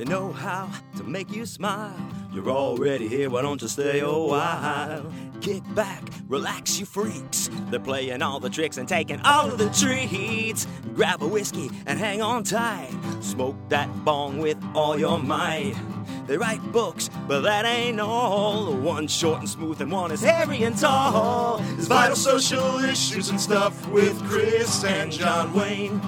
They know how to make you smile. You're already here, why don't you stay a while? Kick back, relax, you freaks. They're playing all the tricks and taking all of the treats. Grab a whiskey and hang on tight. Smoke that bong with all your might. They write books, but that ain't all. One's short and smooth and one is hairy and tall. It's Vital Social Issues and Stuff with Chris and John Wayne.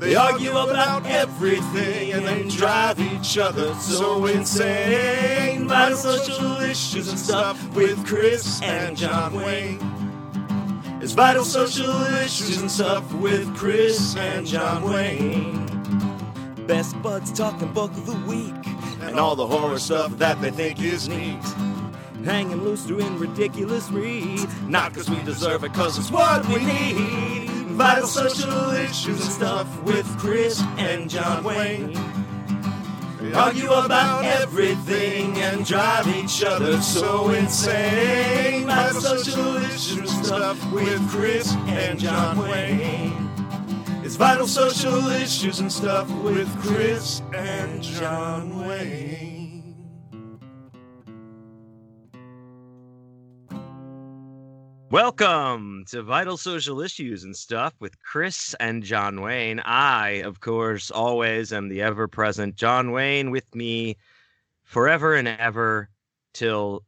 They argue about everything and they drive each other so insane. Vital Social Issues and Stuff with Chris and John Wayne. It's Vital Social Issues and Stuff with Chris and John Wayne. Best buds talking book of the week and all the horror stuff that they think is neat. Hanging loose doing ridiculous reads, not because we deserve it, because it's what we need. Vital Social Issues and Stuff with Chris and John Wayne. They argue about everything and drive each other so insane. Vital Social Issues and Stuff with Chris and John Wayne. It's Vital Social Issues and Stuff with Chris and John Wayne. Welcome to Vital Social Issues and Stuff with Chris and John Wayne. I, of course, always am the ever-present John Wayne, with me forever and ever till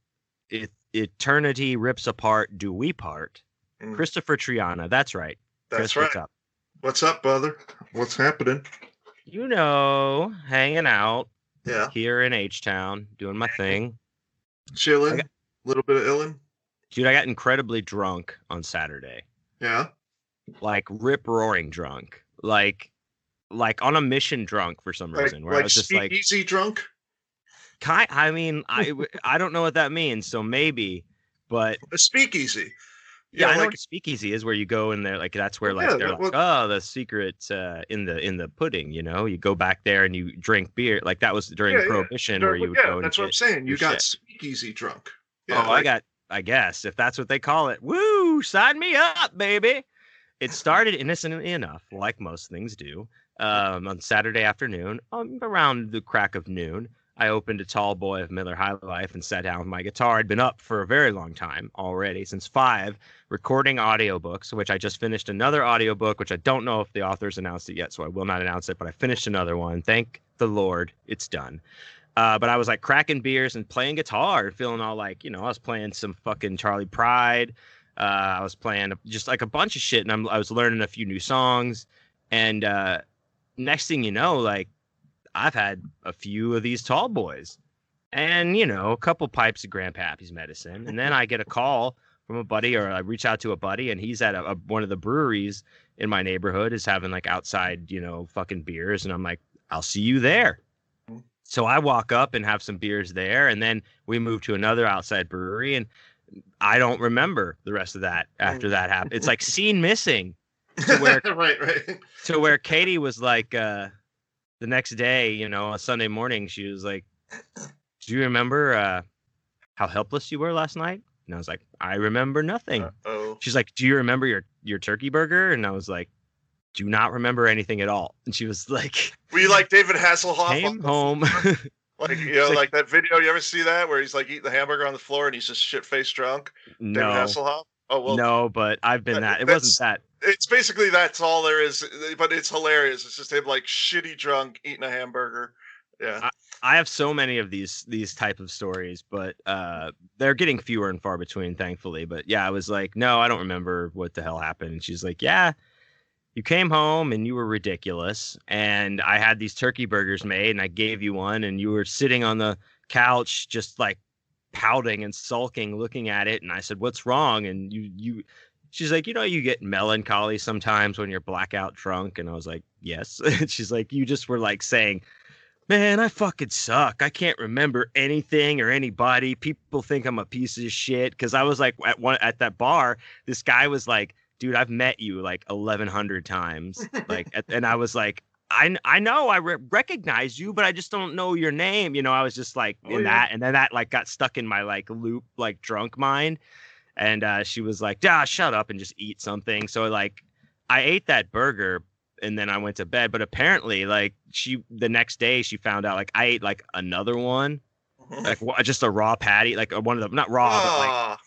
eternity rips apart, do we part? Christopher Triana, that's right. That's Chris, right. What's up? What's up, brother? What's happening? You know, hanging out here in H-Town, doing my thing. Chilling, a little bit of illin'. Dude, I got incredibly drunk on Saturday. Yeah? Like, rip-roaring drunk. Like on a mission drunk for some reason. Where I was just like... easy drunk? I mean, I don't know what that means, so maybe, but... A speakeasy. Yeah, I know what a speakeasy is, where you go in there, like, that's where, like, the secret's in the pudding, you know? You go back there and you drink beer. Like, that was during Prohibition, where you would go and... Yeah, that's what I'm saying. You got speakeasy drunk. Yeah, I got... I guess, if that's what they call it. Woo! Sign me up, baby! It started innocently enough, like most things do. On Saturday afternoon, around the crack of noon, I opened a tall boy of Miller High Life and sat down with my guitar. I'd been up for a very long time already, since 5, recording audiobooks, which I just finished another audiobook, which I don't know if the author's announced it yet, so I will not announce it, but I finished another one. Thank the Lord, it's done. But I was like cracking beers and playing guitar and feeling all like, you know, I was playing some fucking Charlie Pride. I was playing just like a bunch of shit, and I was learning a few new songs. And next thing you know, like, I've had a few of these tall boys and, you know, a couple pipes of Grandpappy's medicine. And then I get a call from a buddy, or I reach out to a buddy, and he's at one of the breweries in my neighborhood is having like outside, you know, fucking beers. And I'm like, I'll see you there. So I walk up and have some beers there, and then we move to another outside brewery, and I don't remember the rest of that after that happened. It's like scene missing, to where right. To where Katie was like, the next day, you know, on Sunday morning, she was like, "Do you remember how helpless you were last night?" And I was like, "I remember nothing." Uh-oh. She's like, "Do you remember your turkey burger?" And I was like, "Do not remember anything at all." And she was like... Were you like David Hasselhoff? Came home. Like, you know, like that video, you ever see that? Where he's like eating the hamburger on the floor and he's just shit-faced drunk? No. David Hasselhoff? Oh, well... No, but I've been that. It wasn't that. It's basically that's all there is, but it's hilarious. It's just him like shitty drunk eating a hamburger. Yeah. I have so many of these type of stories, but they're getting fewer and far between, thankfully. But yeah, I was like, "No, I don't remember what the hell happened." And she's like, "Yeah. You came home and you were ridiculous, and I had these turkey burgers made and I gave you one, and you were sitting on the couch just like pouting and sulking, looking at it. And I said, 'What's wrong?' And you she's like, 'You know, you get melancholy sometimes when you're blackout drunk.' And I was like, 'Yes.' And she's like, 'You just were like saying, 'Man, I fucking suck. I can't remember anything or anybody. People think I'm a piece of shit.' 'Cause I was like at that bar, this guy was like, 'Dude, I've met you like 1,100 times. Like, and I was like, I know I recognize you, but I just don't know your name. You know, I was just like that. And then that like got stuck in my like loop, like drunk mind. And she was like, 'Duh, shut up and just eat something.' So like I ate that burger and then I went to bed. But apparently, like, the next day she found out, like, I ate like another one, like just a raw patty, like one of them, not raw,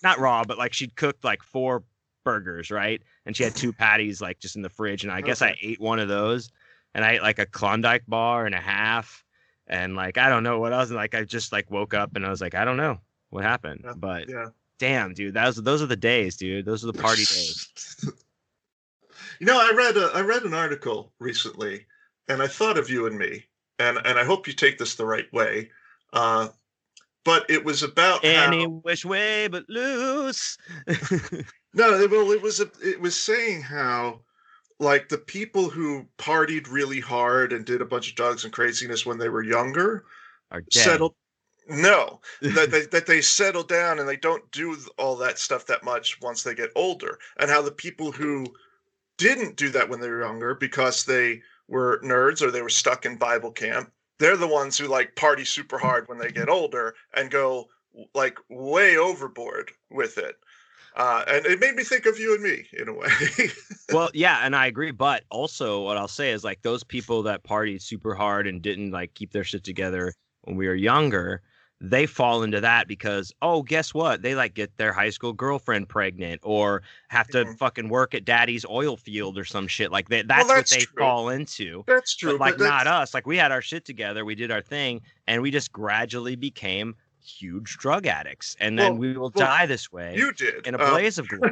but like she'd cooked like 4 burgers, right? And she had 2 patties like just in the fridge, and I guess I ate one of those, and I ate like a Klondike bar and a half, and like I don't know what else. And like I just like woke up and I was like, I don't know what happened, but yeah. Damn, dude, those are the days, dude. Those are the party days. You know, I read an article recently, and I thought of you and me, and I hope you take this the right way. But it was about any which way but loose. It was saying how, like, the people who partied really hard and did a bunch of drugs and craziness when they were younger are dead. That they settle down and they don't do all that stuff that much once they get older, and how the people who didn't do that when they were younger because they were nerds or they were stuck in Bible camp, they're the ones who like party super hard when they get older and go like way overboard with it. And it made me think of you and me in a way. Well, yeah, and I agree. But also what I'll say is, like, those people that partied super hard and didn't like keep their shit together when we were younger, they fall into that because, oh, guess what? They like get their high school girlfriend pregnant or have to fucking work at daddy's oil field or some shit like that. That's what they fall into. That's true. But, like, not us. Like, we had our shit together. We did our thing, and we just gradually became huge drug addicts, and then we will die this way. You did in a blaze of glory.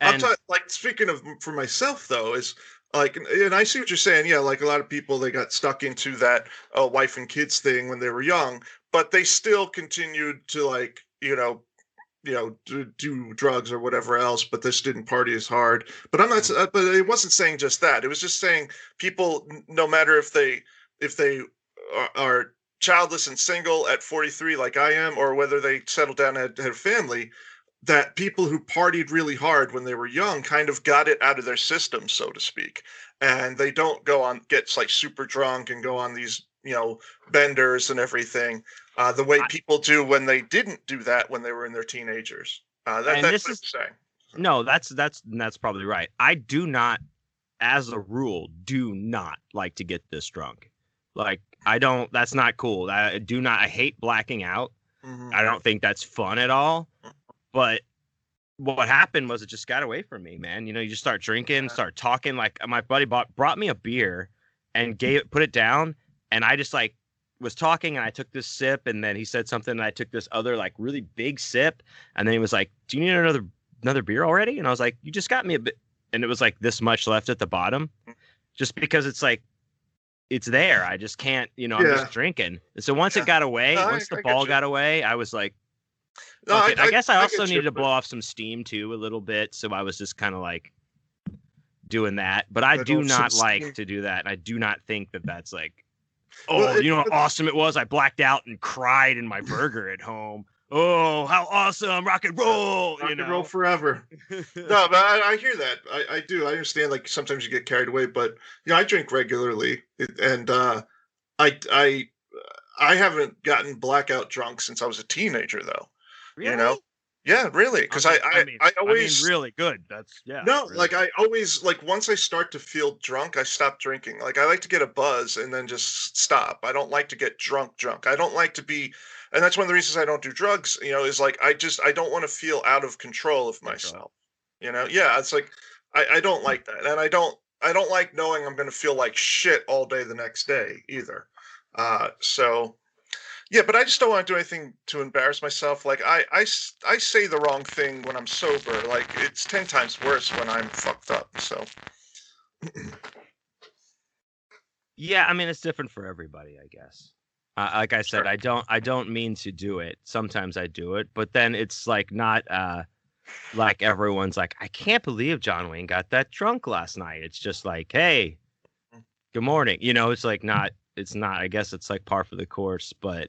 And speaking of for myself though, is like, and I see what you're saying. Yeah, like a lot of people, they got stuck into that wife and kids thing when they were young, but they still continued to like do drugs or whatever else, but this didn't party as hard. But I'm not. But it wasn't saying just that. It was just saying people, no matter if they are childless and single at 43 like I am, or whether they settled down and had a family, that people who partied really hard when they were young kind of got it out of their system, so to speak, and they don't get like super drunk and go on these benders and everything the way people do when they didn't do that when they were in their teenagers. That's what I'm saying. No, that's probably right. I do not, as a rule, do not like to get this drunk. Like, I don't, that's not cool. I hate blacking out. Mm-hmm. I don't think that's fun at all. But what happened was it just got away from me, man. You know, you just start drinking, start talking. Like, my buddy brought me a beer and put it down. And I just like was talking and I took this sip, and then he said something and I took this other like really big sip. And then he was like, do you need another beer already? And I was like, you just got me a bit. And it was like this much left at the bottom, just because it's like, it's there. I just can't, I'm just drinking. And so once it got away, once the ball got away, I was like, okay. I guess I also needed to blow off some steam too a little bit. So I was just kind of like doing that, but I do not like to do that. And I do not think that that's like, how awesome it was. I blacked out and cried in my burger at home. Oh, how awesome. Rock and roll. Rock and roll forever. No, but I hear that. I do. I understand, like, sometimes you get carried away, but I drink regularly, and I haven't gotten blackout drunk since I was a teenager though. Really? Yeah, really. Because I always really good. That's really. Like, I always, like, once I start to feel drunk, I stop drinking. Like, I like to get a buzz and then just stop. I don't like to get drunk. I don't like to be, and that's one of the reasons I don't do drugs. Is like I don't want to feel out of control of myself. Yeah, it's like I don't like that, and I don't like knowing I'm going to feel like shit all day the next day either. So. Yeah, but I just don't want to do anything to embarrass myself. Like, I say the wrong thing when I'm sober. Like, it's 10 times worse when I'm fucked up. So. Yeah, I mean, it's different for everybody, I guess. Like I said, sure. I don't mean to do it. Sometimes I do it, but then it's like not like everyone's like, I can't believe John Wayne got that drunk last night. It's just like, hey, good morning. It's like not. It's not, I guess it's like par for the course, but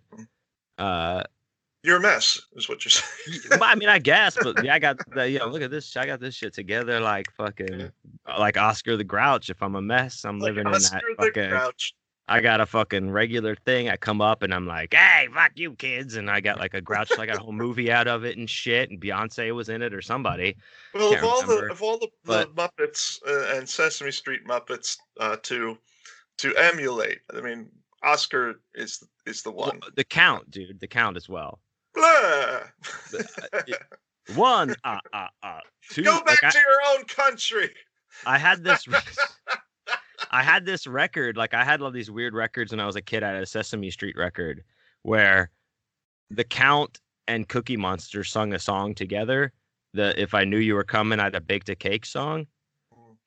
you're a mess is what you're saying. I mean, I guess, but yeah, I got the, look at this. I got this shit together. Like fucking like Oscar the Grouch. If I'm a mess, I'm living in that fucking Grouch. I got a fucking regular thing. I come up and I'm like, hey, fuck you kids. And I got like a grouch. I got a whole movie out of it and shit. And Beyonce was in it or somebody. Well, of all the Muppets and Sesame Street Muppets to emulate, I mean, Oscar is the one. Well, the Count as well. Blah. One, two. Go back to your own country. I had this... I had this record, like I had all these weird records when I was a kid. I had a Sesame Street record where the Count and Cookie Monster sung a song together. The If I Knew You Were Coming, I'd Have Baked a Cake song.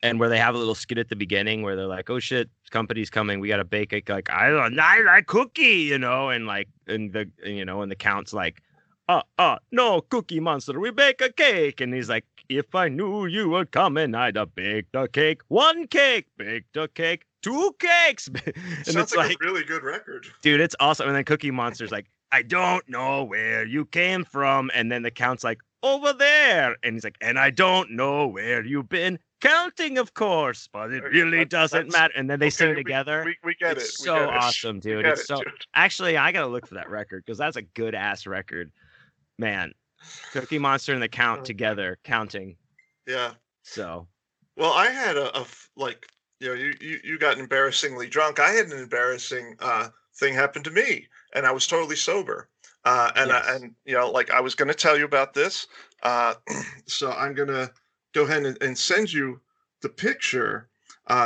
And where they have a little skit at the beginning where they're like, oh shit, company's coming. We got to bake a like, I like cookie, you know, and like, and the, you know, and the Count's like, no, Cookie Monster, we bake a cake. And he's like, if I knew you were coming, I'd have baked a cake. One cake, baked a cake, two cakes. And sounds it's like a really good record. Dude, it's awesome. And then Cookie Monster's like, I don't know where you came from. And then the Count's like, over there. And he's like, and I don't know where you've been. Counting, of course, but it really doesn't matter. And then they sing together. We get it. It's so awesome, dude. It's so actually, I got to look for that record because that's a good ass record. Man, Cookie Monster and the Count together counting. Yeah. So. Well, I had a like, you know, you got embarrassingly drunk. I had an embarrassing thing happen to me, and I was totally sober. And you know, like I was going to tell you about this. So I'm going to go ahead and send you the picture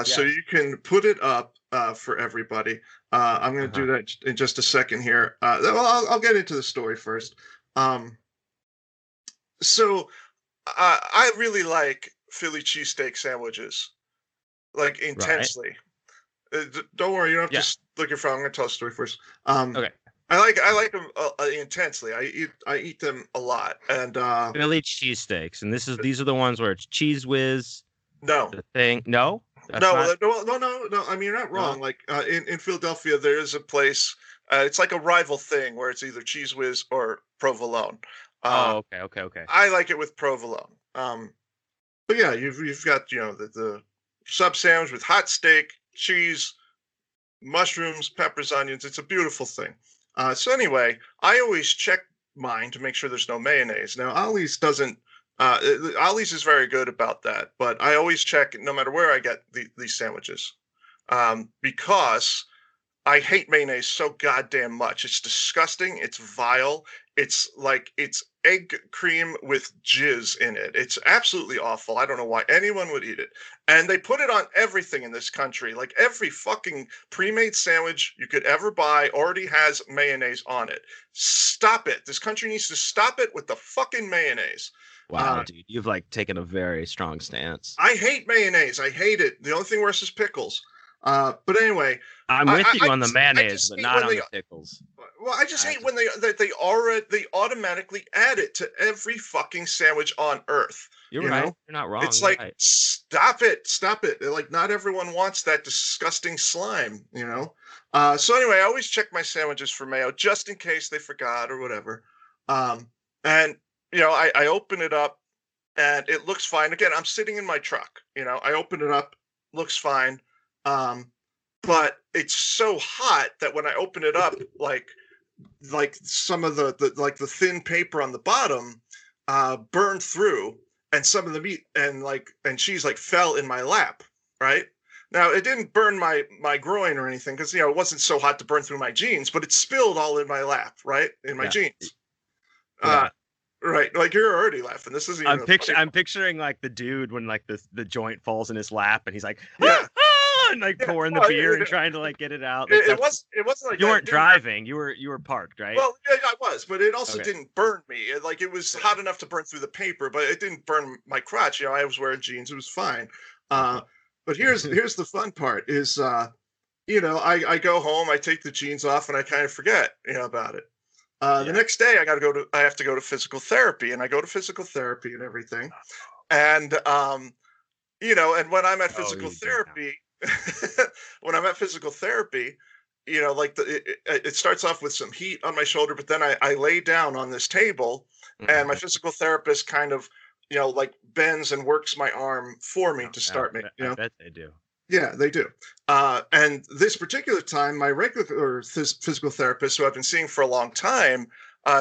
so you can put it up for everybody. I'm going to do that in just a second here. I'll get into the story first. So I really like Philly cheesesteak sandwiches, like intensely. Right. Don't worry, you don't have to look your phone. I'm going to tell a story first. Okay. I like them intensely. I eat them a lot. And Philly cheesesteaks, and these are the ones where it's Cheese Whiz. No. The thing. No. No. I mean, you're not wrong. No. Like in Philadelphia, there is a place. It's like a rival thing where it's either Cheese Whiz or Provolone. Okay. I like it with Provolone. But yeah, you've got, you know, the sub sandwich with hot steak, cheese, mushrooms, peppers, onions. It's a beautiful thing. So anyway, I always check mine to make sure there's no mayonnaise. Now, Ollie's doesn't. Ollie's is very good about that, but I always check no matter where I get these sandwiches because I hate mayonnaise so goddamn much. It's disgusting. It's vile. It's like it's egg cream with jizz in it. It's absolutely awful. I don't know why anyone would eat it. And they put it on everything in this country. Like every fucking pre-made sandwich you could ever buy already has mayonnaise on it. Stop it. This country needs to stop it with the fucking mayonnaise. Wow, dude. You've like taken a very strong stance. I hate mayonnaise. I hate it. The only thing worse is pickles. But anyway, I'm with you on the mayonnaise, but not on the pickles. Well, I just hate when they automatically add it to every fucking sandwich on earth. You're right. You're not wrong. It's like, stop it. Like, not everyone wants that disgusting slime, you know? So anyway, I always check my sandwiches for mayo just in case they forgot or whatever. And you know, I open it up and it looks fine. Again, I'm sitting in my truck, you know, I open it up, looks fine. But it's so hot that when I open it up, like some of the thin paper on the bottom, burned through and some of the meat and cheese fell in my lap. Right now, it didn't burn my groin or anything. 'Cause you know, it wasn't so hot to burn through my jeans, but it spilled all in my lap, right. In my jeans. Right, like you're already laughing. This isn't. I'm picturing like the dude when like the joint falls in his lap and he's like, and pouring the beer and trying to get it out. It wasn't like you weren't driving. You were parked, right? Well, yeah, I was, but it also didn't burn me. It was hot enough to burn through the paper, but it didn't burn my crotch. You know, I was wearing jeans. It was fine. But here's the fun part is, you know, I go home, I take the jeans off, and I kind of forget, you know, about it. The next day I have to go to physical therapy, and I go to physical therapy and everything. And, you know, and when I'm at physical therapy, you know, like it starts off with some heat on my shoulder, but then I lay down on this table and my physical therapist kind of, you know, like bends and works my arm for me to start me. You know? I bet they do. Yeah, they do. And this particular time, my regular physical therapist, who I've been seeing for a long time,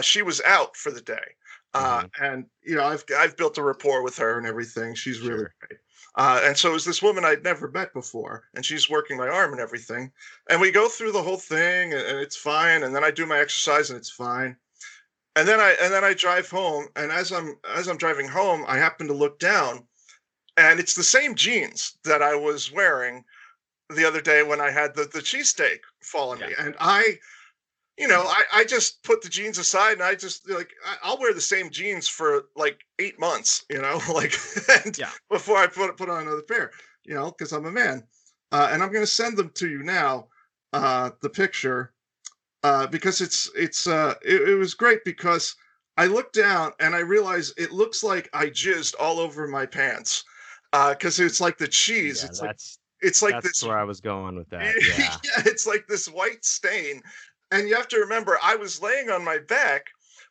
she was out for the day. And, you know, I've built a rapport with her and everything. She's really great. And so it was this woman I'd never met before, and she's working my arm and everything. And we go through the whole thing, and it's fine. And then I do my exercise, and it's fine. And then I drive home. And as I'm driving home, I happen to look down, and it's the same jeans that I was wearing the other day when I had the cheesesteak fall on me. And I just put the jeans aside, and I just I'll wear the same jeans for like 8 months, before I put on another pair, because I'm a man. And I'm going to send them to you now, the picture, because it was great, because I looked down and I realized it looks like I jizzed all over my pants, because it's like the cheese. Yeah, that's where I was going with that. Yeah, it's like this white stain. And you have to remember, I was laying on my back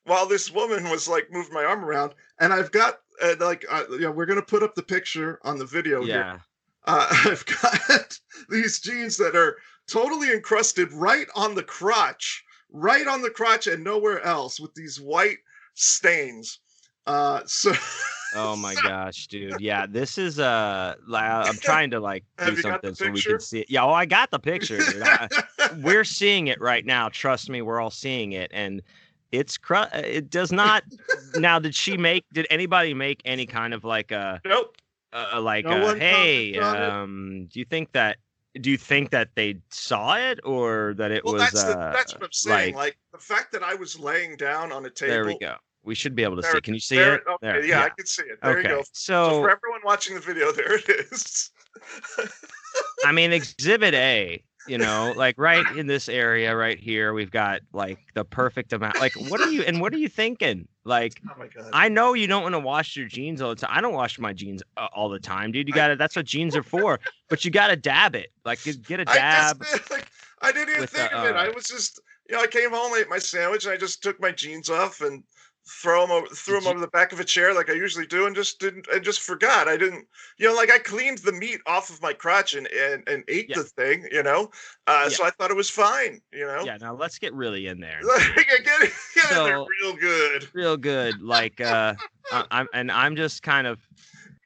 while this woman was moving my arm around. And I've got we're going to put up the picture on the video here. I've got these jeans that are totally encrusted right on the crotch and nowhere else, with these white stains. Oh my gosh, dude. Yeah, this is I'm trying to do something so we can see it. Yeah, I got the picture, dude. We're seeing it right now. Trust me, we're all seeing it, and it's it does not. Now, did anybody make any kind of nope? Hey, do you think that? Do you think that they saw it, or that it was? That's what I'm saying. The fact that I was laying down on a table. There we go. We should be able to see. Can you see it? Okay, there. Yeah, I can see it. There you go. So for everyone watching the video, there it is. I mean, Exhibit A. Right in this area right here, we've got the perfect amount. What are you thinking? Oh my God. I know you don't want to wash your jeans all the time. I don't wash my jeans all the time, dude. You got to. That's what jeans are for. But you got to dab it. Get a dab. I didn't even think of it. I was just, I came home, ate my sandwich, and I just took my jeans off and threw them over the back of a chair like I usually do, and just forgot. I didn't, I cleaned the meat off of my crotch and ate the thing, so I thought it was fine, Yeah, now let's get really in there. Get in there real good. Real good. I'm just kind of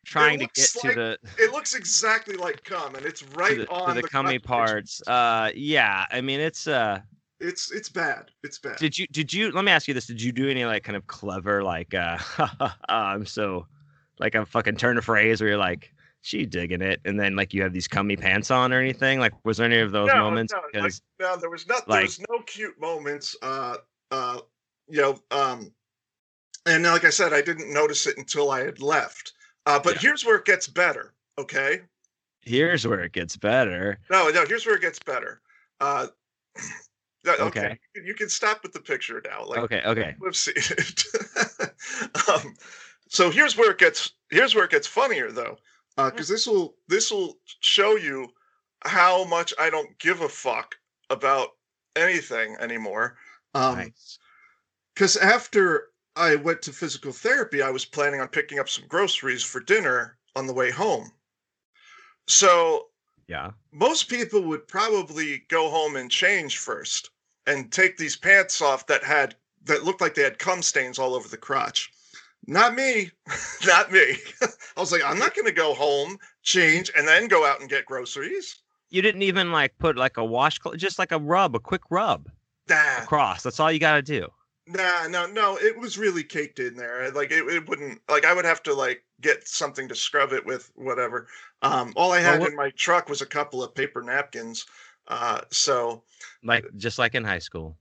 trying to get to the... It looks exactly like cum, and it's on the cummy parts. It's bad. It's bad. Did you let me ask you this, did you do any kind of clever I'm so a fucking turn of phrase where you're she digging it, and then you have these cummy pants on or anything? Was there any of those moments? No, no, there was not. There was no cute moments. And like I said, I didn't notice it until I had left. But here's where it gets better. Okay. Here's where it gets better. No, here's where it gets better. Okay, you can stop with the picture now. Okay. We've seen it. So here's where it gets funnier though, because this will show you how much I don't give a fuck about anything anymore. Nice. Because after I went to physical therapy, I was planning on picking up some groceries for dinner on the way home. So most people would probably go home and change first, and take these pants off that looked like they had cum stains all over the crotch. Not me. I was I'm not going to go home, change, and then go out and get groceries. You didn't even put a washcloth, just a quick rub across. That's all you got to do. Nah, no. It was really caked in there. It wouldn't. I would have to get something to scrub it with, whatever. All I had in my truck was a couple of paper napkins. Just like in high school.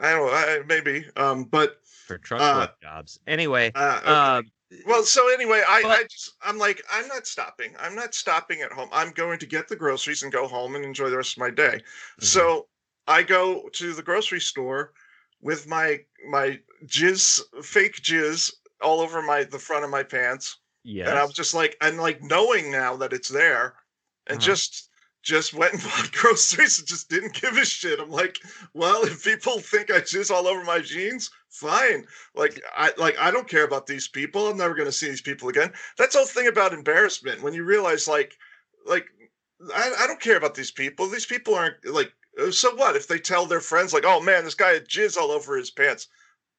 I don't know. Maybe. But for truck work jobs, anyway. Okay. I'm not stopping. I'm not stopping at home. I'm going to get the groceries and go home and enjoy the rest of my day. Mm-hmm. So I go to the grocery store with my fake jizz all over the front of my pants. Yeah. And I was just knowing now that it's there, and just went and bought groceries and just didn't give a shit. I'm well, if people think I jizz all over my jeans, fine. I don't care about these people. I'm never going to see these people again. That's the whole thing about embarrassment. When you realize like, I don't care about these people. These people aren't, like, so what if they tell their friends, like, oh, man, this guy had jizz all over his pants?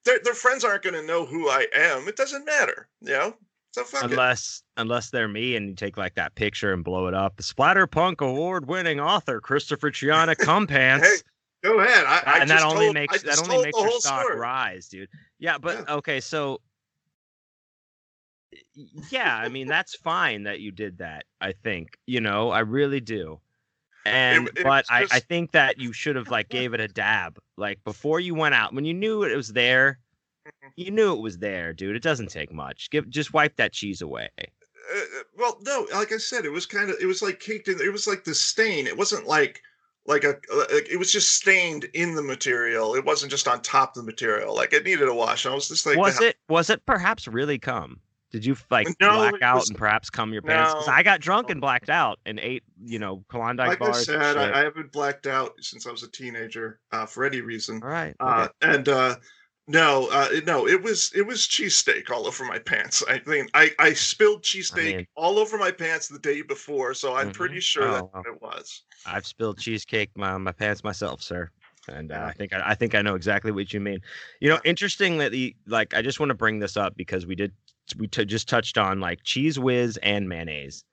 Their friends aren't going to know who I am. It doesn't matter, you know? So fuck unless they're me and you take, like, that picture and blow it up. Splatterpunk award-winning author Christopher Triana Cumpants. Hey. Go ahead. That only makes your stock rise, dude. Yeah, but yeah. Okay, so yeah, I mean that's fine that you did that. I think I really do. And I think that you should have like gave it a dab, like before you went out when you knew it was there. You knew it was there, dude. It doesn't take much. Just wipe that cheese away. Well, no, like I said, it was like caked in. It was like the stain. It wasn't like. It was just stained in the material. It wasn't just on top of the material. Like it needed a wash. And I was just like, was it perhaps really cum? Did you like black out and perhaps cum your pants? Because I got drunk and blacked out and ate, Klondike bars. Like I said, I haven't blacked out since I was a teenager for any reason. All right. Okay. And no, it was cheesesteak all over my pants. I mean, I spilled cheesesteak all over my pants the day before, so I'm pretty sure that's what it was. I've spilled cheesecake on my pants myself, sir, and I think I know exactly what you mean. Interesting that I just want to bring this up because we just touched on like Cheese Whiz and mayonnaise.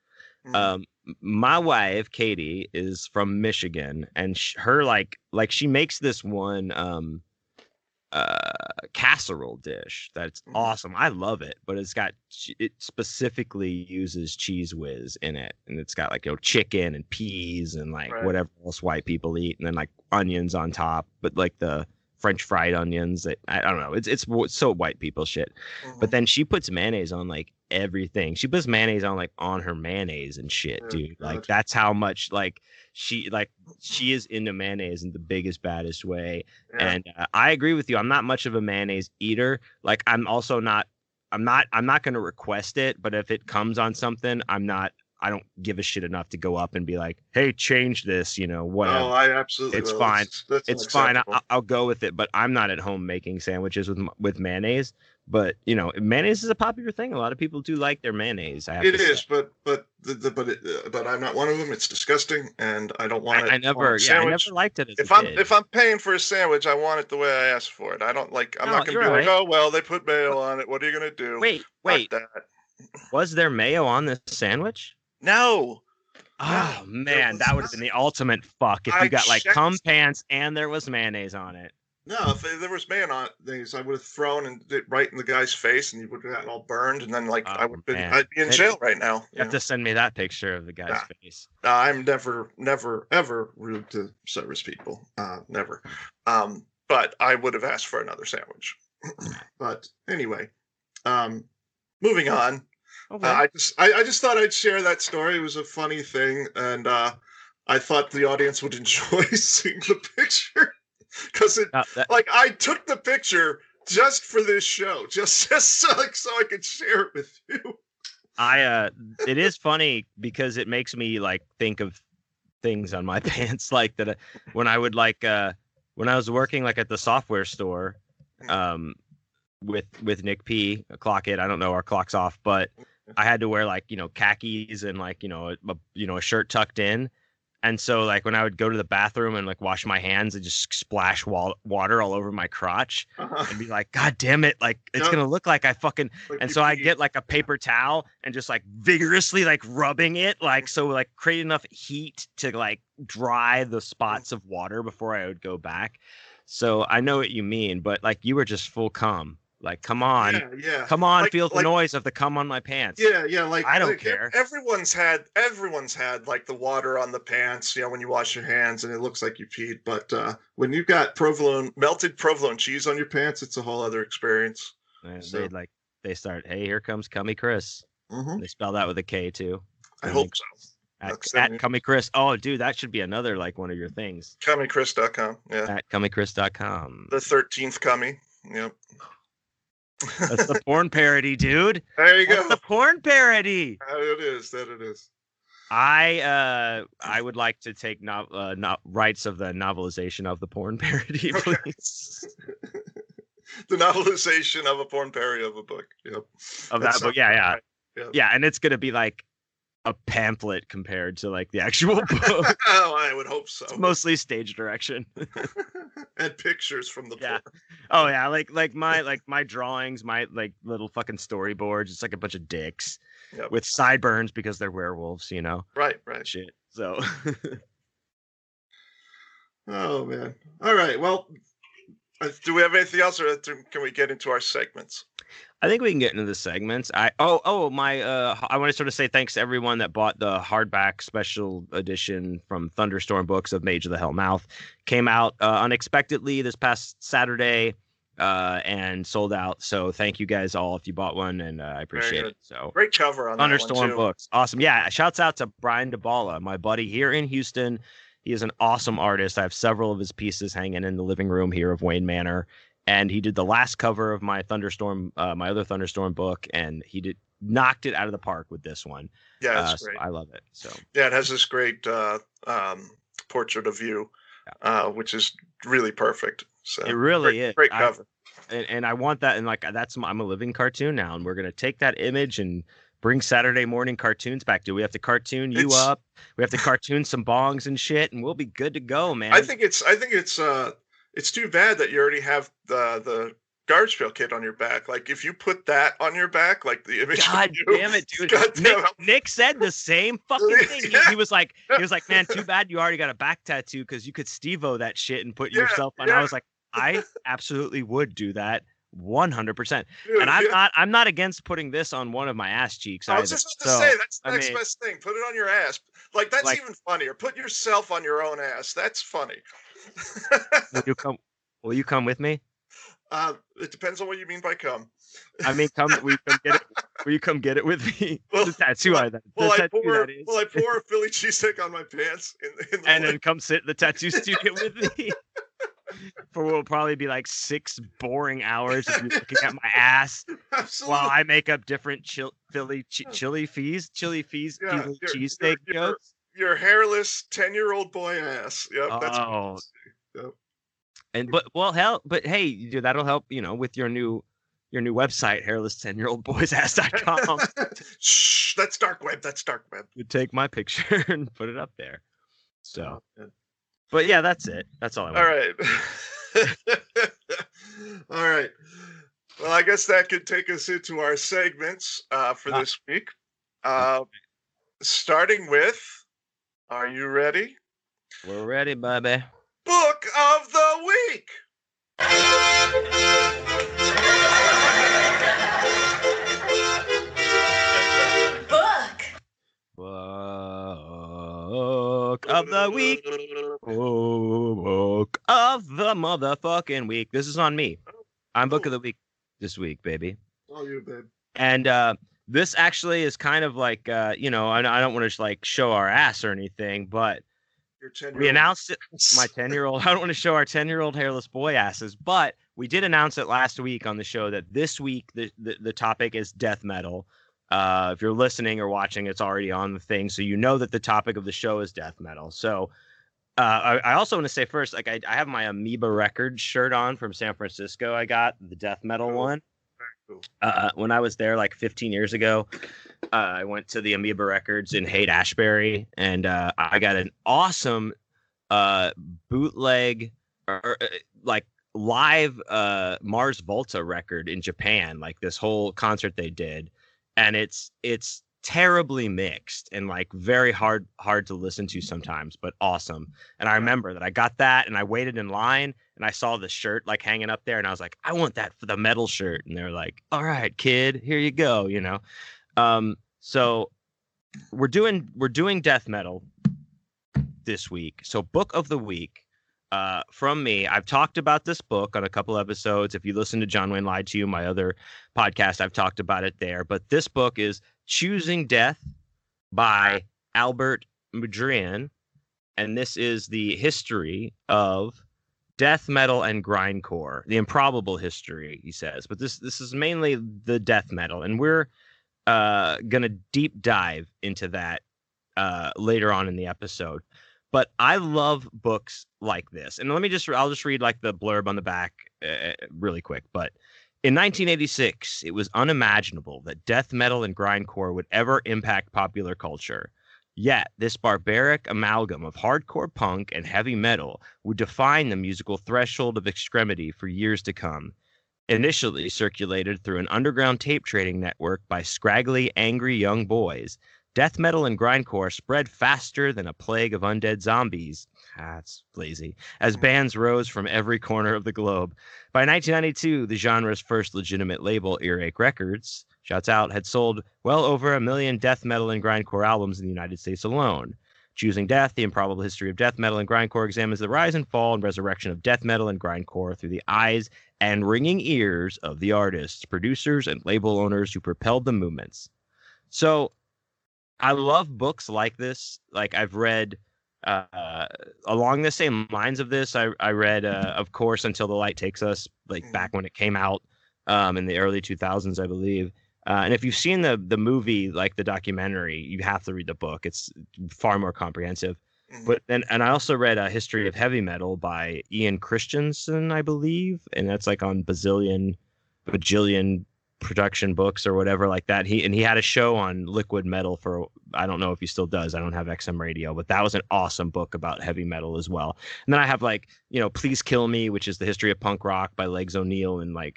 My wife Katie is from Michigan, and her like she makes this one casserole dish that's awesome. I love it, but it specifically uses Cheese Whiz in it, and it's got like chicken and peas and like whatever else white people eat, and then like onions on top, but like the French fried onions that I don't know. It's so white people shit. But then she puts mayonnaise on like everything. She puts mayonnaise on like on her mayonnaise and shit, dude. Like that's how much like she is into mayonnaise in the biggest, baddest way. Yeah. And I agree with you. I'm not much of a mayonnaise eater. Like I'm also not. I'm not going to request it. But if it comes on something, I'm not. I don't give a shit enough to go up and be like, hey, change this, whatever. Oh, I absolutely will. Fine. It's fine. I'll go with it, but I'm not at home making sandwiches with mayonnaise. But, mayonnaise is a popular thing. A lot of people do like their mayonnaise. But I'm not one of them. It's disgusting, and I don't want it. I never liked it. If I'm paying for a sandwich, I want it the way I asked for it. I don't like. I'm not going to be like, oh well, they put mayo on it. What are you going to do? Wait. Was there mayo on this sandwich? No. Oh man, that would have been the ultimate fuck if you got like cum pants and there was mayonnaise on it. No, if there was mayonnaise, I would have thrown it right in the guy's face, and he would have gotten all burned, and then like I'd be in jail right now. You have to send me that picture of the guy's face. I'm never, ever rude to service people. Never. But I would have asked for another sandwich. But anyway, moving on. Okay. I just thought I'd share that story. It was a funny thing, and I thought the audience would enjoy seeing the picture because I took the picture just for this show, so I could share it with you. It is funny because it makes me like think of things on my pants like that. When I would when I was working like at the software store, with Nick P, Clock It. I don't know, our clock's off, but. I had to wear like, khakis and like, a shirt tucked in. And so like when I would go to the bathroom and like wash my hands and just splash water all over my crotch and be like, God damn it. Like it's going to look like I fucking. Like and so I get like a paper towel and just like vigorously like rubbing it. Like, so like create enough heat to like dry the spots of water before I would go back. So I know what you mean, but like you were just full cum. Like, come on, come on, like, feel the noise of the cum on my pants. Yeah, like I don't care. Everyone's had like the water on the pants, when you wash your hands and it looks like you peed. But when you've got melted provolone cheese on your pants, it's a whole other experience. And so. They start, hey, here comes Cummy Chris. They spell that with a K too. I hope so. At Cummy Chris. Oh, dude, that should be another like one of your things. CummyChris.com. Yeah. At CummyChris.com. The 13th Cummy. Yep. That's the porn parody, dude. There you go. That's the porn parody. That it is. I would like to take rights of the novelization of the porn parody, please. Okay. The novelization of a porn parody of a book. Yep. Of that book. Yeah. And it's gonna be like a pamphlet compared to like the actual book. Oh, I would hope so. It's mostly stage direction and pictures from the book. Oh yeah, like my drawings, my like little fucking storyboards. It's like a bunch of dicks with sideburns because they're werewolves, you know. Right. Shit. So. Oh man. All right. Well, do we have anything else, or can we get into our segments? I think we can get into the segments. I want to sort of say thanks to everyone that bought the hardback special edition from Thunderstorm Books of Mage of the Hellmouth. Came out unexpectedly this past Saturday and sold out. So thank you guys all if you bought one, and I appreciate it. So great cover on Thunderstorm Books. Awesome. Yeah, shouts out to Brian DiBala, my buddy here in Houston. He is an awesome artist. I have several of his pieces hanging in the living room here of Wayne Manor. And he did the last cover of my Thunderstorm, my other Thunderstorm book, and he knocked it out of the park with this one. Yeah, that's great. So I love it. So yeah, it has this great portrait of you, which is really perfect. So it really is great cover. And I want that, and like I'm a living cartoon now, and we're gonna take that image and bring Saturday morning cartoons back. Do we have to cartoon you up? We have to cartoon some bongs and shit, and we'll be good to go, man. I think it's. It's too bad that you already have the Garfield kid on your back. Like, if you put that on your back, like the image. God damn it, dude! Nick said the same fucking thing. Yeah. He was like, man, too bad you already got a back tattoo because you could Steve-O that shit and put yourself on. Yeah. I was like, I absolutely would do that. 100%. And I'm not against putting this on one of my ass cheeks. I was just about to say that's the next best thing. Put it on your ass. Like that's even funnier. Put yourself on your own ass. That's funny. Will you come with me? It depends on what you mean by come. I mean, come. Will you come get it with me? Well, the tattoo I then. Will I pour a Philly cheesesteak on my pants? Then come sit in the tattoo studio with me. For what will probably be like 6 boring hours of you looking at my ass. Absolutely. While I make up different chili fees, cheesesteak jokes. Your hairless 10-year-old boy ass. Yep, that's yep. But hey, dude, that'll help, you know, with your new website, hairless10yearoldboysass.com. Shh, that's dark web. You take my picture and put it up there. So. Yeah. But yeah, that's it. That's all I want. All right. All right. Well, I guess that could take us into our segments for this week. Starting with, are you ready? We're ready, baby. Book of the Week. Book of the Week. Book of the motherfucking week. This is on me. I'm Book of the Week this week, baby. Oh, you, babe. And this actually is kind of like, you know, I don't want to like show our ass or anything, but we announced it. My 10-year-old. I don't want to show our 10-year-old hairless boy asses, but we did announce it last week on the show that this week the topic is death metal. If you're listening or watching, it's already on the thing, so you know that the topic of the show is death metal. So I also want to say first, like I have my Amoeba Records shirt on from San Francisco. I got the death metal one. Cool. When I was there like 15 years ago, I went to the Amoeba Records in Haight-Ashbury, and I got an awesome bootleg or like live Mars Volta record in Japan, like this whole concert they did. And it's terribly mixed and like very hard to listen to sometimes, but awesome. And I remember that I got that, and I waited in line, and I saw the shirt like hanging up there, and I was like, I want that for the metal shirt. And they were like, all right, kid, here you go, you know. So we're doing death metal this week. So Book of the Week. From me, I've talked about this book on a couple episodes. If you listen to John Wayne Lied to You, my other podcast, I've talked about it there. But this book is Choosing Death by Albert Mudrian. And this is the history of death metal and grindcore, the improbable history, he says. But this is mainly the death metal. And we're going to deep dive into that later on in the episode. But I love books like this. And I'll just read like the blurb on the back really quick. But In 1986, it was unimaginable that death metal and grindcore would ever impact popular culture. Yet, this barbaric amalgam of hardcore punk and heavy metal would define the musical threshold of extremity for years to come. Initially circulated through an underground tape trading network by scraggly, angry young boys, death metal and grindcore spread faster than a plague of undead zombies. That's lazy. As bands rose from every corner of the globe. By 1992, the genre's first legitimate label, Earache Records, shouts out, had sold well over 1 million death metal and grindcore albums in the United States alone. Choosing Death, The Improbable History of Death Metal and Grindcore, examines the rise and fall and resurrection of death metal and grindcore through the eyes and ringing ears of the artists, producers, and label owners who propelled the movements. So I love books like this. Like, I've read along the same lines of this. I read, of course, Until the Light Takes Us, like back when it came out in the early 2000s, I believe. And if you've seen the movie, like the documentary, you have to read the book. It's far more comprehensive. Mm-hmm. But and I also read A History of Heavy Metal by Ian Christensen, I believe. And that's like on bajillion production books or whatever like that. He had a show on Liquid Metal for, I don't know if he still does. I don't have XM radio, but that was an awesome book about heavy metal as well. And then I have Please Kill Me, which is the history of punk rock by Legs O'Neill. And I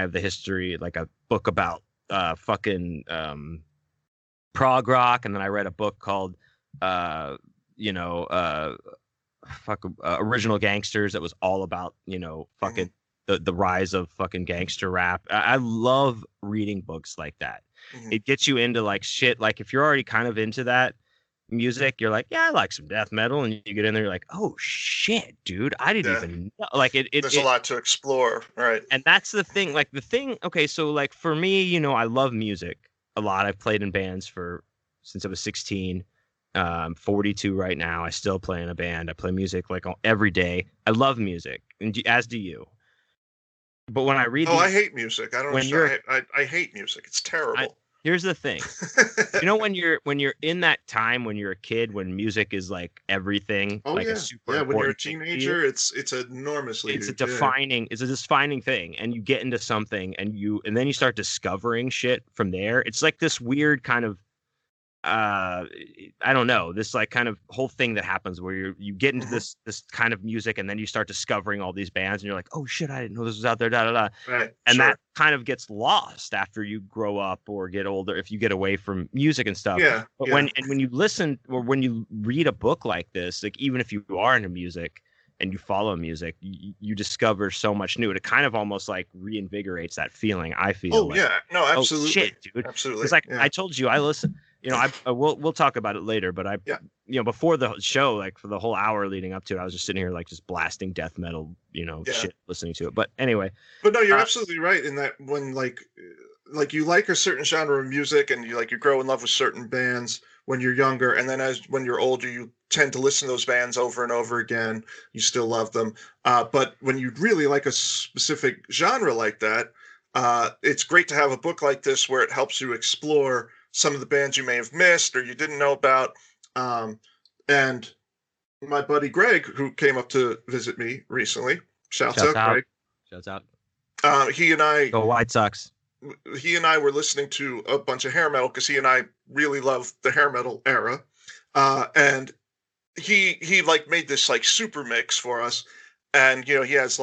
have the history, like a book about prog rock, and then I read a book called Original Gangsters that was all about the rise of gangster rap. I love reading books like that. Mm-hmm. It gets you into shit. Like, if you're already kind of into that music, you're like, yeah, I like some death metal, and you get in there, you're like, oh shit, dude, I didn't even know. There's a lot to explore, right? And that's the thing. Okay, so for me, I love music a lot. I've played in bands since I was 16. 42 right now. I still play in a band. I play music every day. I love music, and as do you. But when I read, I hate music. I don't understand. I hate music. It's terrible. Here's the thing, when you're in that time when you're a kid, when music is everything. Oh, yeah. When you're a teenager, it's enormously. It's a defining thing, and you get into something, and then you start discovering shit from there. It's like this weird kind of, I don't know, this kind of whole thing that happens where you get into this kind of music, and then you start discovering all these bands, and you're like, oh shit, I didn't know this was out there. Right, and sure. That kind of gets lost after you grow up or get older, if you get away from music and stuff. Yeah, but when you listen or when you read a book like this, even if you are into music and you follow music, you discover so much new. It kind of almost reinvigorates that feeling. I feel. Oh yeah, no, absolutely. Oh, shit, dude, absolutely. It's I told you, I listen. We'll talk about it later, but before the show, for the whole hour leading up to it, I was just sitting here just blasting death metal, shit, listening to it. But anyway. But no, you're absolutely right in that when you like a certain genre of music, and you you grow in love with certain bands when you're younger, and then when you're older, you tend to listen to those bands over and over again. You still love them, but when you really like a specific genre like that, it's great to have a book like this where it helps you explore some of the bands you may have missed or you didn't know about. And my buddy Greg, who came up to visit me recently, shouts out Greg. Shouts out. He and I. Go White Sox. He and I were listening to a bunch of hair metal because he and I really love the hair metal era. And he made this super mix for us. And he has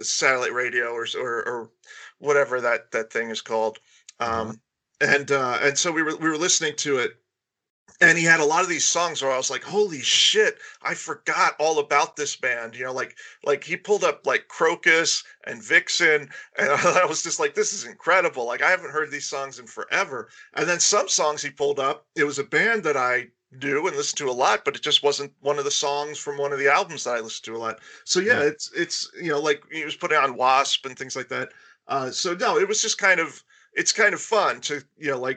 satellite radio or whatever that thing is called. And so we were listening to it, and he had a lot of these songs where I was like, holy shit, I forgot all about this band. He pulled up Crocus and Vixen, and I was just like, this is incredible. I haven't heard these songs in forever. And then some songs he pulled up, it was a band that I knew and listened to a lot, but it just wasn't one of the songs from one of the albums that I listened to a lot. So yeah. It's he was putting on Wasp and things like that. So no, it was just it's kind of fun to,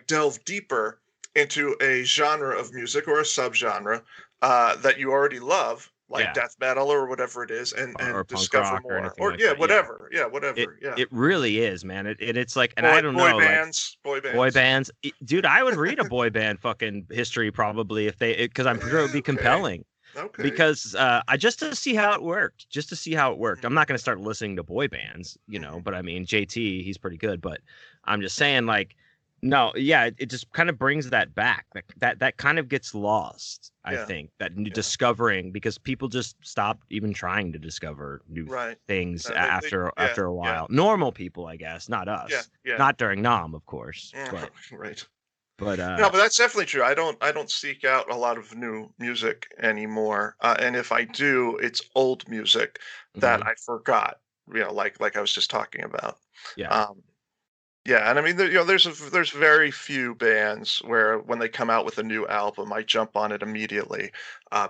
delve deeper into a genre of music or a subgenre that you already love, death metal or whatever it is, and discover more. Whatever. Yeah, whatever. It really is, man. It's and boy bands. Dude, I would read a boy band fucking history probably if because I'm sure it would be compelling. Okay. Because just to see how it worked, I'm not going to start listening to boy bands, you know, but I mean, JT, he's pretty good. But I'm just saying, like, no, yeah, it just kind of brings that back. That kind of gets lost, I think, that discovering, because people just stop even trying to discover new things after a while. Yeah. Normal people, I guess, not us. Yeah, yeah. Not during NOM, of course. Yeah, but, right. But no, but that's definitely true. I don't seek out a lot of new music anymore, and if I do, it's old music that I forgot. You know, like I was just talking about. Yeah, yeah, and I mean, there's very few bands where when they come out with a new album, I jump on it immediately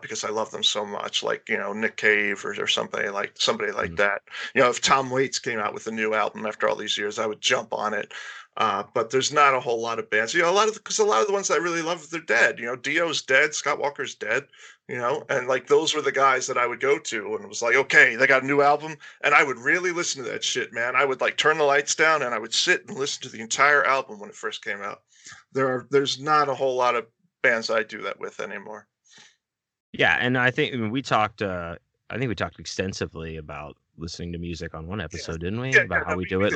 because I love them so much. Like, you know, Nick Cave or somebody like that. You know, if Tom Waits came out with a new album after all these years, I would jump on it. But there's not a whole lot of bands, you know, because a lot of the ones that I really love, they're dead. You know, Dio's dead, Scott Walker's dead, you know, and like those were the guys that I would go to, and it was like, okay, they got a new album, and I would really listen to that shit, man. I would like turn the lights down, and I would sit and listen to the entire album when it first came out. There's not a whole lot of bands I do that with anymore. Yeah, and I think we talked extensively about listening to music on one episode, didn't we? About how we do it.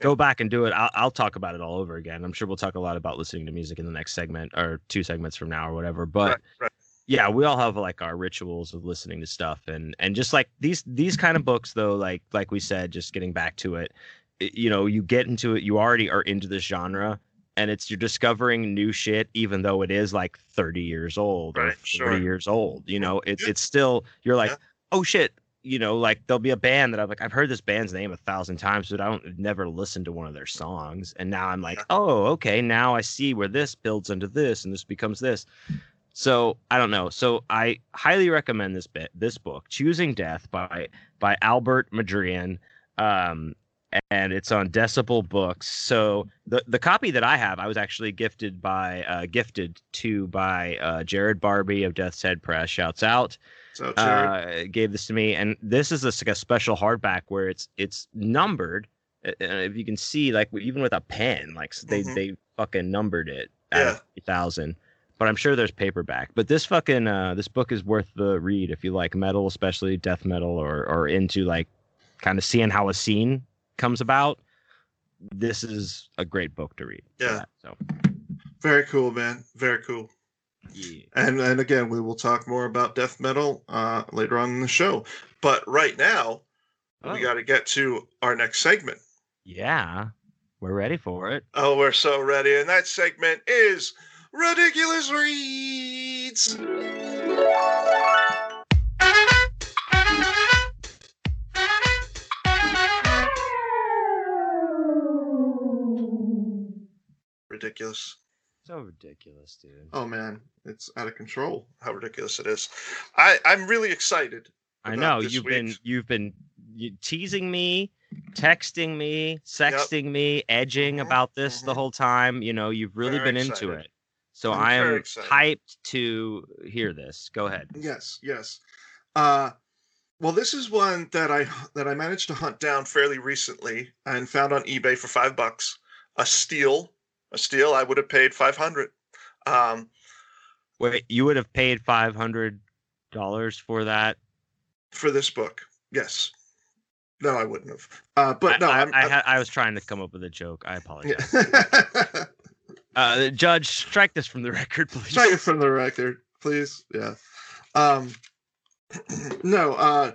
Go back and do it. I'll talk about it all over again. I'm sure we'll talk a lot about listening to music in the next segment or two segments from now or whatever. But yeah, we all have like our rituals of listening to stuff, and just like these kind of books, though, like we said, just getting back to it, you know, you get into it, you already are into this genre, and you're discovering new shit, even though it is like 30 years old or 40 years old. You know, it's still, you're like, oh shit. You know, like there'll be a band that I'm like, I've heard this band's name 1,000 times, but I've never listened to one of their songs. And now I'm like, oh, okay, now I see where this builds into this and this becomes this. So I don't know. So I highly recommend this book, Choosing Death by Albert Mudrian. And it's on Decibel Books. So the copy that I have, I was actually gifted to by Jared Barbie of Death's Head Press. Shouts out. So gave this to me, and this is like a special hardback where it's numbered. If you can see, like even with a pen, like they fucking numbered it at 1,000. But I'm sure there's paperback. But this fucking this book is worth the read if you like metal, especially death metal, or into like kind of seeing how a scene comes about. This is a great book to read. Yeah. So very cool, man. Very cool. Yeah. And again, we will talk more about death metal later on in the show. But right now, we got to get to our next segment. Yeah, we're ready for it. Oh, we're so ready. And that segment is Ridiculous Reads. Ridiculous. So ridiculous, dude. Oh man, it's out of control how ridiculous it is. I'm really excited. I know you've been teasing me, texting me, sexting me, edging about this the whole time. You know, you've really been excited. Into it. So I am hyped to hear this. Go ahead. Yes. Well, this is one that I managed to hunt down fairly recently and found on eBay for $5. A steal. I would have paid $500. Wait, you would have paid $500 for that? For this book, yes. No, I wouldn't have. I was trying to come up with a joke. I apologize. Yeah. Judge, strike this from the record, please. Strike it from the record, please. Yeah. No.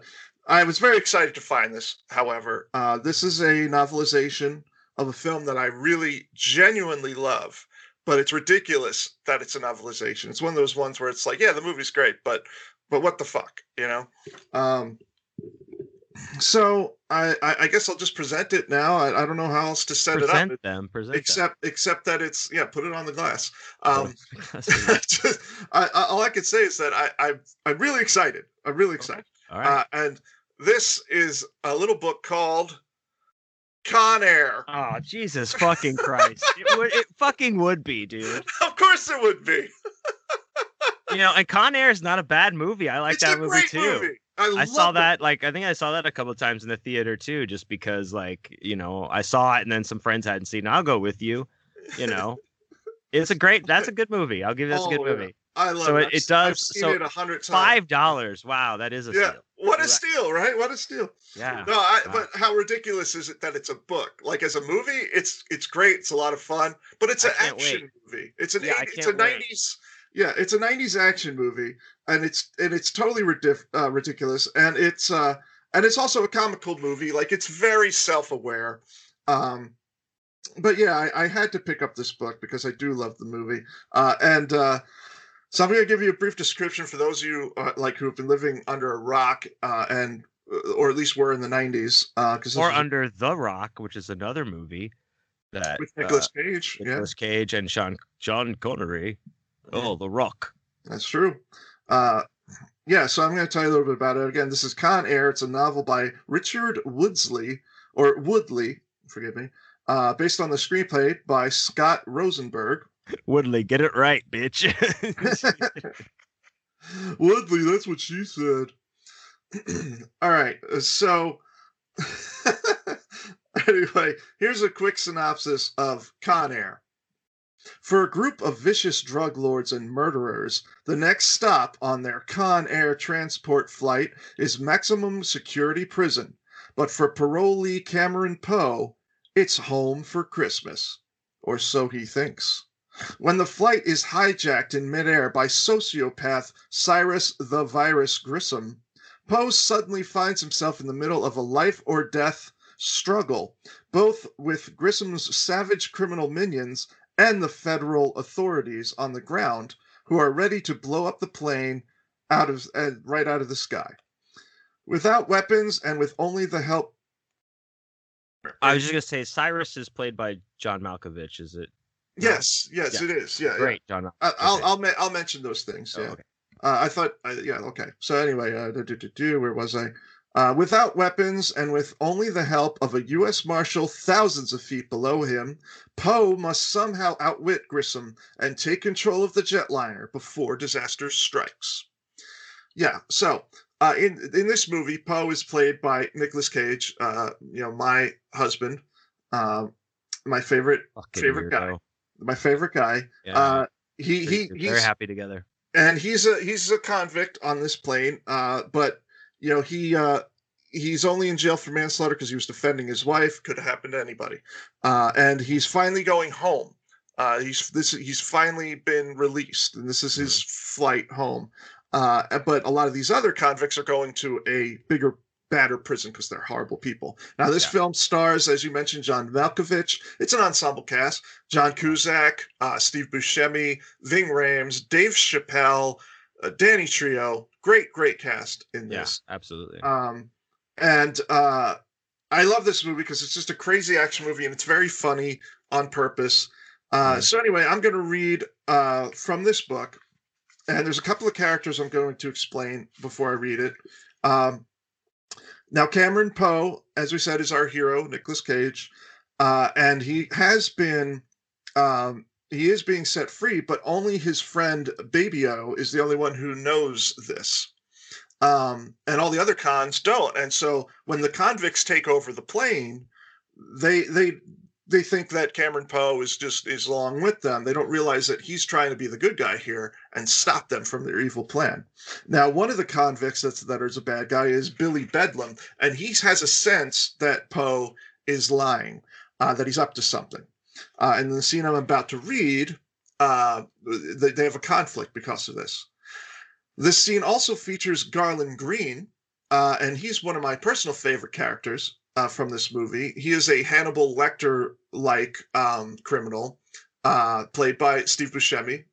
I was very excited to find this. However, this is a novelization of a film that I really genuinely love, but it's ridiculous that it's a novelization. It's one of those ones where it's like, yeah, the movie's great, but what the fuck, you know? So I guess I'll just present it now. I don't know how else to set it up. Except that it's, yeah, put it on the glass. All I can say is that I'm really excited. I'm really excited. Okay. All right. And this is a little book called Con Air. Oh, Jesus fucking Christ. It fucking would be, dude. Of course it would be. You know, and Con Air is not a bad movie. I like that movie too. Movie. I saw that, like, I think I saw that a couple of times in the theater too, just because, like, you know, I saw it and then some friends hadn't seen it. I'll go with you, you know. That's a good movie. I'll give you that's a good movie. I love so it. It does. I've seen it 100 times. $5. Wow, that is a steal. What a steal, right? What a steal. Yeah. No, but how ridiculous is it that it's a book? Like, as a movie, it's great. It's a lot of fun, but it's an action movie. It's an it's a 90s. Yeah, it's a 90s action movie, and it's totally ridiculous, and it's also a comical movie. Like, it's very self-aware. But yeah, I had to pick up this book because I do love the movie. So I'm going to give you a brief description for those of you who have been living under a rock, or at least were in the 90s. Or Under the Rock, which is another movie that with Nicolas Cage. Nicolas Cage and John Connery. Yeah. Oh, The Rock. That's true. So I'm going to tell you a little bit about it. Again, this is Con Air. It's a novel by Richard Woodsley, or Woodley, forgive me, based on the screenplay by Scott Rosenberg. Woodley, get it right, bitch. Woodley, that's what she said. All right, so anyway, here's a quick synopsis of Con Air. For a group of vicious drug lords and murderers, the next stop on their Con Air transport flight is maximum security prison. But for parolee Cameron Poe, it's home for Christmas. Or so he thinks. When the flight is hijacked in midair by sociopath Cyrus the Virus Grissom, Poe suddenly finds himself in the middle of a life-or-death struggle, both with Grissom's savage criminal minions and the federal authorities on the ground, who are ready to blow up the plane right out of the sky. Without weapons and with only the help... I was just going to say, Cyrus is played by John Malkovich, is it? Yes, it is. Yeah, great, John. I'll mention those things. Yeah, oh, okay. Okay. So anyway, where was I? Without weapons and with only the help of a U.S. Marshal thousands of feet below him, Poe must somehow outwit Grissom and take control of the jetliner before disaster strikes. Yeah. So in this movie, Poe is played by Nicolas Cage. My husband, my favorite guy. My favorite guy. Yeah. He's very happy together. And he's a convict on this plane. But he's only in jail for manslaughter because he was defending his wife. Could have happened to anybody. And he's finally going home. He's finally been released, and this is his flight home. But a lot of these other convicts are going to a bigger badder prison because they're horrible people. Now, this film stars, as you mentioned, John Malkovich. It's an ensemble cast. John Cusack, Steve Buscemi, Ving Rhames, Dave Chappelle, Danny Trejo. Great, great cast in this. Yeah, absolutely. I love this movie because it's just a crazy action movie, and it's very funny on purpose. So anyway, I'm going to read from this book, and there's a couple of characters I'm going to explain before I read it. Now, Cameron Poe, as we said, is our hero, Nicolas Cage, and he is being set free, but only his friend Baby-O is the only one who knows this, and all the other cons don't. And so, when the convicts take over the plane, they think that Cameron Poe is along with them. They don't realize that he's trying to be the good guy here and stop them from their evil plan. Now, one of the convicts that is a bad guy is Billy Bedlam, and he has a sense that Poe is lying, that he's up to something. And the scene I'm about to read, they have a conflict because of this. This scene also features Garland Green, and he's one of my personal favorite characters. From this movie. He is a Hannibal Lecter-like criminal, played by Steve Buscemi.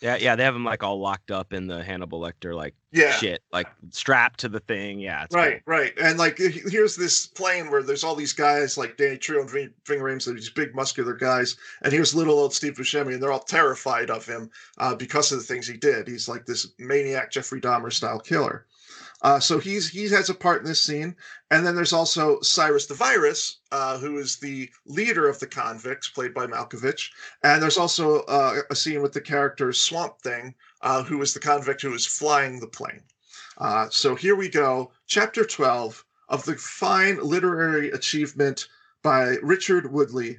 They have him all locked up in the Hannibal Lecter shit, strapped to the thing. Yeah, it's right. And here's this plane where there's all these guys like Danny Trejo and Ving Rhames, these big muscular guys, and here's little old Steve Buscemi, and they're all terrified of him because of the things he did. He's like this maniac Jeffrey Dahmer style killer. So he has a part in this scene. And then there's also Cyrus the Virus, who is the leader of the convicts, played by Malkovich. And there's also a scene with the character Swamp Thing, who is the convict who is flying the plane. So here we go. Chapter 12 of the fine literary achievement by Richard Woodley,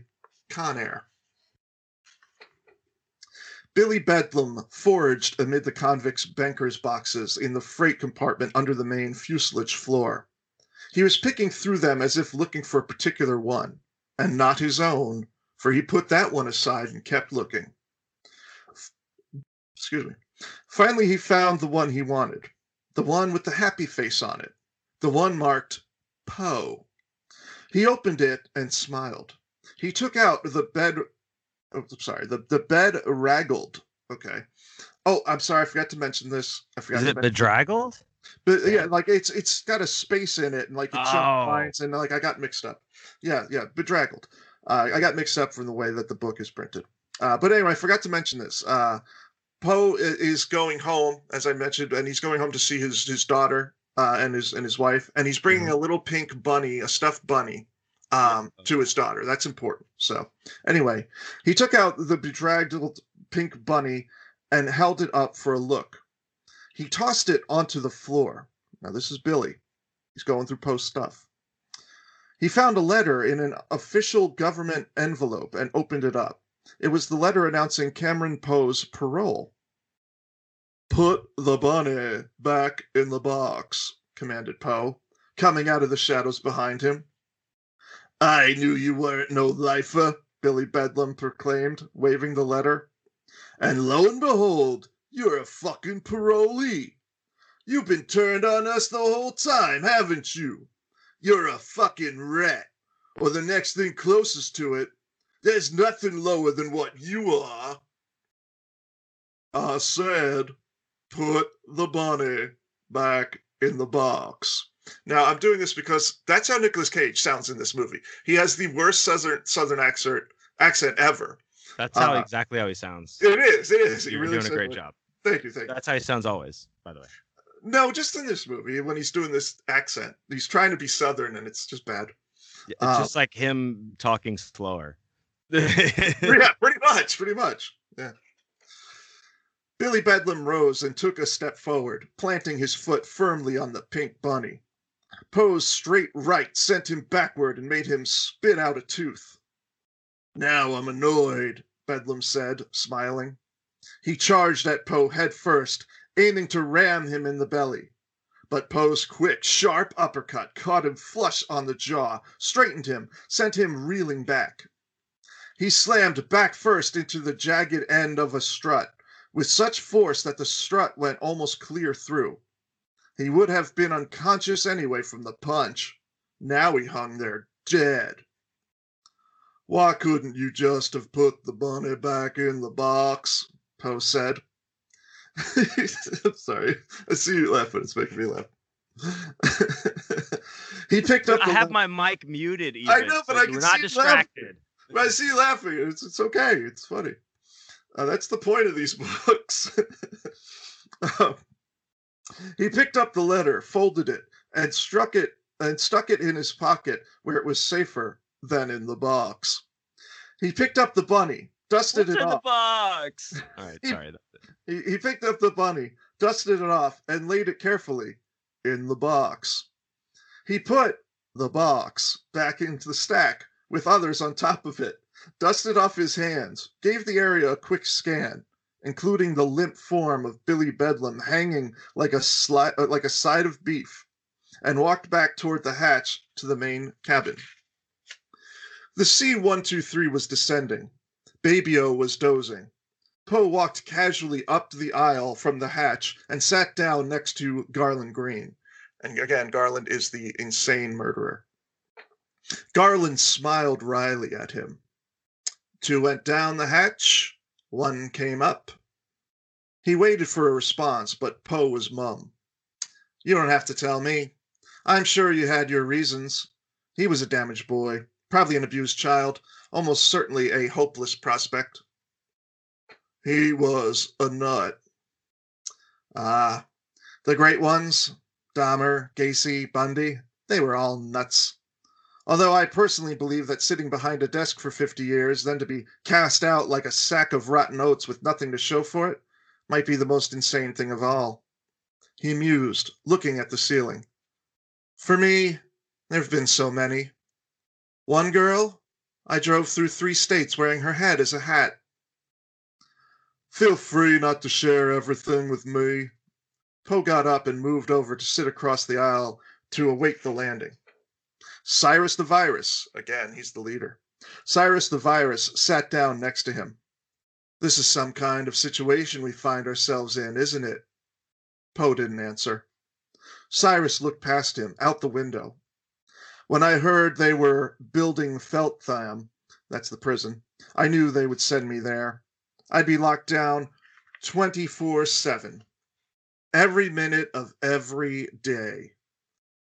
Con Air. Billy Bedlam foraged amid the convicts' banker's boxes in the freight compartment under the main fuselage floor. He was picking through them as if looking for a particular one, and not his own, for he put that one aside and kept looking. Finally, he found the one he wanted, the one with the happy face on it, the one marked Poe. He opened it and smiled. He took out the bed raggled. Okay. Oh, I'm sorry. I forgot to mention this. Is it bedraggled? But yeah, like it's got a space in it, and like it's lines, and like I got mixed up. Yeah, bedraggled. I got mixed up from the way that the book is printed. But anyway, I forgot to mention this. Poe is going home, as I mentioned, and he's going home to see his daughter and his wife, and he's bringing a little pink bunny, a stuffed bunny, to his daughter. That's important. So anyway, he took out the bedraggled pink bunny and held it up for a look. He tossed it onto the floor. Now, this is Billy. He's going through Poe's stuff. He found a letter in an official government envelope and opened it up. It was the letter announcing Cameron Poe's parole. "Put the bunny back in the box," commanded Poe, coming out of the shadows behind him. "I knew you weren't no lifer," Billy Bedlam proclaimed, waving the letter. "And lo and behold, you're a fucking parolee. You've been turned on us the whole time, haven't you? You're a fucking rat, or the next thing closest to it. There's nothing lower than what you are." "I said, put the bunny back in the box." Now, I'm doing this because that's how Nicolas Cage sounds in this movie. He has the worst Southern accent ever. That's exactly how he sounds. It is. You're really doing a great job. Thank you. That's how he sounds always, by the way. No, just in this movie, when he's doing this accent. He's trying to be Southern, and it's just bad. Yeah, it's just like him talking slower. Yeah, pretty much. Yeah. Billy Bedlam rose and took a step forward, planting his foot firmly on the pink bunny. Poe's straight right sent him backward and made him spit out a tooth. "Now I'm annoyed," Bedlam said, smiling. He charged at Poe head first, aiming to ram him in the belly. But Poe's quick, sharp uppercut caught him flush on the jaw, straightened him, sent him reeling back. He slammed back first into the jagged end of a strut, with such force that the strut went almost clear through. He would have been unconscious anyway from the punch. Now he hung there dead. "Why couldn't you just have put the bunny back in the box?" Poe said. I'm sorry. I see you laughing. It's making me laugh. He picked up. I have my mic muted. Even, I know, but so I can see not distracted. Laughing. But I see you laughing. It's okay. It's funny. That's the point of these books. He picked up the letter, folded it, and stuck it in his pocket where it was safer than in the box. He picked up the bunny, dusted it off. The box. All right, sorry. He picked up the bunny, dusted it off, and laid it carefully in the box. He put the box back into the stack with others on top of it, dusted off his hands, gave the area a quick scan, including the limp form of Billy Bedlam hanging like a side of beef, and walked back toward the hatch to the main cabin. The C-123 was descending. Baby-O was dozing. Poe walked casually up the aisle from the hatch and sat down next to Garland Green. And again, Garland is the insane murderer. Garland smiled wryly at him. "Two went down the hatch, one came up." He waited for a response, but Poe was mum. "You don't have to tell me. I'm sure you had your reasons. He was a damaged boy, probably an abused child, almost certainly a hopeless prospect." "He was a nut." "Ah, the great ones, Dahmer, Gacy, Bundy, they were all nuts. Although I personally believe that sitting behind a desk for 50 years, then to be cast out like a sack of rotten oats with nothing to show for it, might be the most insane thing of all." He mused, looking at the ceiling. "For me, there have been so many. One girl, I drove through 3 states wearing her head as a hat." Feel free not to share everything with me. Poe got up and moved over to sit across the aisle to await the landing. Cyrus the Virus, again, he's the leader. Cyrus the Virus sat down next to him. This is some kind of situation we find ourselves in, isn't it? Poe didn't answer. Cyrus looked past him, out the window. When I heard they were building Feltham, that's the prison, I knew they would send me there. I'd be locked down 24/7. Every minute of every day.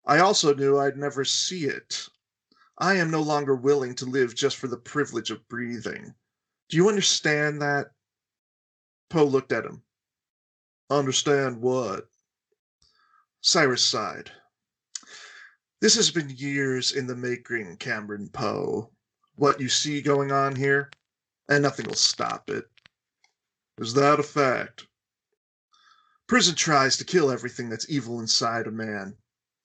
I also knew I'd never see it. I am no longer willing to live just for the privilege of breathing. Do you understand that? Poe looked at him. Understand what? Cyrus sighed. This has been years in the making, Cameron Poe. What you see going on here, and nothing will stop it. Is that a fact? Prison tries to kill everything that's evil inside a man.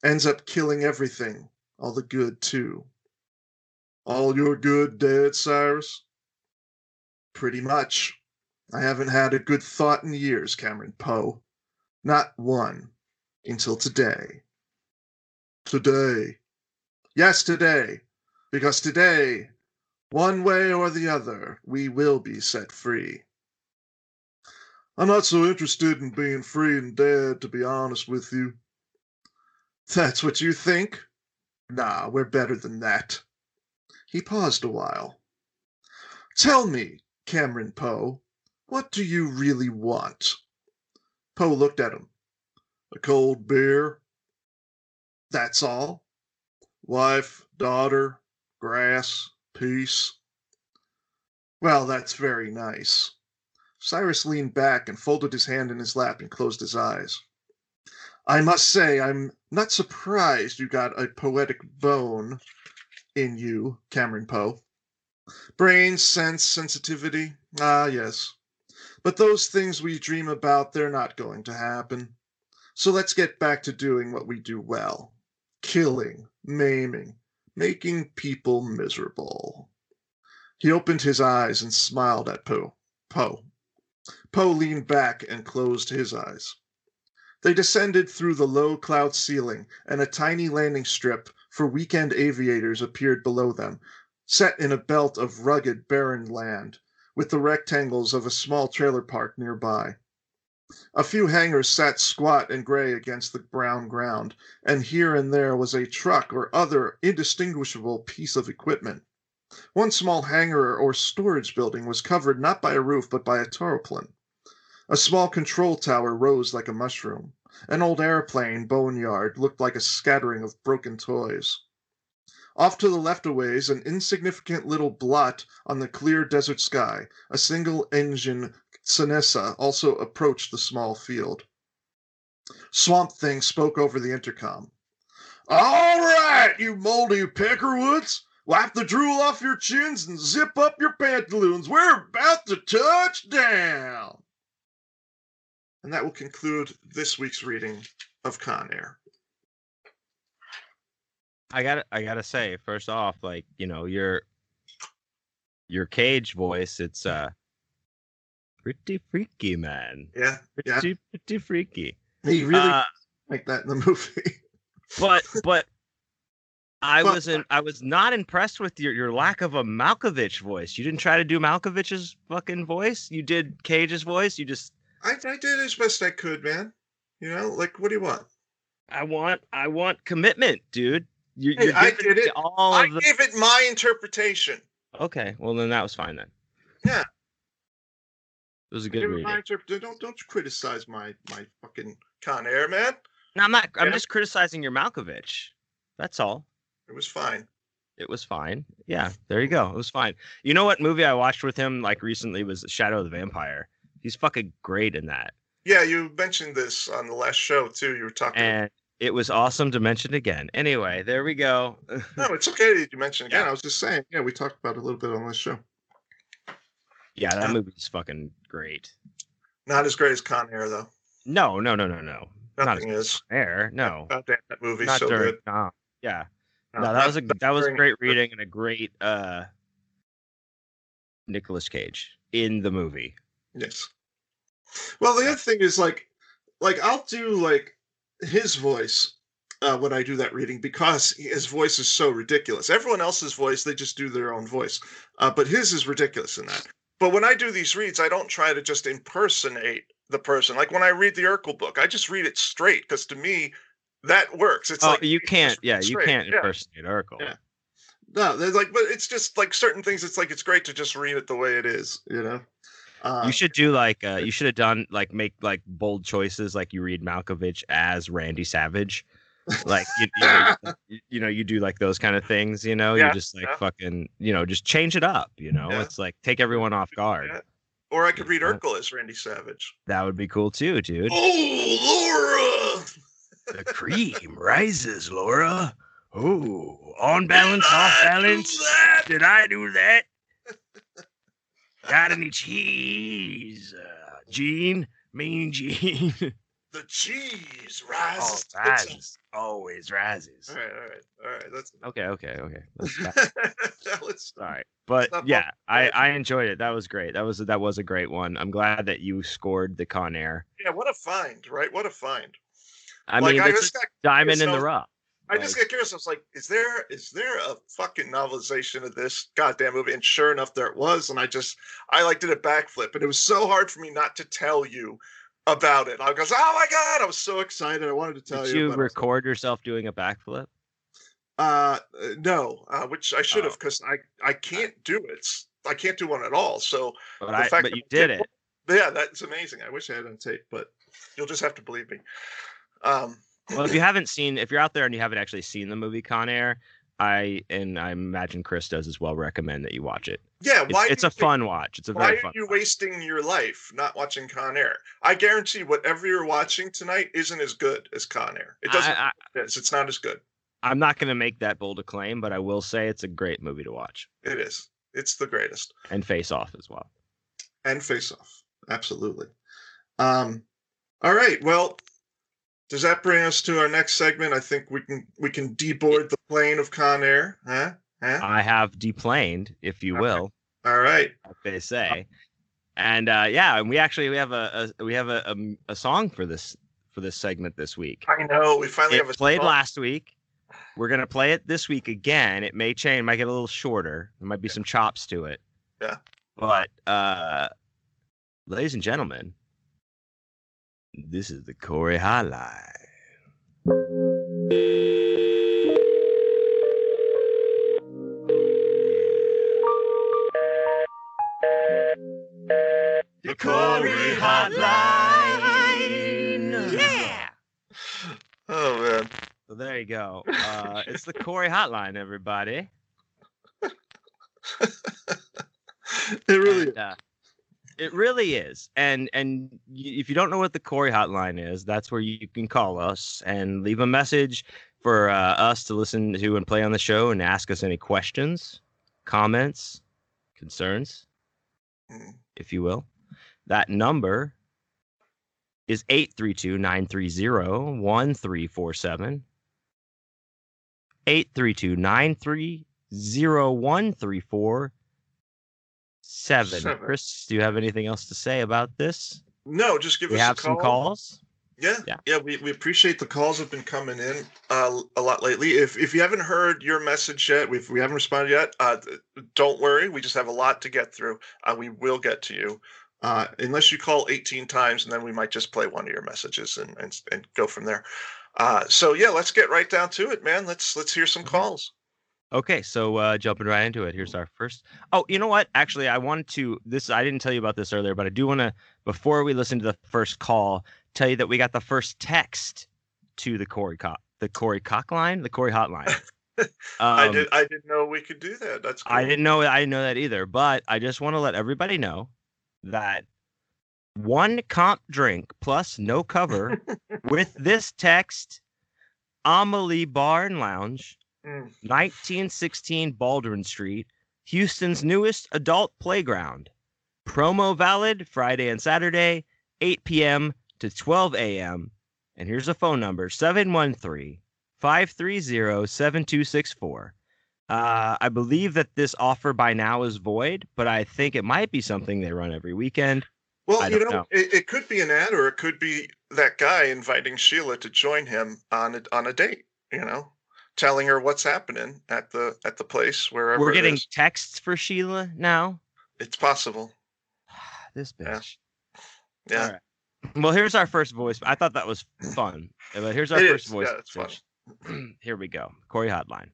Ends up killing everything, all the good, too. All your good dead, Cyrus? Pretty much. I haven't had a good thought in years, Cameron Poe. Not one. Until today. Today. Yes, today. Because today, one way or the other, we will be set free. I'm not so interested in being free and dead, to be honest with you. That's what you think? Nah, we're better than that. He paused a while. Tell me, Cameron Poe, what do you really want? Poe looked at him. A cold beer? That's all? Wife, daughter, grass, peace? Well, that's very nice. Cyrus leaned back and folded his hand in his lap and closed his eyes. I must say, I'm not surprised you got a poetic bone in you, Cameron Poe. Brain, sense, sensitivity, ah, yes. But those things we dream about, they're not going to happen. So let's get back to doing what we do well. Killing, maiming, making people miserable. He opened his eyes and smiled at Poe. Poe leaned back and closed his eyes. They descended through the low cloud ceiling, and a tiny landing strip for weekend aviators appeared below them, set in a belt of rugged, barren land, with the rectangles of a small trailer park nearby. A few hangars sat squat and gray against the brown ground, and here and there was a truck or other indistinguishable piece of equipment. One small hangar or storage building was covered not by a roof but by a tarpaulin. A small control tower rose like a mushroom. An old airplane boneyard looked like a scattering of broken toys. Off to the left a ways, an insignificant little blot on the clear desert sky, a single-engine Cessna also approached the small field. Swamp Thing spoke over the intercom. "All right, you moldy peckerwoods! Wipe the drool off your chins and zip up your pantaloons. We're about to touch down!" And that will conclude this week's reading of Con Air. I gotta say, first off, like, you know, your Cage voice, it's pretty freaky, man. Yeah, pretty freaky. He really like that in the movie. I was not impressed with your lack of a Malkovich voice. You didn't try to do Malkovich's fucking voice. You did Cage's voice. You just. I did as best I could, man. You know, like, what do you want? I want commitment, dude. You're I did it. I gave it my interpretation. Okay, well then that was fine then. Yeah, it was a good reading. Don't criticize my fucking Con Air, man. No, I'm not. Yeah. I'm just criticizing your Malkovich. That's all. It was fine. It was fine. Yeah, there you go. It was fine. You know what movie I watched with him like recently was Shadow of the Vampire. He's fucking great in that. Yeah, you mentioned this on the last show, too. You were talking about... It was awesome to mention again. Anyway, there we go. No, it's okay that you mentioned again. Yeah. I was just saying, yeah, we talked about it a little bit on this show. Yeah, that movie's fucking great. Not as great as Con Air, though. No. Nothing is. Con Air, no. That movie's so good. No. Yeah. No, that was a great reading and a great Nicolas Cage in the movie. Yes. Well, the other thing is like I'll do like his voice when I do that reading, because his voice is so ridiculous. Everyone else's voice, they just do their own voice, but his is ridiculous in that. But when I do these reads, I don't try to just impersonate the person. Like when I read the Urkel book, I just read it straight, because to me that works. It's you can't, you can't impersonate Urkel. Yeah. No, there's but it's just like certain things. It's like it's great to just read it the way it is, you know. You should do you should have done make bold choices, like you read Malkovich as Randy Savage, you do those kind of things, you know. Yeah, you just fucking, just change it up, you know. Yeah. It's like take everyone off guard. Yeah. Or I could read Urkel as Randy Savage. That would be cool too, dude. Oh, Laura, the cream rises, Laura. Oh, on balance, off balance. Did I do that? Got any cheese, Gene? Mean Gene. The cheese rises. Oh, rises. Always rises. All right. That's okay. All right, but yeah, I enjoyed it. That was great. That was a great one. I'm glad that you scored the Con Air. Yeah, what a find, right? What a find. I mean, it's a diamond in the rough. I just got curious. I was like, is there a fucking novelization of this goddamn movie? And sure enough, there it was. And I did a backflip. And it was so hard for me not to tell you about it. I goes, oh my God, I was so excited. I wanted to tell you. Did you record yourself doing a backflip? No, which I should have, because I can't do it. I can't do one at all. So but you did it. Yeah, that's amazing. I wish I had it on tape, but you'll just have to believe me. Well, if you're out there and you haven't actually seen the movie Con Air, I imagine Chris does as well, recommend that you watch it. Yeah, it's a fun watch. It's a very fun. Why are you wasting your life not watching Con Air? I guarantee whatever you're watching tonight isn't as good as Con Air. It doesn't. It's not as good. I'm not going to make that bold a claim, but I will say it's a great movie to watch. It is. It's the greatest. And Face Off as well. And Face Off, absolutely. All right. Well. Does that bring us to our next segment? I think we can deboard the plane of Con Air, huh? I have deplaned, if you will. All right, like they say, and and we have a song for this segment this week. I know we finally have a played song. Last week. We're gonna play it this week again. It may change, might get a little shorter. There might be some chops to it. Yeah, but ladies and gentlemen. This is the Corey Highline. The Corey Hotline. Yeah. Oh man. So there you go. It's the Corey Hotline, everybody. It really is. And if you don't know what the Corey Hotline is, that's where you can call us and leave a message for us to listen to and play on the show and ask us any questions, comments, concerns, if you will. That number is 832-930-1347. 832-930-1347. Seven. Chris, do you have anything else to say about this? No, just give us a call. We have some calls. Yeah. We appreciate the calls have been coming in a lot lately. If you haven't heard your message yet, if we haven't responded yet, don't worry. We just have a lot to get through. We will get to you, unless you call 18 times, and then we might just play one of your messages and go from there. So let's get right down to it, man. Let's hear some calls. Okay, so jumping right into it. Here's our first. Oh, you know what? Actually, I wanted to. I didn't tell you about this earlier, but I do want to, before we listen to the first call, tell you that we got the first text to the Corey Hotline. I didn't know we could do that. That's cool. I didn't know that either. But I just want to let everybody know that one comp drink plus no cover with this text, Amelie Bar and Lounge. 1916 Baldwin Street, Houston's newest adult playground. Promo valid Friday and Saturday, 8 p.m. to 12 a.m. And here's a phone number, 713-530-7264. I believe that this offer by now is void, but I think it might be something they run every weekend. Well, you know, it could be an ad, or it could be that guy inviting Sheila to join him on a date, you know, telling her what's happening at the place wherever. We're getting texts for Sheila now. It's possible. This bitch. Yeah. All right. Well, here's our first voice. I thought that was fun. But here's our first voice. Yeah, it's fun. Here we go. Corey Hotline.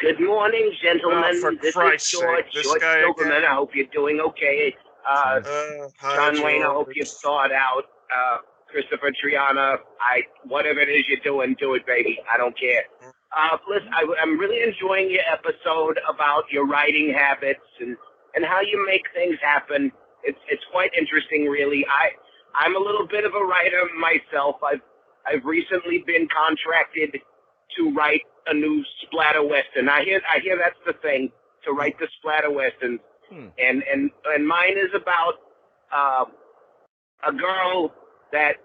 Good morning, gentlemen. Oh, this is George. George Silverman. I hope you're doing okay. Hi, John Wayne, I hope you've thawed out. Christopher Triana, whatever it is you're doing, do it, baby. I don't care. Listen, I'm really enjoying your episode about your writing habits and how you make things happen. It's quite interesting, really. I'm a little bit of a writer myself. I've recently been contracted to write a new splatter western. I hear that's the thing, to write the splatter westerns. And mine is about a girl that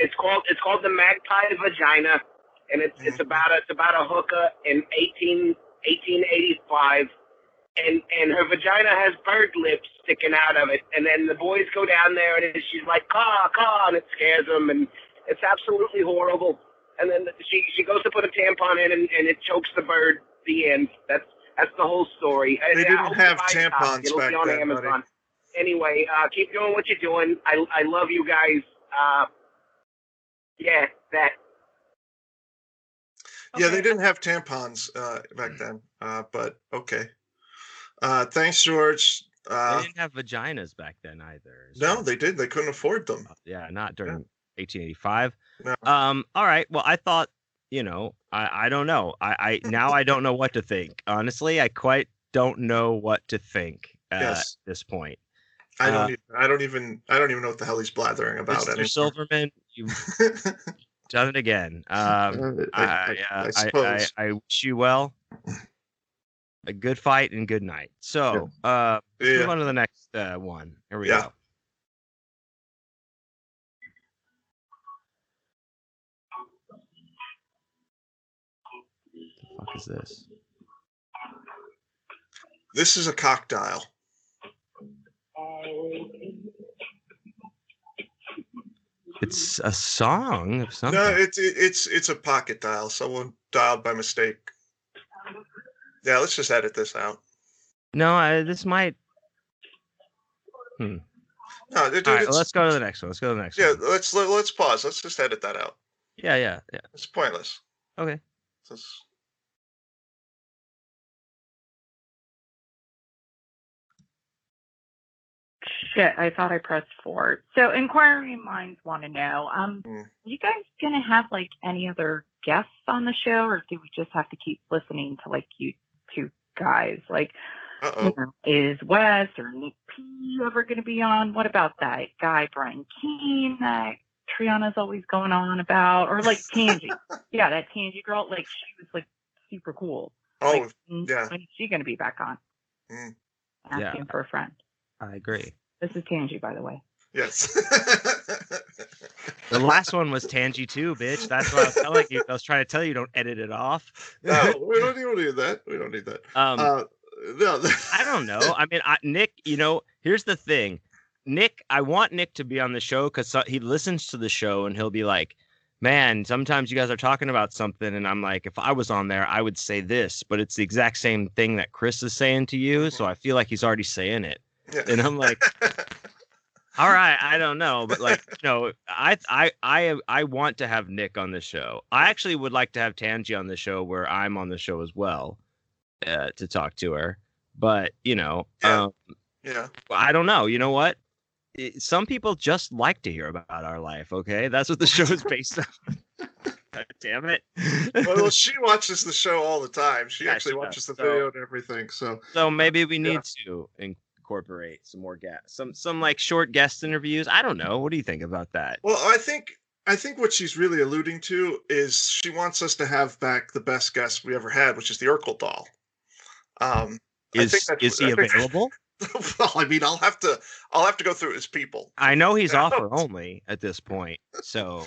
it's called The Magpie Vagina, and it's about a hooker in 1885, and her vagina has bird lips sticking out of it, and then the boys go down there and she's like caw, and it scares them, and it's absolutely horrible. And then she goes to put a tampon in, and it chokes the bird. The end. That's the whole story. They didn't have tampons back then, on Amazon. Buddy. Anyway, keep doing what you're doing. I love you guys. Yeah, they didn't have tampons back then. But okay. Thanks, George. They didn't have vaginas back then either. So. No, they did. They couldn't afford them. Yeah, not during 1885. No. All right. Well, I thought, you know, I don't know. Now I don't know what to think. Honestly, I quite don't know what to think at this point. I don't even know what the hell he's blathering about. Mr. Silverman, you've done it again. I wish you well. A good fight and good night. So, let's move on to the next one. Here we go. What is this? This is a cocktail. It's a song of something. No, it's a pocket dial. Someone dialed by mistake. Yeah, let's just edit this out. No, this might. No, all right, well, let's go to the next one. Let's go to the next one. Yeah, let's pause. Let's just edit that out. Yeah. It's pointless. Okay. Shit, I thought I pressed forward. So, inquiring minds want to know, are you guys going to have, like, any other guests on the show, or do we just have to keep listening to, like, you two guys? Like, you know, is Wes or Nick P ever going to be on? What about that guy, Brian Keene, that Triana's always going on about? Or, like, Tangie. Yeah, that Tangie girl, like, she was, like, super cool. Oh, like, yeah. When is she going to be back on? Asking for a friend. I agree. This is Tangie, by the way. Yes. The last one was Tangie too, bitch. That's what I was telling you. I was trying to tell you, don't edit it off. No, we don't even need that. No. I don't know. I mean, Nick, you know, here's the thing. Nick, I want Nick to be on the show because he listens to the show and he'll be like, man, sometimes you guys are talking about something and I'm like, if I was on there, I would say this, but it's the exact same thing that Chris is saying to you. So I feel like he's already saying it. Yeah. And I'm like, all right, I don't know. But like, you know, I want to have Nick on the show. I actually would like to have Tangie on the show where I'm on the show as well to talk to her. But, you know, I don't know. You know what? Some people just like to hear about our life. OK, that's what the show is based on. God damn it. Well, she watches the show all the time. She watches the video and everything. So maybe we need to incorporate some more guests, some like short guest interviews. I don't know. What do you think about that? Well, I think what she's really alluding to is she wants us to have back the best guest we ever had, which is the Urkel doll. Is he available? Well, I mean, I'll have to go through his people. I know he's offer only at this point, so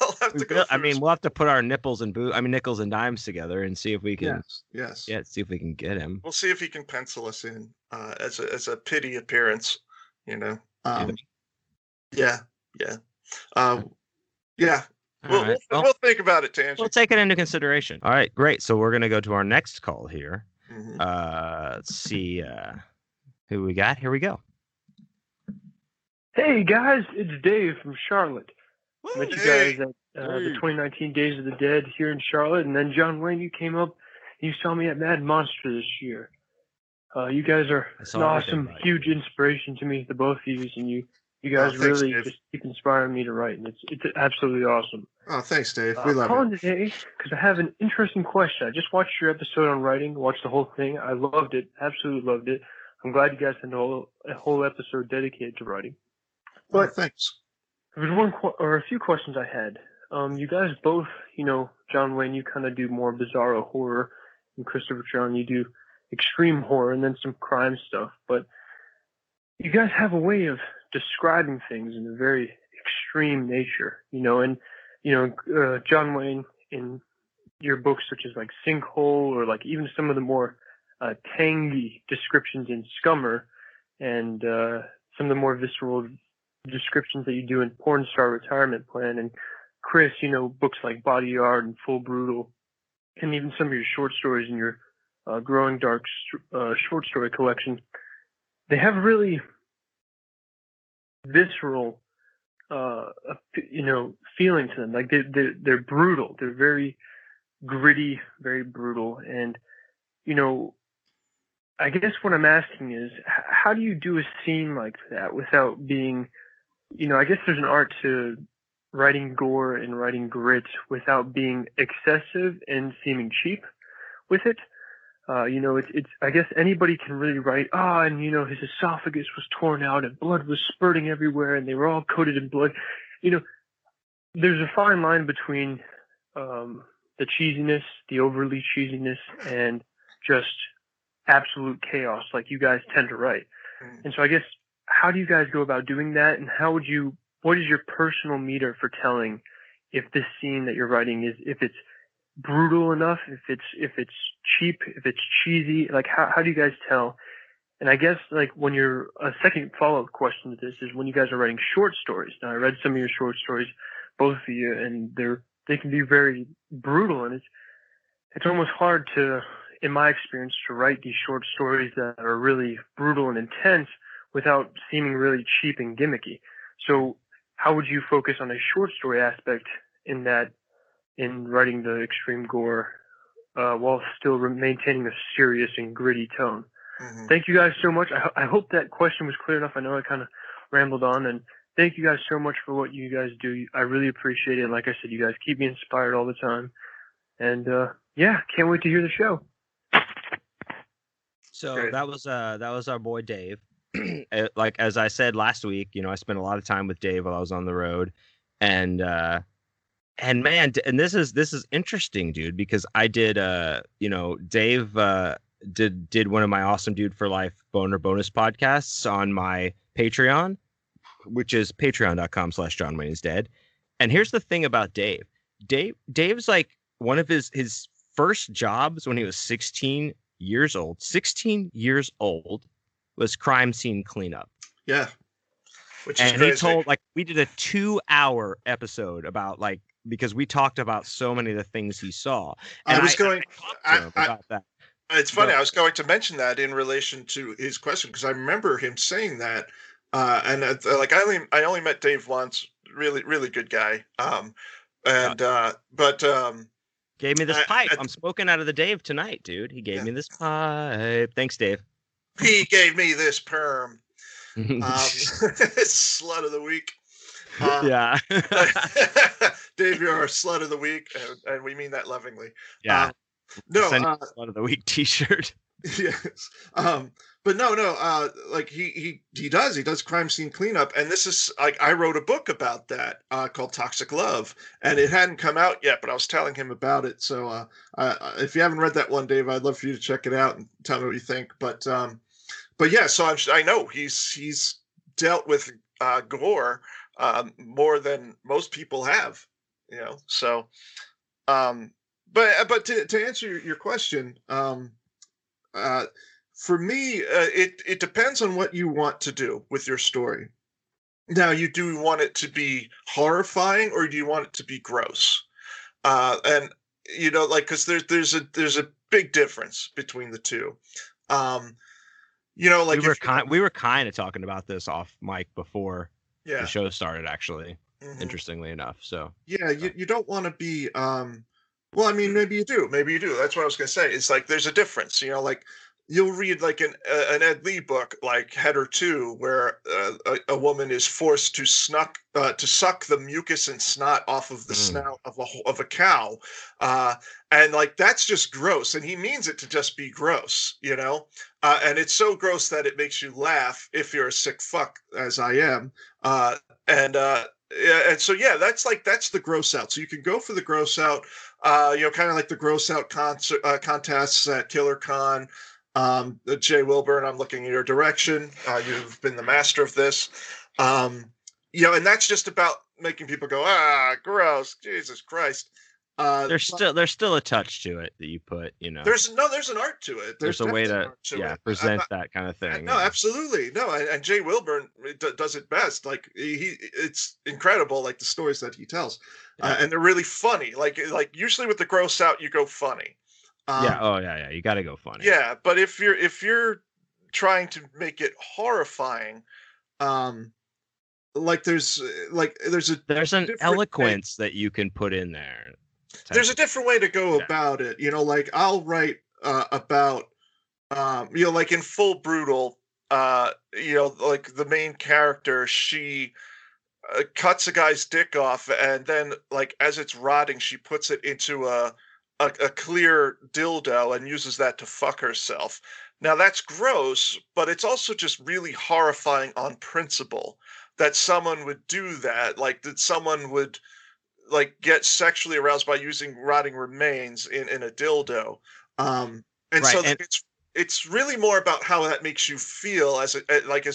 I'll have to go. I mean, we'll have to put our nickels and dimes together and see if we can. Yes. Yeah, see if we can get him. We'll see if he can pencil us in as a pity appearance. you know. We'll think about it, Tangie. We'll take it into consideration. All right, great. So we're going to go to our next call here. Mm-hmm. Let's see who we got. Here we go. Hey, guys. It's Dave from Charlotte. I met you guys at the 2019 Days of the Dead here in Charlotte. And then, John Wayne, you came up and you saw me at Mad Monster this year. You guys are an awesome, huge inspiration to me, the both of you. And you guys really just keep inspiring me to write. And it's absolutely awesome. Oh, thanks, Dave. We love it. I'm calling today because I have an interesting question. I just watched your episode on writing, watched the whole thing. I loved it. Absolutely loved it. I'm glad you guys had a whole episode dedicated to writing. Well, thanks. There was a few questions I had. You guys both, you know, John Wayne, you kind of do more bizarro horror, and Christopher Triana, you do extreme horror, and then some crime stuff. But you guys have a way of describing things in a very extreme nature, you know. And you know, John Wayne, in your books, such as like Sinkhole, or like even some of the more Tangie descriptions in Scummer, and some of the more visceral descriptions that you do in Porn Star Retirement Plan, and Chris, you know, books like Body Yard and Full Brutal, and even some of your short stories in your Growing Dark short story collection, they have really visceral, you know, feeling to them. Like they're brutal. They're very gritty, very brutal. And, you know, I guess what I'm asking is, how do you do a scene like that without being, you know, I guess there's an art to writing gore and writing grit without being excessive and seeming cheap with it. You know, it's I guess anybody can really write, and, you know, his esophagus was torn out and blood was spurting everywhere and they were all coated in blood. You know, there's a fine line between the cheesiness, the overly cheesiness, and just absolute chaos like you guys tend to write. And so I guess, how do you guys go about doing that, and how would you, what is your personal meter for telling if this scene that you're writing is, if it's brutal enough, if it's cheap, if it's cheesy? Like how do you guys tell? And I guess, like, when you're, a second follow-up question to this is, when you guys are writing short stories, now I read some of your short stories, both of you, and they can be very brutal, and it's almost hard to, in my experience, to write these short stories that are really brutal and intense without seeming really cheap and gimmicky. So how would you focus on a short story aspect in that, in writing the extreme gore, while still maintaining a serious and gritty tone? Mm-hmm. Thank you guys so much. I hope that question was clear enough. I know I kind of rambled on, and thank you guys so much for what you guys do. I really appreciate it. And like I said, you guys keep me inspired all the time, and can't wait to hear the show. So great. That was our boy Dave. Like, as I said last week, you know, I spent a lot of time with Dave while I was on the road, and man, and this is interesting, dude, because I did, you know, Dave did one of my awesome Dude for Life Boner bonus podcasts on my Patreon, which is patreon.com/JohnWayneIsDead. And here's the thing about Dave. Dave's like, one of his first jobs when he was 16 years old was crime scene cleanup. Yeah. Which is crazy. He told, like, we did a 2-hour episode about, like, because we talked about so many of the things he saw. And I talked to him about that. It's funny. I was going to mention that in relation to his question, because I remember him saying that. I only met Dave once. Really, really good guy. Gave me this pipe. I'm smoking out of the Dave tonight, dude. He gave me this pipe. Thanks, Dave. He gave me this perm. Slut of the week. Dave, you're our slut of the week, and we mean that lovingly. Yeah. Slut of the week T-shirt. Yes. Like he does crime scene cleanup, and this is, like, I wrote a book about that called Toxic Love, and it hadn't come out yet, but I was telling him about it. So if you haven't read that one, Dave, I'd love for you to check it out and tell me what you think. But yeah, so I know he's dealt with gore more than most people have, you know. So, but to answer your question, For me, it depends on what you want to do with your story. Now, do you want it to be horrifying, or do you want it to be gross? And you know, like, because there's a big difference between the two. You know, like we were kind of talking about this off mic before the show started, actually. Mm-hmm. Interestingly enough, so yeah, you don't want to be. Well, I mean, maybe you do. That's what I was gonna say. It's like there's a difference. You know, like you'll read like an Ed Lee book like Header 2, where a woman is forced to suck the mucus and snot off of the snout of a cow, and like that's just gross. And he means it to just be gross, you know. And it's so gross that it makes you laugh if you're a sick fuck, as I am. And so, yeah, that's the gross out. So you can go for the gross out, you know, kind of like the gross out contests at Killer Con. Jay Wilburn, I'm looking in your direction. You've been the master of this. You know, and that's just about making people go, ah, gross, Jesus Christ. There's still a touch to it that you put, you know. There's an art to it. There's a way to present that kind of thing. No, absolutely. No, and Jay Wilburn does it best. Like it's incredible. Like the stories that he tells, and they're really funny. Like usually with the gross out, you go funny. You got to go funny. Yeah, but if you're trying to make it horrifying, there's an eloquence that you can put in there. There's a different way to go about it, you know. Like I'll write about, you know, like in Full Brutal, you know, like the main character, she cuts a guy's dick off, and then like as it's rotting, she puts it into a clear dildo and uses that to fuck herself. Now that's gross, but it's also just really horrifying on principle that someone would do that, like that someone would. Like get sexually aroused by using rotting remains in a dildo, it's really more about how that makes you feel as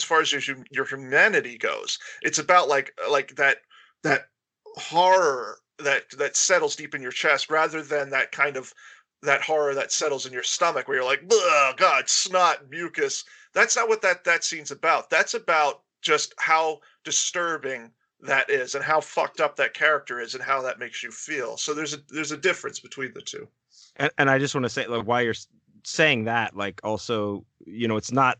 far as your humanity goes. It's about like that horror that settles deep in your chest, rather than that kind of that horror that settles in your stomach where you're like, oh God, snot, mucus. That's not what that scene's about. That's about just how disturbing that is and how fucked up that character is and how that makes you feel. So there's a difference between the two. And I just want to say, like, while you're saying that, like, also, you know, it's not,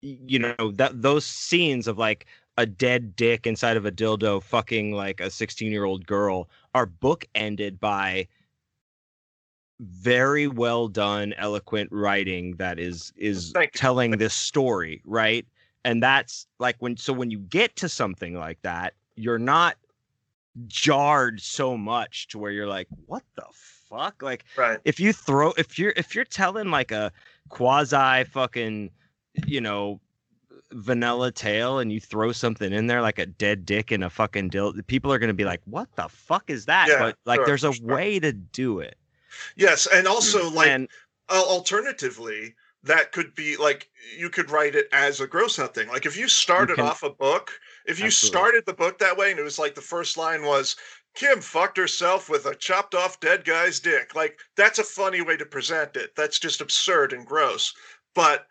you know, that those scenes of like a dead dick inside of a dildo fucking like a 16-year-old girl are bookended by very well done, eloquent writing that is telling this story, right? And that's like when you get to something like that, you're not jarred so much to where you're like, what the fuck? Like, right. if you're telling like a quasi fucking, you know, vanilla tale and you throw something in there, like a dead dick and a fucking dildo, people are going to be like, what the fuck is that? Yeah, but like, there's a way to do it. Yes. And also like, alternatively, that could be like you could write it as a gross out thing. Like if you started off a book, if you started the book that way and it was like the first line was Kim fucked herself with a chopped off dead guy's dick. Like that's a funny way to present it. That's just absurd and gross. But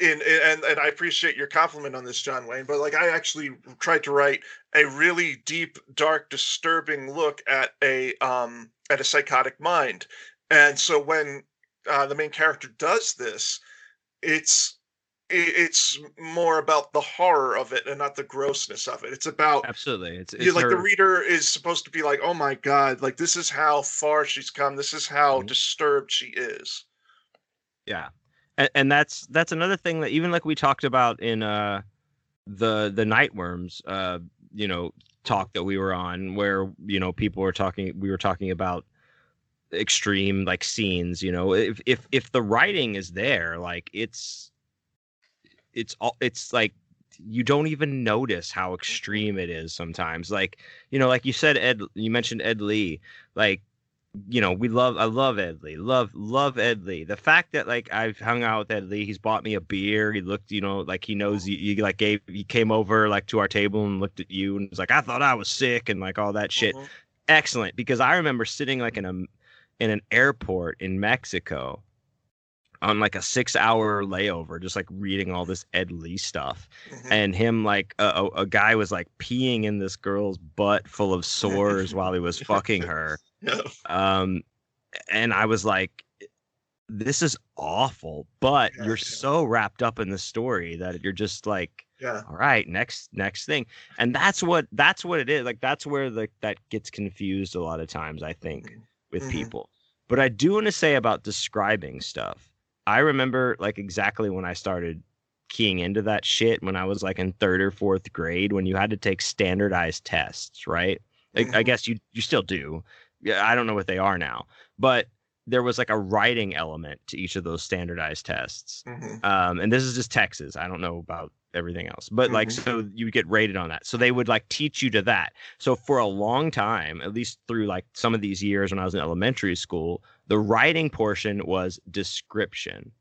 and I appreciate your compliment on this, John Wayne, but like I actually tried to write a really deep, dark, disturbing look at a psychotic mind. And so when the main character does this, it's more about the horror of it and not the grossness of it. It's about absolutely. It's you know, like her... the reader is supposed to be like, oh my God, like this is how far she's come. This is how disturbed she is. Yeah, and that's another thing that even like we talked about in the Nightworms, you know, talk that we were on where you know people were talking. We were talking about extreme like scenes, you know, if the writing is there, like it's like you don't even notice how extreme it is sometimes. Like, you know, like you said, you mentioned Ed Lee, like, you know, I love Ed Lee, love Ed Lee. The fact that like I've hung out with Ed Lee, he's bought me a beer. He looked, you know, like he knows you like he came over like to our table and looked at you and was like, I thought I was sick and like all that shit. Mm-hmm. Excellent. Because I remember sitting like in an airport in Mexico on like a 6-hour layover, just like reading all this Ed Lee stuff. And him like a guy was like peeing in this girl's butt full of sores while he was fucking her. And I was like, this is awful, but you're so wrapped up in the story that you're just like, all right, next thing. And that's what it is. Like, that's where that gets confused a lot of times, I think, with people. But I do want to say about describing stuff, I remember like exactly when I started keying into that shit, when I was like in 3rd or 4th grade, when you had to take standardized tests, right? Like, I guess you still do. Yeah, I don't know what they are now, but there was like a writing element to each of those standardized tests. And this is just Texas. I don't know about everything else, but like, so you get rated on that. So they would like teach you to that. So for a long time, at least through like some of these years when I was in elementary school, the writing portion was description.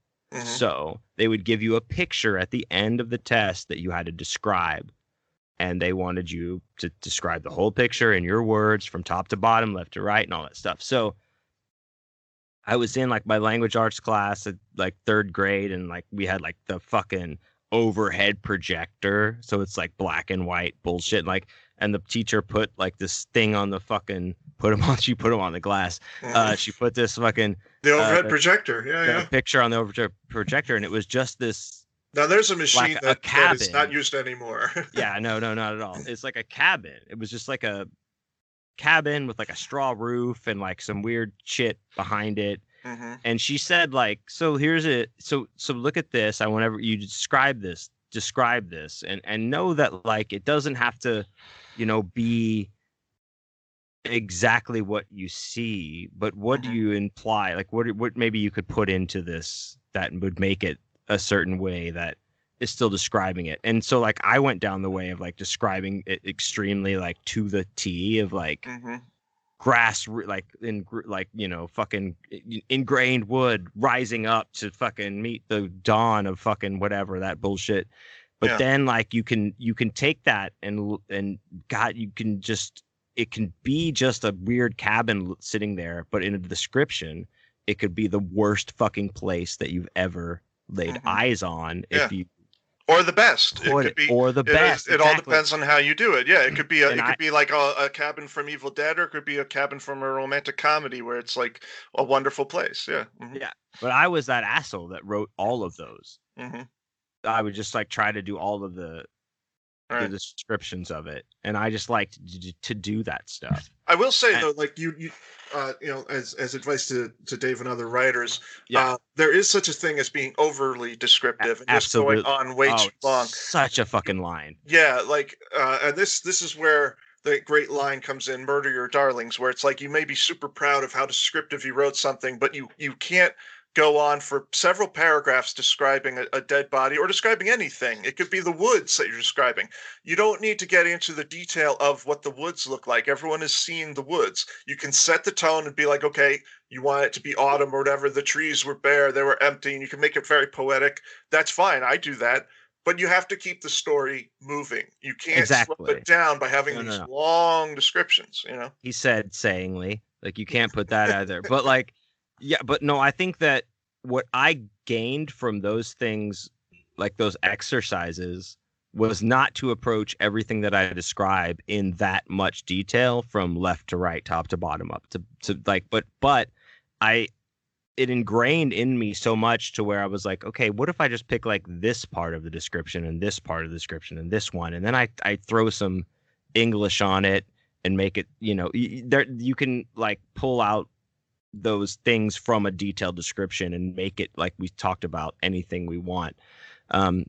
So they would give you a picture at the end of the test that you had to describe. And they wanted you to describe the whole picture in your words from top to bottom, left to right, and all that stuff. So I was in like my language arts class at like 3rd grade, and like we had like the fucking overhead projector. So it's like black and white bullshit. Like, and the teacher put like this thing on the fucking, she put them on the glass. She put this fucking. The overhead projector. Yeah. Picture on the overhead projector. And it was just this. Now, there's a machine like that is not used anymore. No, not at all. It's like a cabin. It was just like a cabin with like a straw roof and like some weird shit behind it. And she said like, so here's it. So look at this. I want you to describe this and know that like it doesn't have to, be exactly what you see. But what do you imply? Like what maybe you could put into this that would make it a certain way that is still describing it. And so like I went down the way of like describing it extremely like to the T of like grass, like in like, fucking ingrained wood rising up to fucking meet the dawn of fucking whatever that bullshit. But then like you can take that and God, it can be just a weird cabin sitting there, but in a description, it could be the worst fucking place that you've ever laid eyes on, if you, or the best. It could be, or the best. It all depends on how you do it. Yeah, it could be be like a cabin from Evil Dead, or it could be a cabin from a romantic comedy where it's like a wonderful place. Yeah, But I was that asshole that wrote all of those. I would just like try to do all of the descriptions of it, and I just liked to do that stuff. I will say though, like you as advice to Dave and other writers, there is such a thing as being overly descriptive and just going on way too long. Such a fucking line. Yeah, like and this is where the great line comes in, Murder Your Darlings, where it's like you may be super proud of how descriptive you wrote something, but you can't go on for several paragraphs describing a dead body or describing anything. It could be the woods that you're describing. You don't need to get into the detail of what the woods look like. Everyone has seen the woods. You can set the tone and be like, okay, you want it to be autumn or whatever. The trees were bare. They were empty. And you can make it very poetic. That's fine. I do that. But you have to keep the story moving. You can't slow it down by having these long descriptions. He said sayingly, like, you can't put that out there. But like, yeah, but no, I think that what I gained from those things, like those exercises, was not to approach everything that I describe in that much detail from left to right, top to bottom, up to like, but it ingrained in me so much to where I was like, okay, what if I just pick like this part of the description and this part of the description and this one, and then I throw some English on it and make it, there you can like pull out those things from a detailed description and make it like we talked about, anything we want.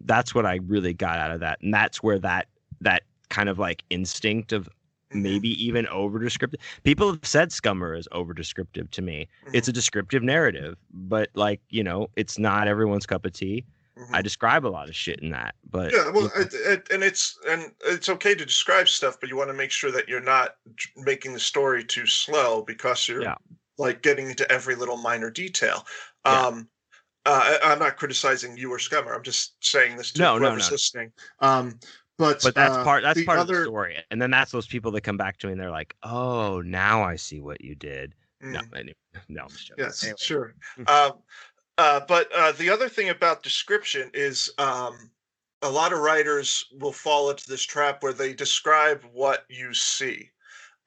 That's what I really got out of that. And that's where that kind of like instinct of maybe even over descriptive. People have said Scummer is over descriptive to me. It's a descriptive narrative, but like, it's not everyone's cup of tea. I describe a lot of shit in that, but it's okay to describe stuff, but you want to make sure that you're not making the story too slow because you're like getting into every little minor detail. I'm not criticizing you or Scummer. I'm just saying this to whoever's listening. But that's part of the story. And then that's those people that come back to me and they're like, oh, now I see what you did. No, I'm just joking. Yes, anyway. Sure. But the other thing about description is a lot of writers will fall into this trap where they describe what you see.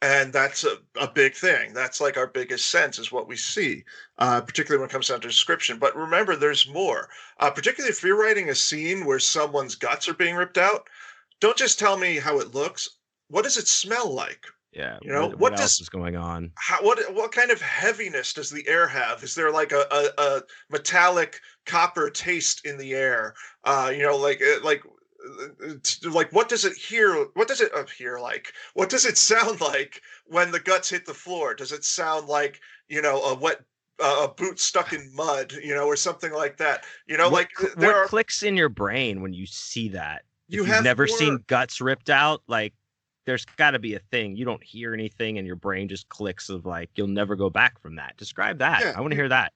And that's a big thing. That's like our biggest sense is what we see, particularly when it comes down to description. But remember, there's more, particularly if you're writing a scene where someone's guts are being ripped out. Don't just tell me how it looks. What does it smell like? Yeah. You know, what else is going on? What kind of heaviness does the air have? Is there like a metallic copper taste in the air? You know, like what does it appear like, what does it sound like when the guts hit the floor? Does it sound like, you know, a wet a boot stuck in mud, you know, or something like that? You know, what clicks in your brain when you see that? You've never seen guts ripped out, like there's got to be a thing. You don't hear anything and your brain just clicks of like, you'll never go back from that. Describe that. Yeah, I want to hear that.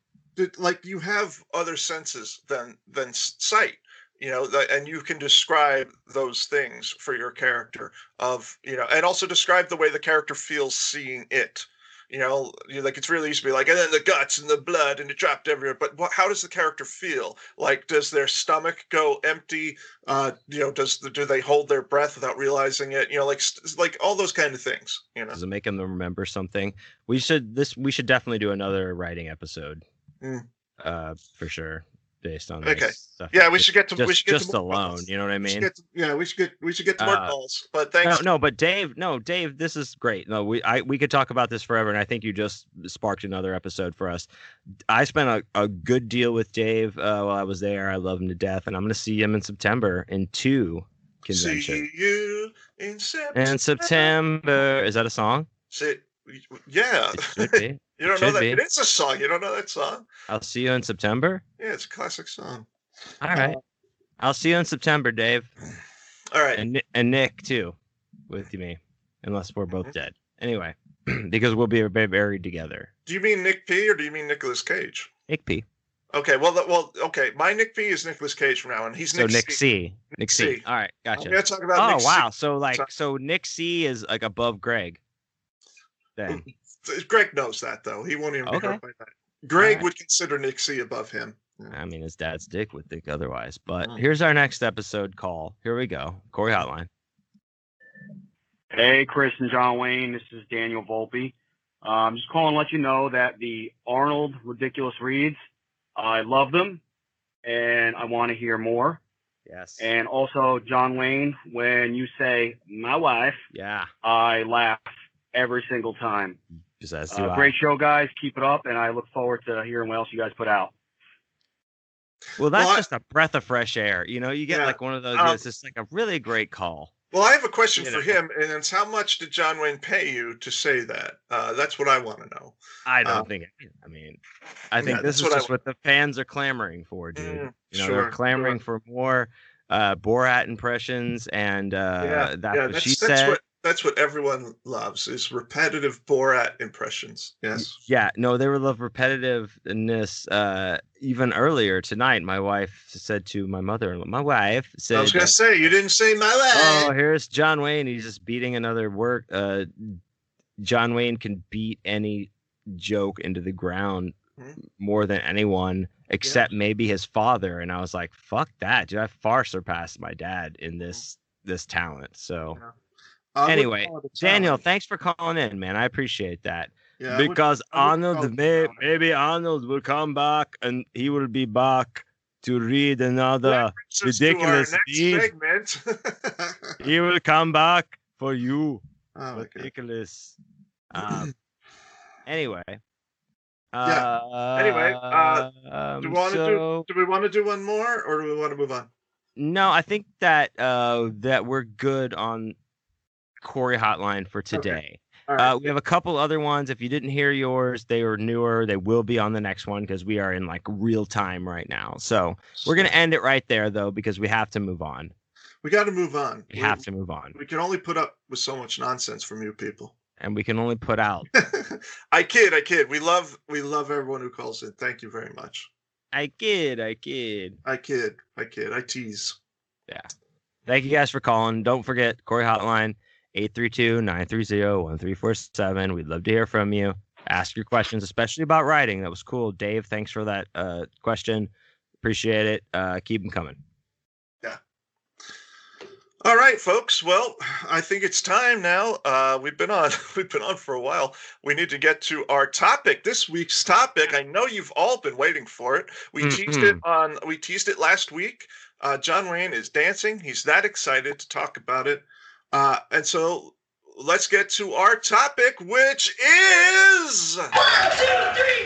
Like, you have other senses than sight. You know, and you can describe those things for your character of, you know, and also describe the way the character feels seeing it. You know, like, it's really easy to be like, and then the guts and the blood and it dropped everywhere. But how does the character feel? Like, does their stomach go empty? You know, do they hold their breath without realizing it? You know, like all those kind of things. You know, does it make them remember something? We should definitely do another writing episode, for sure. Based on okay, stuff. Yeah, we should get to just alone. You know what I mean? We should get to more calls. But thanks. Dave, this is great. No, we could talk about this forever, and I think you just sparked another episode for us. I spent a good deal with Dave while I was there. I love him to death, and I'm going to see him in September in two conventions. See you in September. And September, is that a song? Yeah. It should be. You don't know that. It is a song. You don't know that song. I'll see you in September. Yeah, it's a classic song. All right. I'll see you in September, Dave. All right. And Nick, too, with me, unless we're both dead. Anyway, because we'll be buried together. Do you mean Nick P or do you mean Nicolas Cage? Nick P. Okay, well, okay. My Nick P is Nicolas Cage from now on. He's Nick C. All right, gotcha. I'm talk about Nick C. Wow. So Nick C is like above Greg. Then. Greg knows that, though. He won't even be hurt by that. Greg would consider Nick C above him. I mean, his dad's dick would think otherwise. But here's our next episode call. Here we go. Corey Hotline. Hey, Chris and John Wayne. This is Daniel Volpe. I'm just calling to let you know that the Arnold Ridiculous Reads, I love them, and I want to hear more. Yes. And also, John Wayne, when you say, my wife, I laugh every single time. Great show, guys. Keep it up, and I look forward to hearing what else you guys put out. Well, that's just a breath of fresh air. You know, you get like one of those. It's just like a really great call. Well, I have a question for him, and it's how much did John Wayne pay you to say that? That's what I want to know. I don't think. I mean, I think this is just what the fans are clamoring for, dude. You know, they're clamoring for more Borat impressions, and that's what she said. That's what everyone loves, is repetitive Borat impressions. Yes. Yeah. No, they would love repetitiveness. Even earlier tonight, my wife said to my mother, my wife said, I was going to say, you didn't say my wife. Oh, here's John Wayne. He's just beating another work. John Wayne can beat any joke into the ground more than anyone, except maybe his father. And I was like, fuck that, dude. I far surpassed my dad in this talent. So. Yeah. Anyway, Daniel, thanks for calling in, man. I appreciate that. Yeah, because maybe Arnold will come back and he will be back to read another ridiculous segment. He will come back for you. Oh, ridiculous. Okay. Anyway. Yeah. Anyway, do we want to do one more, or do we want to move on? No, I think that we're good on Corey Hotline for today. Okay. Right. We have a couple other ones. If you didn't hear yours, they are newer. They will be on the next one because we are in like real time right now. So we're going to end it right there, though, because we have to move on. We got to move on. We can only put up with so much nonsense from you people. And we can only put out. I kid. We love everyone who calls in. Thank you very much. I kid. I tease. Yeah. Thank you guys for calling. Don't forget Corey Hotline. 832-930-1347. We'd love to hear from you. ask your questions, especially about writing. That was cool. Dave, thanks for that question. Appreciate it. Keep them coming. Yeah. All right, folks. Well, I think it's time now. We've been on for a while. We need to get to our topic. This week's topic. I know you've all been waiting for it. We teased it last week. John Wayne is dancing. He's that excited to talk about it. And so let's get to our topic, which is 1, 2,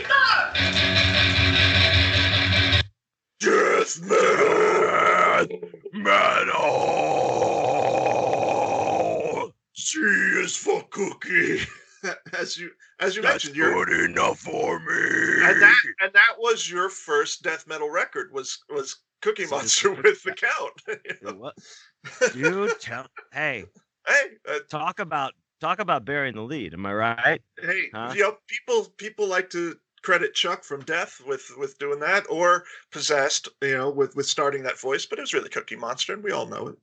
3, 4. Just metal. C is for cookie. As you That's mentioned, you're good enough for me. And that was your first death metal record. Was Cookie Monster with The Count. You know? What? Dude, talk about burying the lead. Am I right? Hey, huh? You know, people like to credit Chuck from Death with doing that, or Possessed, you know, with starting that voice. But it was really Cookie Monster, and we all know it.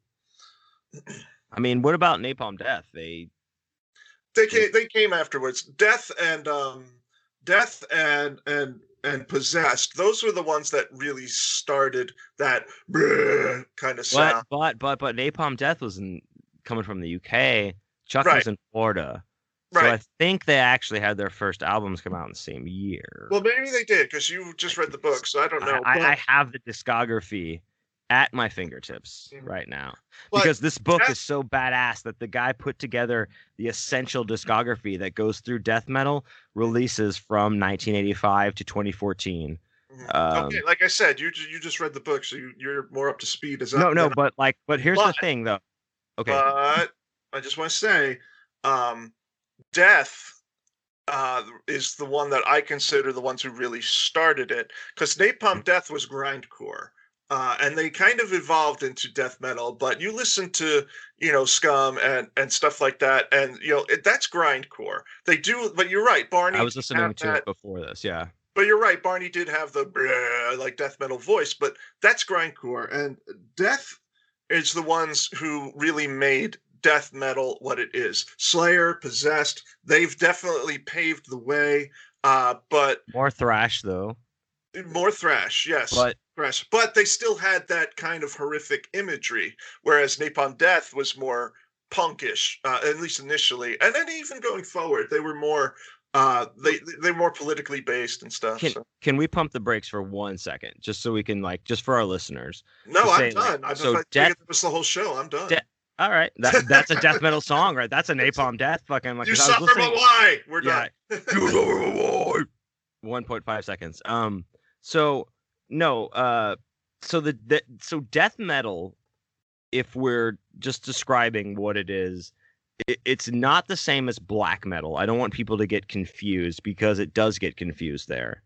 I mean, what about Napalm Death? They came afterwards. Death and Possessed. Those were the ones that really started that kind of sound. But Napalm Death was coming from the UK. Chuck was in Florida. Right. So I think they actually had their first albums come out in the same year. Well, maybe they did, because you just read the book, so I don't know. I have the discography at my fingertips right now, because this book is so badass that the guy put together the essential discography that goes through death metal releases from 1985 to 2014. Okay, like I said, you just read the book, so you're more up to speed. Here's the thing, though. Okay, but I just want to say, Death is the one that I consider the ones who really started it, because Napalm Death was grindcore. And they kind of evolved into death metal, but you listen to, you know, Scum and stuff like that, and you know that's grindcore. They do, but you're right, Barney. I was listening to it before this, yeah. But you're right, Barney did have the like death metal voice, but that's grindcore, and Death is the ones who really made death metal what it is. Slayer, Possessed, they've definitely paved the way, but more thrash though. More thrash, yes. But they still had that kind of horrific imagery, whereas Napalm Death was more punkish, at least initially, and then even going forward, they were more they were more politically based and stuff. Can we pump the brakes for 1 second, just so we can just for our listeners? No, I'm done. I was the whole show. I'm done. All right, that's a death metal song, right? That's a Napalm Death fucking. Like, you suffer but why? We're done. You suffer but why? 1.5 seconds. So death metal, if we're just describing what it is, it's not the same as black metal. I don't want people to get confused, because it does get confused there.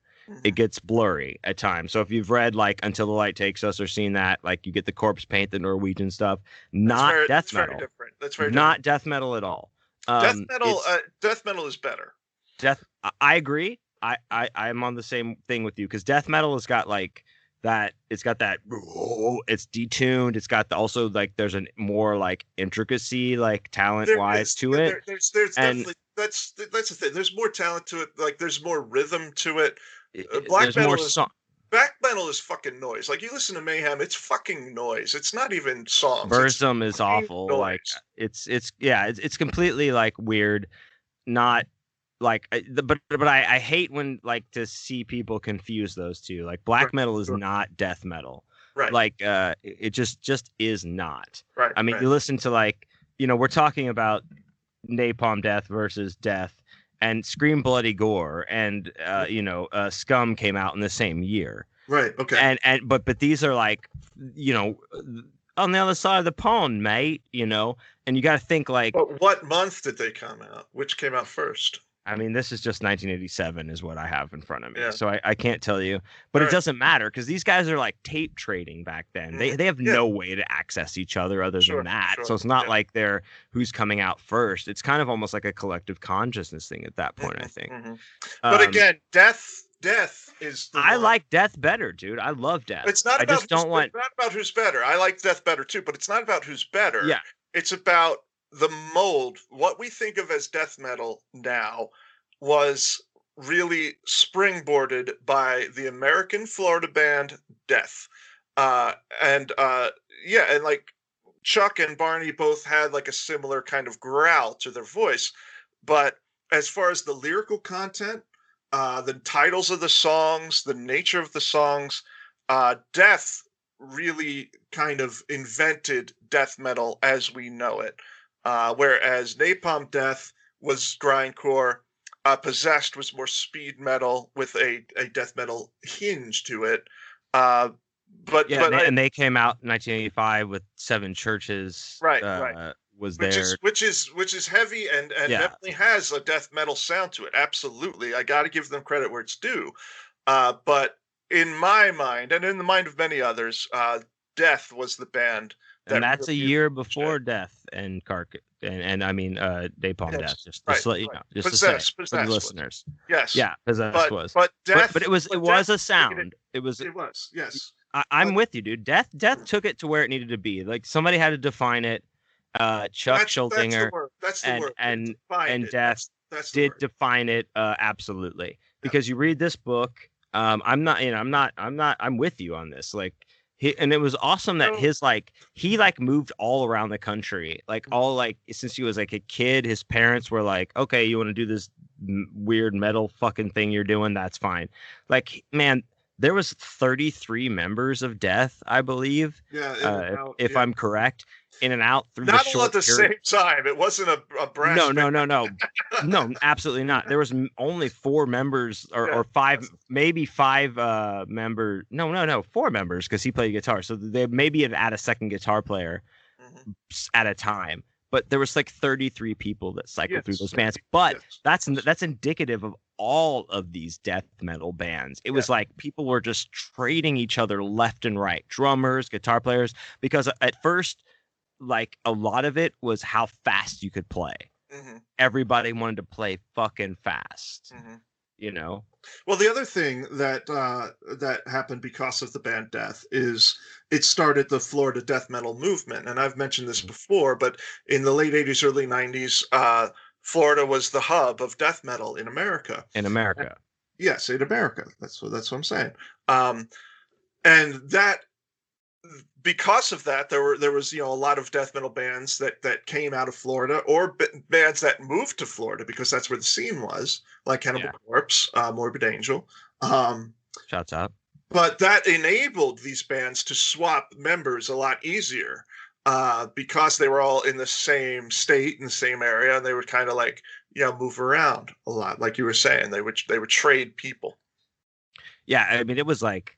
It gets blurry at times. So if you've read Until the Light Takes Us or seen that, you get the corpse paint, the Norwegian stuff. That's very different. Not death metal at all. Death metal is better. I agree. I'm on the same thing with you, because death metal has got that. It's got that. It's detuned. It's got there's a more intricacy, talent wise to it. That's the thing. There's more talent to it. There's more rhythm to it. Black metal is fucking noise. You listen to Mayhem, it's fucking noise. It's not even songs. Burzum is awful. Noise. It's completely weird. Not. But I hate when to see people confuse those two. Black metal is not death metal, right? It just is not. Right. I mean, you listen to we're talking about Napalm Death versus Death, and Scream Bloody Gore, and Scum came out in the same year. Right. Okay. But these are on the other side of the pond, mate. And you got to think But what month did they come out? Which came out first? I mean, this is just 1987 is what I have in front of me. Yeah. So I can't tell you. But it doesn't matter, because these guys are tape trading back then. They have no way to access each other other than that. Sure. So it's not they're who's coming out first. It's kind of almost like a collective consciousness thing at that point, I think. Mm-hmm. But again, Death is the I one. Like Death better, dude. I love Death. It's not about it's not about who's better. I like Death better too, but it's not about who's better. Yeah. It's about the mold. What we think of as death metal now was really springboarded by the American Florida band Death. And like Chuck and Barney both had like a similar kind of growl to their voice. But as far as the lyrical content, the titles of the songs, the nature of the songs, Death really kind of invented death metal as we know it. Whereas Napalm Death was grindcore, Possessed was more speed metal with a death metal hinge to it. But they came out in 1985 with Seven Churches. Right. Which is heavy and definitely has a death metal sound to it. Absolutely. I got to give them credit where it's due. But in my mind and in the mind of many others, Death was the band. That's a year before Death and Carcass. And Napalm Death. Just Possessed, to say for the listeners. Yes. Yeah, Possessed was. But Death. But it was a sound. It was. Yes. I'm with you, dude. Death took it to where it needed to be. Like somebody had to define it. Chuck Schuldiner and Death did define it absolutely. Because you read this book, I'm with you on this. Like and it was awesome that he moved all around the country. Since he was like a kid, his parents were like, "Okay, you want to do this weird metal fucking thing you're doing? That's fine." Like, man, there was 33 members of Death, I believe. Yeah, if I'm correct. In and out through not the all at the period. Same time. It wasn't a brass. No, absolutely not. There was only four members or five, maybe five members. No, four members because he played guitar. So they maybe add a second guitar player at a time. But there was like 33 people that cycled through those bands. But that's indicative of all of these death metal bands. It was like people were just trading each other left and right, drummers, guitar players, because at first. Like a lot of it was how fast you could play. Mm-hmm. Everybody wanted to play fucking fast, you know? Well, the other thing that happened because of the band Death is it started the Florida death metal movement. And I've mentioned this before, but in the late 80s, early 90s, Florida was the hub of death metal in America. In America. That's what I'm saying. Because of that, there was a lot of death metal bands that came out of Florida or bands that moved to Florida because that's where the scene was, like Cannibal Corpse, Morbid Angel. Shouts out. But that enabled these bands to swap members a lot easier because they were all in the same state, in the same area, and they would kind of move around a lot, like you were saying. They would trade people. Yeah, I mean, it was like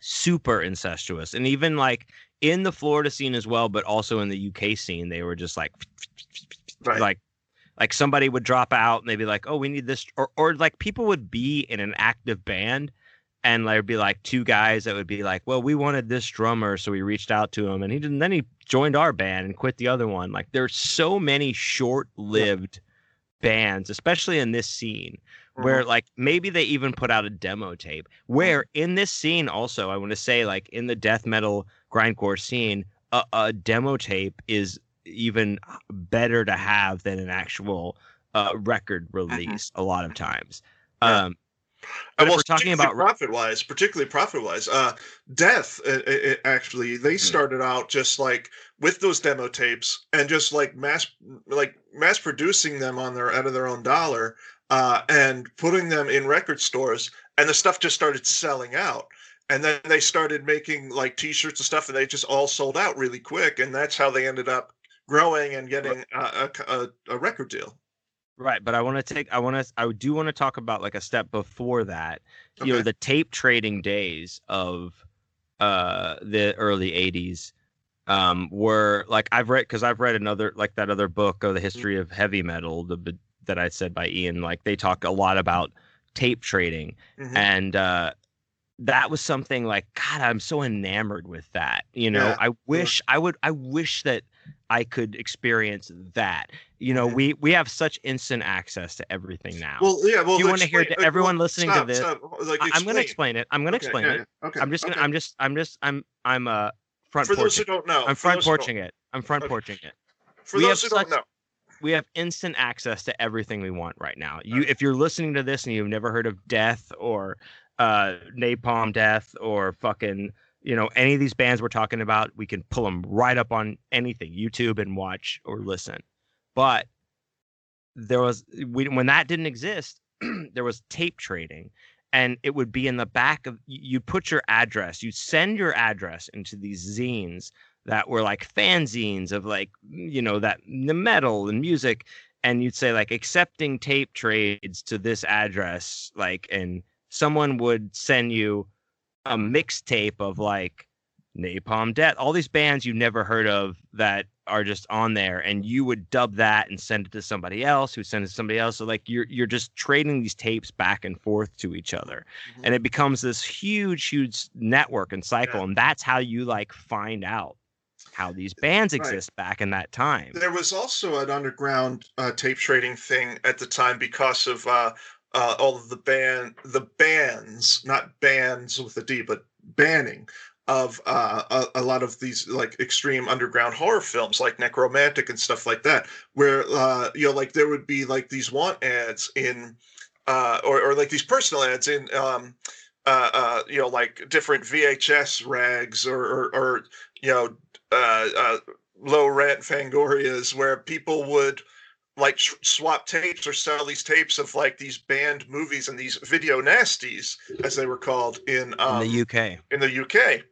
super incestuous, and even like in the Florida scene as well, but also in the UK scene, they were just like, like somebody would drop out and they'd be like, "Oh, we need this," or like people would be in an active band, and there'd be like two guys that would be like, "Well, we wanted this drummer, so we reached out to him, and he didn't." Then he joined our band and quit the other one. Like there's so many short-lived bands, especially in this scene. Where like maybe they even put out a demo tape where in this scene also I want to say like in the death metal grindcore scene a demo tape is even better to have than an actual record release a lot of times. Well, we're talking about profit wise, Death actually they started out just like with those demo tapes and just like mass producing them on their out of their own dollar. And putting them in record stores, and the stuff just started selling out. And then they started making like T-shirts and stuff, and they just all sold out really quick. And that's how they ended up growing and getting a record deal. Right, but I do want to talk about like a step before that. Okay. You know, the tape trading days of the early '80s were like I've read another like that other book of the history of heavy metal, that I said by Ian, like they talk a lot about tape trading. And that was something like, God, I'm so enamored with that. You know, I wish that I could experience that. You know, we have such instant access to everything now. Well, yeah. Well, you want to hear to everyone listening to this. I'm going to explain it. Okay. I'm front porching it. For those who don't know. we have instant access to everything we want right now. You, if you're listening to this and you've never heard of Death or Napalm Death or fucking, you know, any of these bands we're talking about, we can pull them right up on anything, YouTube, and watch or listen. But there was, when that didn't exist, there was tape trading, and it would be in the back of, you'd put your address, you'd send your address into these zines that were like fanzines of like, you know, that the metal and music. And you'd say like, accepting tape trades to this address, like, and someone would send you a mixtape of like Napalm Death, all these bands you never heard of that are just on there, and you would dub that and send it to somebody else who sends it to somebody else. So like you're just trading these tapes back and forth to each other. Mm-hmm. And it becomes this huge network and cycle. Yeah. And that's how you like find out how these bands exist back in that time. There was also an underground tape trading thing at the time because of all of the bans, not bands with a D, but banning of a lot of these like extreme underground horror films like Necromantic and stuff like that, where you know, like there would be like these want ads in or like these personal ads in you know, like different VHS rags or you know, low rent Fangorias, where people would like swap tapes or sell these tapes of like these banned movies and these video nasties, as they were called in the UK.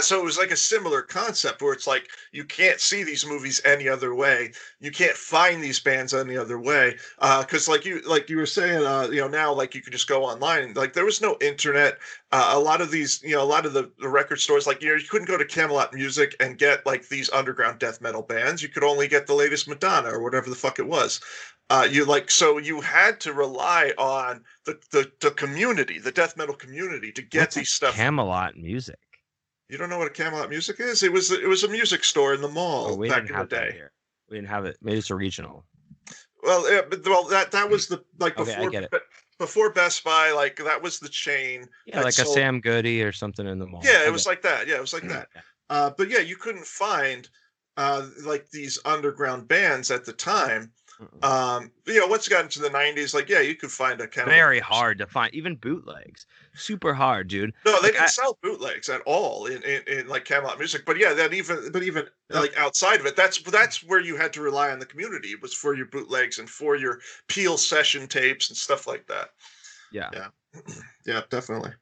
So it was like a similar concept where it's like, you can't see these movies any other way. You can't find these bands any other way. Cause like you were saying, you know, now like you could just go online. Like there was no internet. A lot of these, you know, the record stores, like, you know, you couldn't go to Camelot Music and get like these underground death metal bands. You could only get the latest Madonna or whatever the fuck it was. So you had to rely on the community, the death metal community, to get these stuff. Camelot Music. You don't know what a Camelot Music is? It was a music store in the mall back in the day. Here. We didn't have it. Maybe it's a regional. Well, yeah, well, that was the like before. Okay, I get it. Before Best Buy, like that was the chain. Yeah, like sold a Sam Goody or something in the mall. Yeah, it was like that. Yeah, it was like that. But yeah, you couldn't find like these underground bands at the time. You know, once it got into the 90s, like, yeah, you could find a Camelot. Very hard to find, even bootlegs. Super hard, dude. No, they like, didn't sell bootlegs at all in like Camelot Music. But yeah, even like outside of it, that's where you had to rely on the community, was for your bootlegs and for your Peel session tapes and stuff like that. Yeah. Yeah. Yeah, definitely.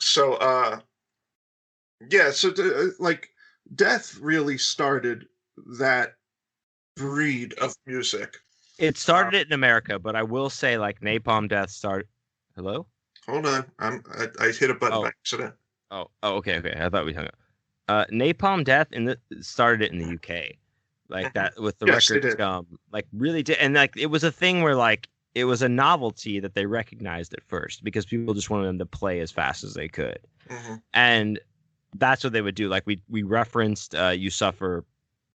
So Death really started that breed of music. It started it in America, but I will say like Napalm Death started. Hello? Hold on. I hit a button by accident. Oh, okay. I thought we hung up. Napalm Death started it in the UK. Like that with the record scum. Like really did, and like it was a thing where like it was a novelty that they recognized at first because people just wanted them to play as fast as they could. Mm-hmm. And that's what they would do. Like we referenced You Suffer,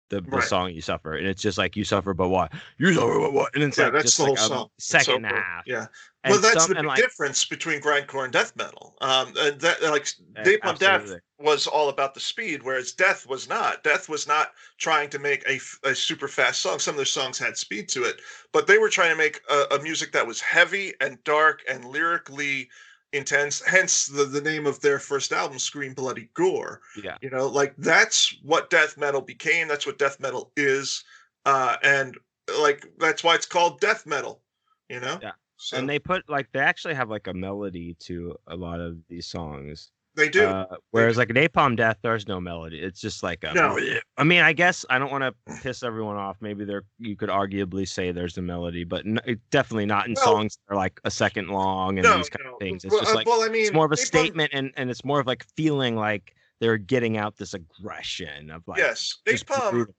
the song You Suffer, and it's just like, you suffer, but why? You suffer, but what? And it's like, that's just the whole song. Second half. Yeah. Well, and that's the big difference between grindcore and death metal. Napalm Death was all about the speed, whereas Death was not. Death was not trying to make a super fast song. Some of their songs had speed to it, but they were trying to make a music that was heavy and dark and lyrically intense, hence the name of their first album, Scream Bloody Gore. Yeah, you know, like that's what death metal became. That's what death metal is, and like that's why it's called death metal. You know, yeah. So, and they put like they actually have like a melody to a lot of these songs. They do. Whereas like Napalm Death, there's no melody. It's just like no. I mean, I guess I don't want to piss everyone off. Maybe you could arguably say there's a melody, but no, definitely not in songs that are like a second long and these kind of things. It's just like it's more of a statement, and it's more of like feeling like they're getting out this aggression of like Napalm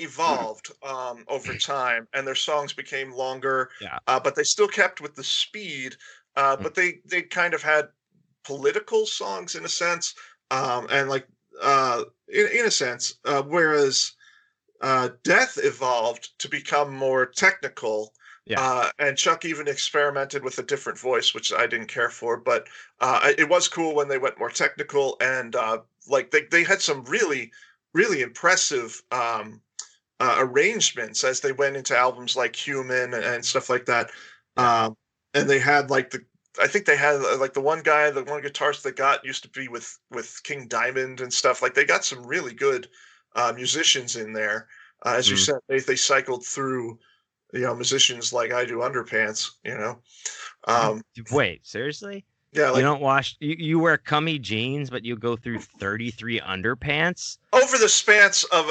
evolved over time, and their songs became longer. Yeah. But they still kept with the speed. But they kind of had political songs in a sense, and like in a sense, whereas Death evolved to become more technical. Yeah. And Chuck even experimented with a different voice, which I didn't care for, but it was cool when they went more technical, and like they had some really, really impressive arrangements as they went into albums like Human and stuff like that. And they had like the, I think they had like the one guy, the one guitarist they got used to be with King Diamond and stuff. Like they got some really good musicians in there. As you said, they cycled through, you know, musicians like I do underpants, you know. Wait, seriously? Yeah, like, you don't wash. You wear cummy jeans, but you go through 33 underpants over the spans of.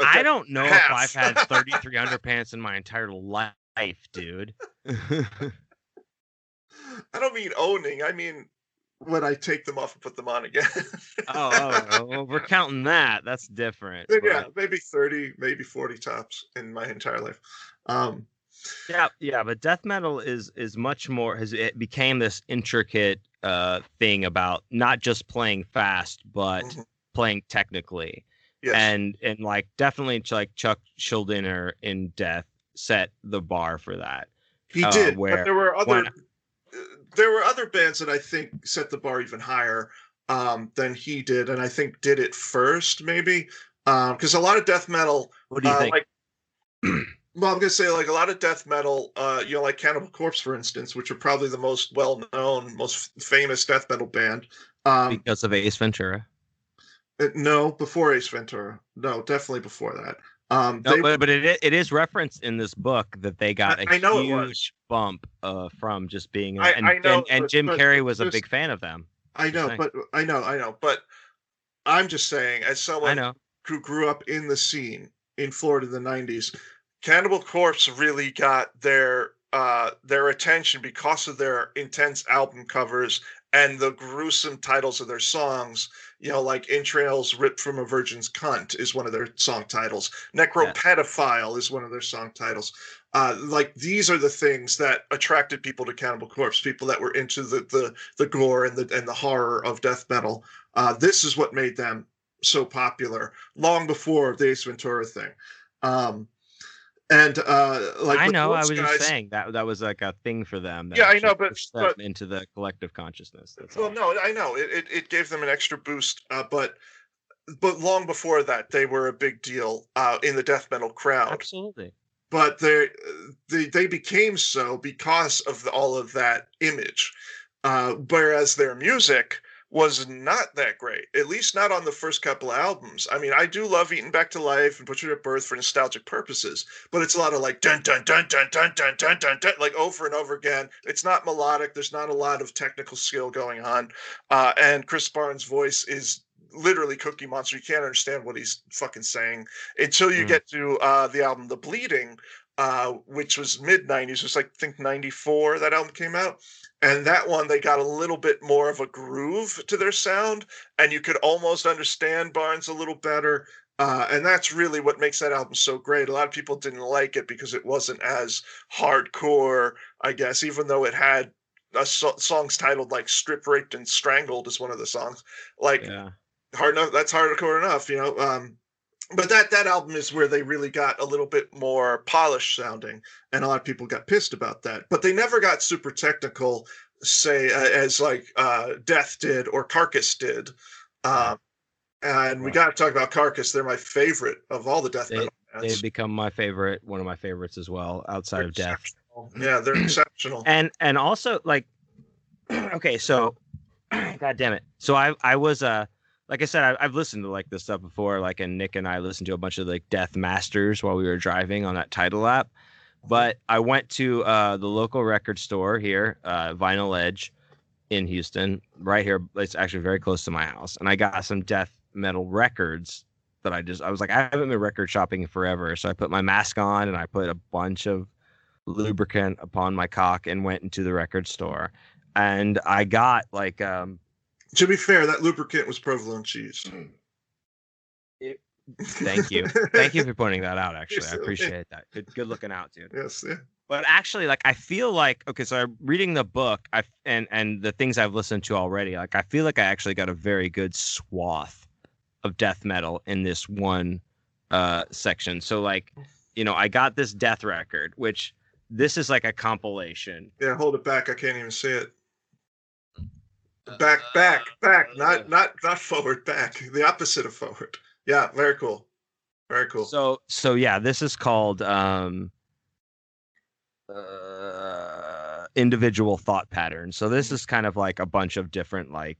I don't know half. If I've had 33 underpants in my entire life, dude. I don't mean owning. I mean when I take them off and put them on again. Oh, well, we're counting that. That's different. But... yeah, maybe 30, maybe 40 tops in my entire life. Yeah, but death metal is much more. It became this intricate thing about not just playing fast, but playing technically. Yes. And like definitely like Chuck Schuldiner in Death set the bar for that. He did. But there were other bands that I think set the bar even higher than he did, and I think did it first maybe because a lot of death metal. What do you think? Like, well, I'm going to say like a lot of death metal, you know, like Cannibal Corpse, for instance, which are probably the most well-known, most famous death metal band. Because of Ace Ventura? No, before Ace Ventura. No, definitely before that. But it is referenced in this book that they got a huge bump from just being... And Jim Carrey was a big fan of them. I know. But I'm just saying, as someone who grew up in the scene in Florida in the 90s, Cannibal Corpse really got their attention because of their intense album covers and the gruesome titles of their songs. You know, like Entrails Ripped from a Virgin's Cunt is one of their song titles. Necropedophile is one of their song titles. Like these are the things that attracted people to Cannibal Corpse, people that were into the gore and the horror of death metal. This is what made them so popular long before the Ace Ventura thing. And like I know, I was just saying that was like a thing for them. Yeah, I know, but into the collective consciousness. I know it gave them an extra boost. But long before that, they were a big deal in the death metal crowd. Absolutely. But they became so because of all of that image, whereas their music was not that great, at least not on the first couple of albums. I mean, I do love Eaten Back to Life and Butchered at Birth for nostalgic purposes, but it's a lot of like dun dun dun dun dun dun dun dun dun, like over and over again. It's not melodic. There's not a lot of technical skill going on, and Chris Barnes' voice is literally Cookie Monster. You can't understand what he's fucking saying until you get to the album The Bleeding, which was mid 90s. It was like I think 94 that album came out. And that one, they got a little bit more of a groove to their sound, and you could almost understand Barnes a little better. And that's really what makes that album so great. A lot of people didn't like it because it wasn't as hardcore, I guess, even though it had songs titled like Strip Raped and Strangled is one of the songs. Like, hard enough, that's hardcore enough, you know. But that album is where they really got a little bit more polished sounding, and a lot of people got pissed about that. But they never got super technical, say, as like Death did or Carcass did. We got to talk about Carcass. They're my favorite of all the death metal bands. They've become my favorite, one of my favorites as well, outside of Death. Yeah, they're exceptional. And also, like, okay, so, God damn it. So I was... like I said, I've listened to like this stuff before, like, and Nick and I listened to a bunch of like Death Masters while we were driving on that title app. But I went to the local record store here, Vinyl Edge in Houston, right here. It's actually very close to my house. And I got some death metal records that I was like, I haven't been record shopping forever. So I put my mask on and I put a bunch of lubricant upon my cock and went into the record store. And I got like, to be fair, that lubricant was provolone cheese. Thank you. Thank you for pointing that out, actually. I appreciate that. Good looking out, dude. Yes, yeah. But actually, like, I feel like, okay, so I'm reading the book and the things I've listened to already, like, I feel like I actually got a very good swath of death metal in this one section. So, like, you know, I got this death record, which this is like a compilation. Yeah, hold it back. I can't even see it. Back, not forward, back. The opposite of forward. Yeah, very cool. Very cool. So yeah, this is called Individual Thought Patterns. So this is kind of like a bunch of different like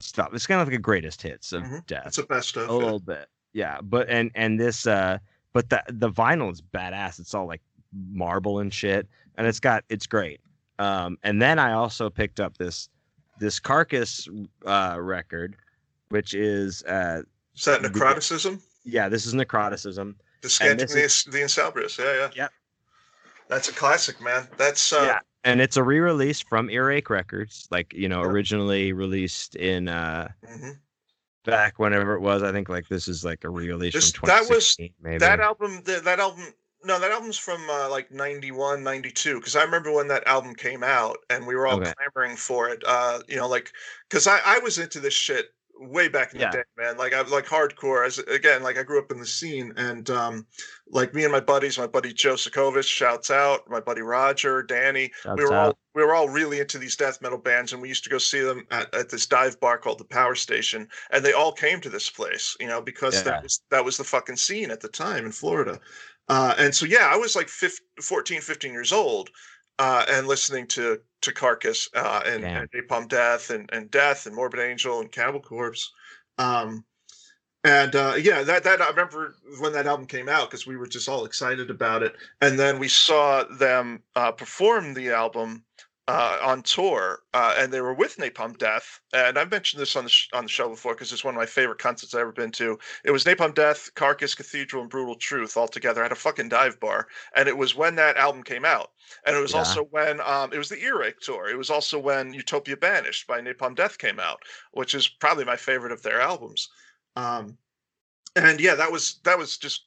stuff. It's kind of like a greatest hits of death. It's the best stuff. Little bit. Yeah, but and this but the vinyl is badass. It's all like marble and shit, and it's great. And then I also picked up this Carcass record, which is that Necroticism? Yeah, this is Necroticism. The sketch from the Insalubris. Yeah, yeah. Yep. That's a classic, man. That's yeah. And it's a re-release from Earache Records, like, you know, originally released in back whenever it was. I think like this is like a re-release from 2016. That album's from like 91, 92, because I remember when that album came out and we were all clamoring for it. You know, like, because I was into this shit way back in the day, man. Like I was like hardcore. I grew up in the scene, and like me and my buddies, my buddy Joe Sokovich, shouts out, my buddy Roger, Danny, we were all really into these death metal bands, and we used to go see them at this dive bar called the Power Station, and they all came to this place, you know, because that was the fucking scene at the time in Florida. And so yeah, I was like 14, 15 years old, and listening to Carcass and Napalm Death and Death and Morbid Angel and Cannibal Corpse. That I remember when that album came out, because we were just all excited about it. And then we saw them perform the album on tour, and they were with Napalm Death. And I've mentioned this on the show before, because it's one of my favorite concerts I've ever been to. It was Napalm Death, Carcass, Cathedral, and Brutal Truth all together at a fucking dive bar. And it was when that album came out. And it was also when it was the Earache tour. It was also when Utopia Banished by Napalm Death came out, which is probably my favorite of their albums. And yeah, that was just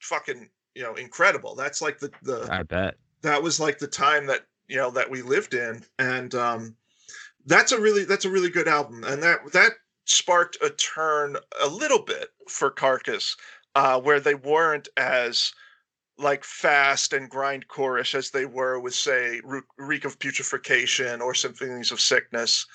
fucking, you know, incredible. That's like the I bet that was like the time that, you know, that we lived in. And that's a really good album, and that sparked a turn a little bit for Carcass, where they weren't as like fast and grindcore-ish as they were with, say, Reek of Putrefaction or Symphonies of Sickness,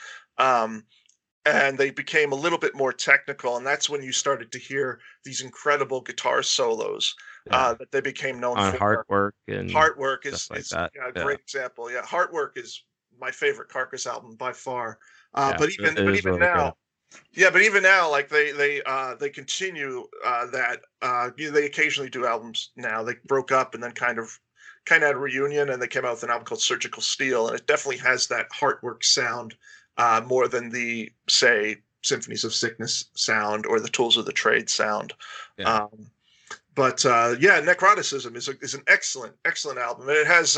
and they became a little bit more technical, and that's when you started to hear these incredible guitar solos. Yeah. That they became known for. Heartwork and Heartwork is like a great example. Yeah, Heartwork is my favorite Carcass album by far. But even now, like they continue that. They occasionally do albums now. They broke up and then kind of had a reunion, and they came out with an album called Surgical Steel, and it definitely has that Heartwork sound more than the, say, Symphonies of Sickness sound or the Tools of the Trade sound. Yeah. Necroticism is an excellent album, and it has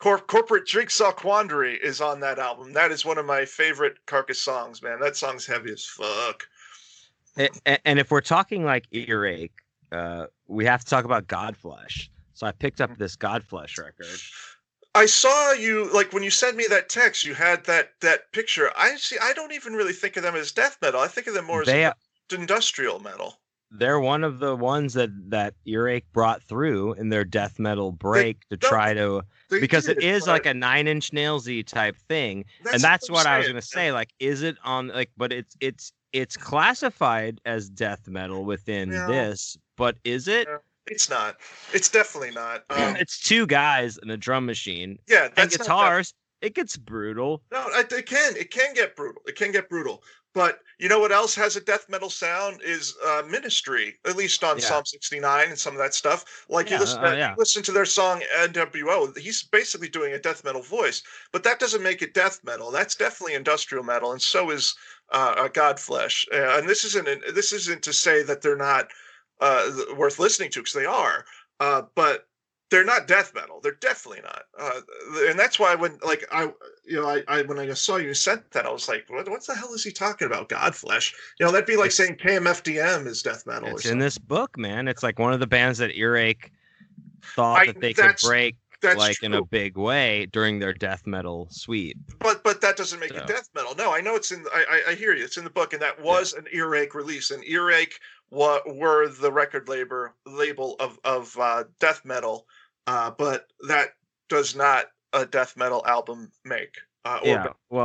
Corporate Jigsaw Quandary is on that album. That is one of my favorite Carcass songs, man. That song's heavy as fuck. And if we're talking like Earache, we have to talk about Godflesh. So I picked up this Godflesh record. I saw you, like, when you sent me that text, you had that picture. I don't even really think of them as death metal. I think of them more as industrial metal. They're one of the ones that Earache brought through in their death metal break because it is like a Nine Inch Nailsy type thing. That's what I was gonna say. Like, is it on like? But it's classified as death metal within this, but is it? Yeah. It's not. It's definitely not. It's two guys and a drum machine. Yeah, and guitars. It gets brutal. No, it can get brutal. It can get brutal. But you know what else has a death metal sound is Ministry, at least on Psalm 69 and some of that stuff. Like you listen to their song NWO, he's basically doing a death metal voice, but that doesn't make it death metal. That's definitely industrial metal, and so is Godflesh. And this isn't to say that they're not worth listening to, because they are, but they're not death metal. They're definitely not, and that's why when I saw you sent that, I was like, "What the hell is he talking about? Godflesh? You know, that'd be like saying KMFDM is death metal." It's in this book, man. It's like one of the bands that Earache thought that they could break, like in a big way during their death metal suite. But that doesn't make it death metal. No, I know it's in. I hear you. It's in the book, and that was an Earache release, and Earache were the record label of death metal. But that does not a death metal album make. I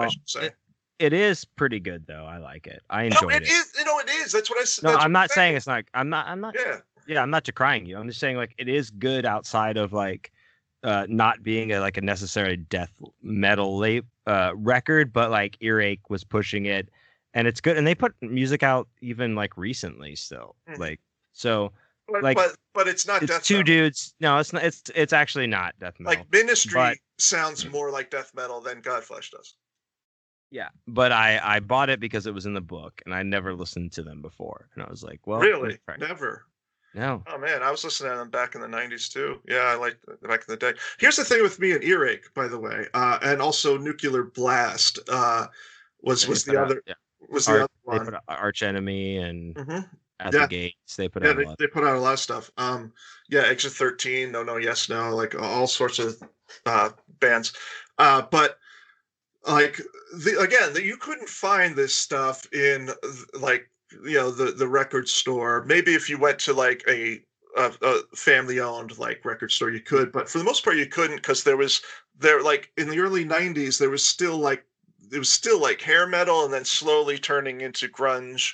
should say. It is pretty good, though. I like it. I enjoyed it. It is. That's what I said. No, I'm not saying it's not. I'm not. Yeah. Yeah, I'm not decrying you. I'm just saying, like, it is good outside of, like, not being a, like, a necessary death metal record, but, like, Earache was pushing it, and it's good. And they put music out even, like, recently still. Like, so... But it's not, it's death metal. Two dudes. No, it's not. It's actually not death metal. Like, Ministry sounds more like death metal than Godflesh does. Yeah, but I bought it because it was in the book, and I never listened to them before. And I was like, well... Really? Never? No. Oh, man, I was listening to them back in the 90s, too. Yeah, I liked it back in the day. Here's the thing with me and Earache, by the way, and also Nuclear Blast was the other... Yeah. Was the other one. They put out Arch Enemy and At the Gates. They put out they put out a lot of stuff. Yeah, Exit 13, No No Yes No, like all sorts of bands. But like you couldn't find this stuff in like the record store. Maybe if you went to like a family owned like record store, you could. But for the most part, you couldn't, because there like in the early 90s there was still like. It was still like hair metal and then slowly turning into grunge,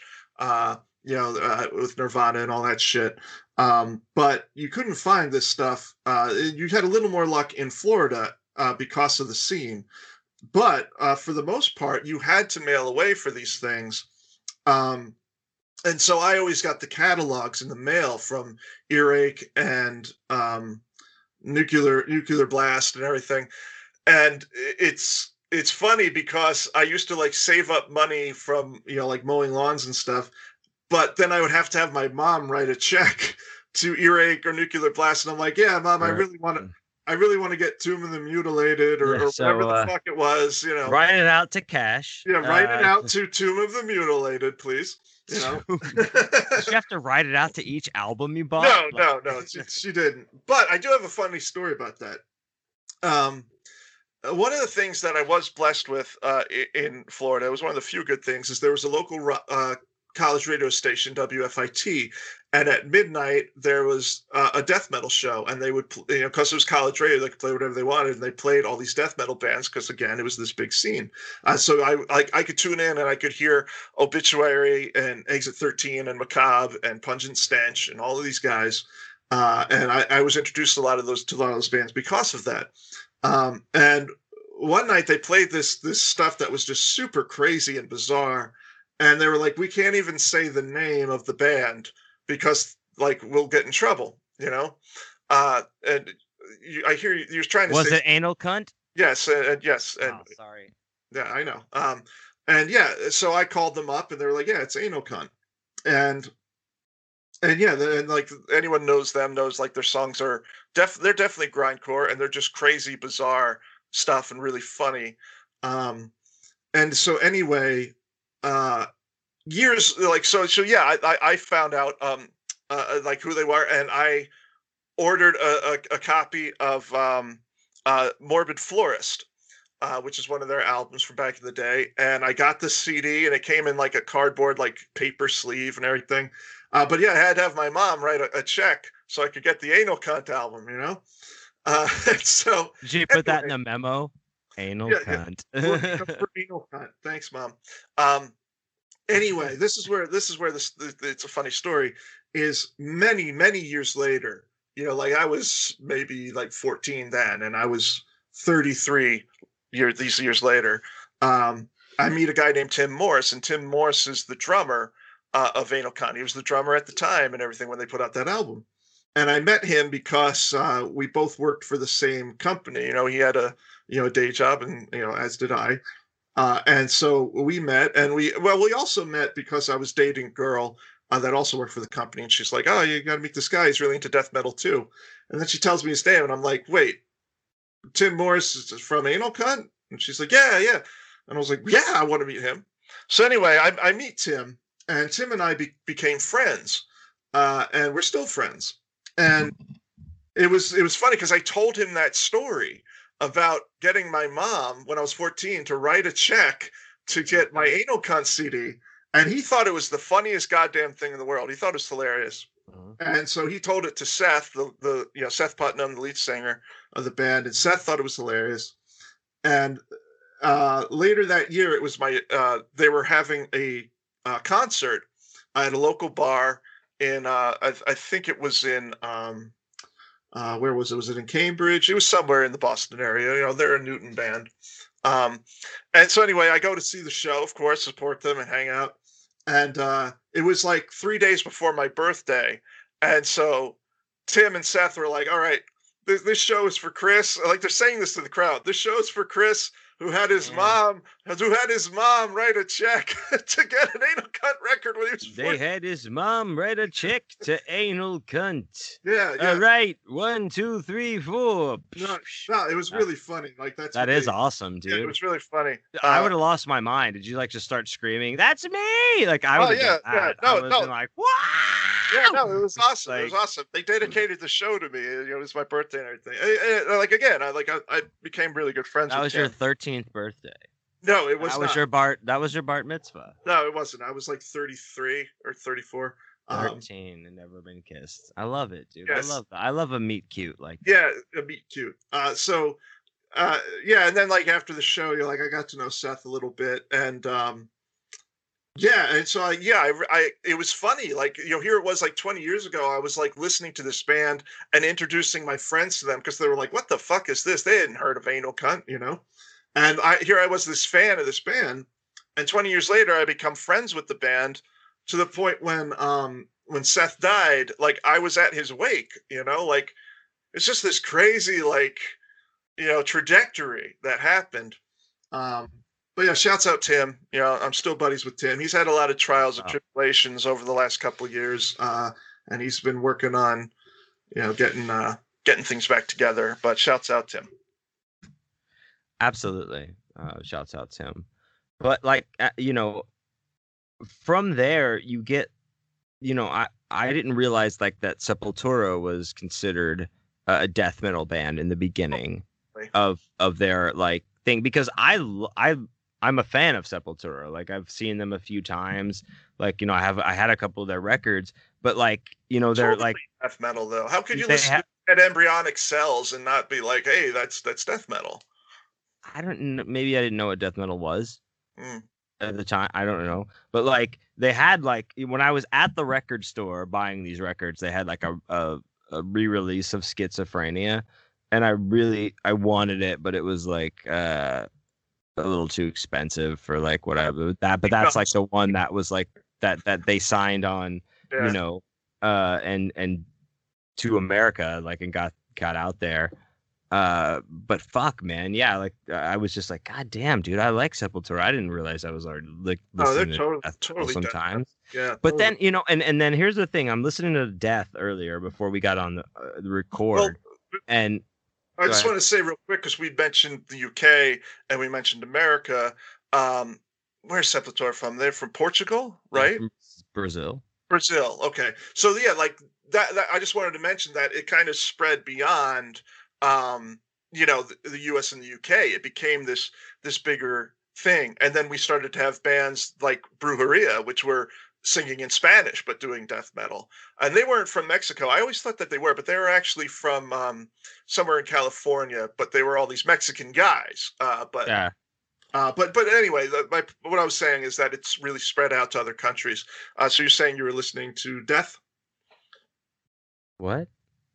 with Nirvana and all that shit. But you couldn't find this stuff. You had a little more luck in Florida because of the scene. But for the most part, you had to mail away for these things. And so I always got the catalogs in the mail from Earache and Nuclear Blast and everything. And it's funny because I used to like save up money from, like mowing lawns and stuff, but then I would have to have my mom write a check to Earache or Nuclear Blast. And I'm like, yeah, mom, I really want to get Tomb of the Mutilated or whatever the fuck it was, Write it out to cash. Yeah. Write it out to Tomb of the Mutilated, please. Did you have to write it out to each album you bought? No, she didn't. But I do have a funny story about that. One of the things that I was blessed with in Florida, it was one of the few good things, is there was a local college radio station, WFIT, and at midnight there was a death metal show, and they would, because it was college radio, they could play whatever they wanted, and they played all these death metal bands because, again, it was this big scene. So I could tune in and I could hear Obituary and Exit 13 and Macabre and Pungent Stench and all of these guys, and I was introduced to a lot of those bands because of that. And one night they played this stuff that was just super crazy and bizarre. And they were like, we can't even say the name of the band because like, we'll get in trouble, I hear you were trying to say. Was it Anal Cunt? Yes. Yes. And oh, sorry. Yeah, I know. So I called them up and they were like, yeah, it's Anal Cunt. And yeah, and like anyone knows like their songs are they're definitely grindcore, and they're just crazy, bizarre stuff and really funny. And so anyway, years like so yeah, I found out like who they were, and I ordered a copy of Morbid Florist, which is one of their albums from back in the day. And I got the CD, and it came in like a cardboard like paper sleeve and everything. But yeah, I had to have my mom write a check so I could get the Anal Cunt album, So did you put that in a memo? Anal Cunt. Yeah. For Anal Cunt. Thanks, mom. Anyway, this is where it's a funny story. Is many, many years later, like I was maybe like 14 then, and I was 33 these years later. I meet a guy named Tim Morris, and Tim Morris is the drummer of Anal Cunt. He was the drummer at the time and everything when they put out that album. And I met him because we both worked for the same company. He had a day job, and as did I. And so we met, and we also met because I was dating a girl that also worked for the company, and she's like, "Oh, you got to meet this guy. He's really into death metal too." And then she tells me his name, and I'm like, "Wait, Tim Morris is from Anal Cunt?" And she's like, "Yeah, yeah." And I was like, "Yeah, I want to meet him." So anyway, I meet Tim. And Tim and I became friends, and we're still friends. And it was funny because I told him that story about getting my mom when I was 14 to write a check to get my Anal Cunt CD, and he thought it was the funniest goddamn thing in the world. He thought it was hilarious, and so he told it to Seth, the Seth Putnam, the lead singer of the band, and Seth thought it was hilarious. And later that year, it was they were having a concert at a local bar in I think it was in where was it? Was it in Cambridge? It was somewhere in the Boston area. You know, they're a Newton band. And so anyway, I go to see the show, of course, support them and hang out. And it was like 3 days before my birthday. And so Tim and Seth were like, all right, this show is for Chris. Like, they're saying this to the crowd. This show's for Chris, who had his mom write a check to get an Anal Cunt record when he was 40. They had his mom write a check to Anal Cunt. Yeah, yeah. All right, 1, 2, 3, 4. No, it was really funny. Like that is awesome, dude. Yeah, it was really funny. I would have lost my mind. Did you like just start screaming? That's me! Like I would. Been like, wow! Yeah, no, it was awesome. Like, it was awesome. They dedicated the show to me. You know, it was my birthday and everything. I became really good friends. That was your 13th birthday. No, it was not. That was your Bart Mitzvah. No, it wasn't. I was like 33 or 34. 13 and never been kissed. I love it, dude. Yes. I love a meet cute like that. Yeah, a meet cute. And then like after the show, you're like, I got to know Seth a little bit, and it was funny. Like, you know, here it was like 20 years ago, I was like listening to this band and introducing my friends to them because they were like, what the fuck is this? They hadn't heard of Anal Cunt, you know? And I was this fan of this band. And 20 years later, I become friends with the band to the point when Seth died, like I was at his wake, you know? Like, it's just this crazy, like, you know, trajectory that happened. But yeah, shouts out Tim. You know, I'm still buddies with Tim. He's had a lot of trials and tribulations over the last couple of years, and he's been working on, you know, getting things back together. But shouts out Tim. Absolutely, shouts out Tim. But like, you know, from there you get, you know, I didn't realize like that Sepultura was considered a death metal band in the beginning of their like thing, because I'm a fan of Sepultura. Like, I've seen them a few times. Like, you know, I had a couple of their records, but like, you know, they're totally like death metal though. How could you listen at Embryonic Cells and not be like, hey, that's death metal? I don't know. Maybe I didn't know what death metal was at the time. I don't know. But like, they had like, when I was at the record store buying these records, they had like a re-release of Schizophrenia, and I wanted it, but it was like, a little too expenve for like what I would that, but that's like the one that was like that they signed on, you know, and to America, like, and got out there. But fuck, man, yeah, like I was just like, god damn, dude, I like Sepultura. I didn't realize I was already like listening to death sometimes. Yeah, but then, you know, and then here's the thing, I'm listening to Death earlier before we got on the record, and I just want to say real quick, because we mentioned the UK and we mentioned America. Where's Sepultura from? They're from Portugal, right? Brazil. Okay. So yeah, like that I just wanted to mention that it kind of spread beyond, you know, the US and the UK. It became this bigger thing. And then we started to have bands like Brujeria, which were singing in Spanish, but doing death metal. And they weren't from Mexico. I always thought that they were, but they were actually from somewhere in California, but they were all these Mexican guys. But anyway, what I was saying is that it's really spread out to other countries. So you're saying you were listening to Death? What?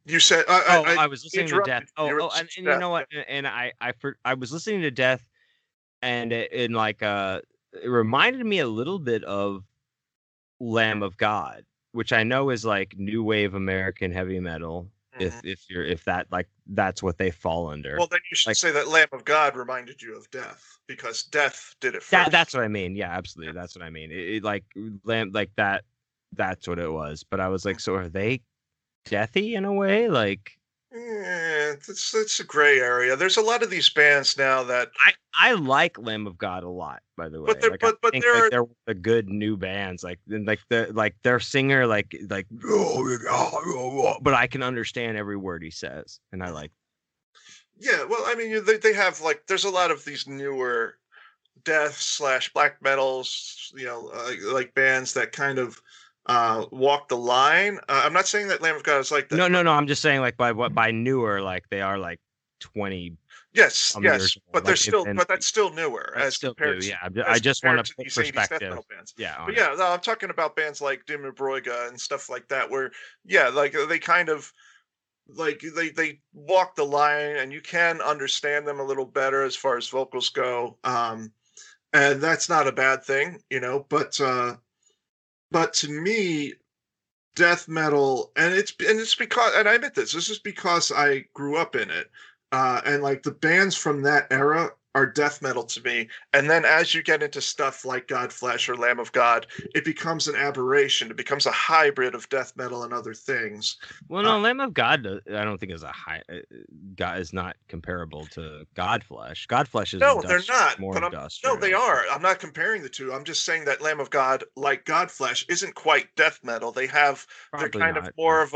You said, I was listening to Death. And you know what? And I was listening to Death, and it reminded me a little bit of Lamb of God, which I know is like new wave American heavy metal, if that, like, that's what they fall under. Well, then you should like say that Lamb of God reminded you of Death, because Death did it first. That's what I mean. Yeah, absolutely. That's what I mean. It like Lamb, like that's what it was. But I was like, so are they deathy in a way? Like, yeah, that's a gray area. There's a lot of these bands now that I like Lamb of God a lot, by the way. But they're the good new bands, like, and like the like their singer, like, but I can understand every word he says, and I like. Yeah, well, I mean, they have like, there's a lot of these newer death / black metals, you know, like bands that kind of walk the line. I'm not saying that Lamb of God is like that. No. I'm just saying like by newer, like they are like 20 Yes, yes, the but like there's still, but that's still newer as still compared. New, yeah, I just want to put perspective. Yeah, but yeah, no, I'm talking about bands like Dim and Broiga and stuff like that, where yeah, like they kind of like they walk the line, and you can understand them a little better as far as vocals go, and that's not a bad thing, you know. But to me, death metal, and it's because, and I admit this is because I grew up in it. And like the bands from that era are death metal to me. And then as you get into stuff like Godflesh or Lamb of God, it becomes an aberration. It becomes a hybrid of death metal and other things. Well, no, Lamb of God, I don't think is a high. God is not comparable to Godflesh. Godflesh is no, they're not. More industrial. No, they are. I'm not comparing the two. I'm just saying that Lamb of God, like Godflesh, isn't quite death metal. They have probably they're kind not. Of more of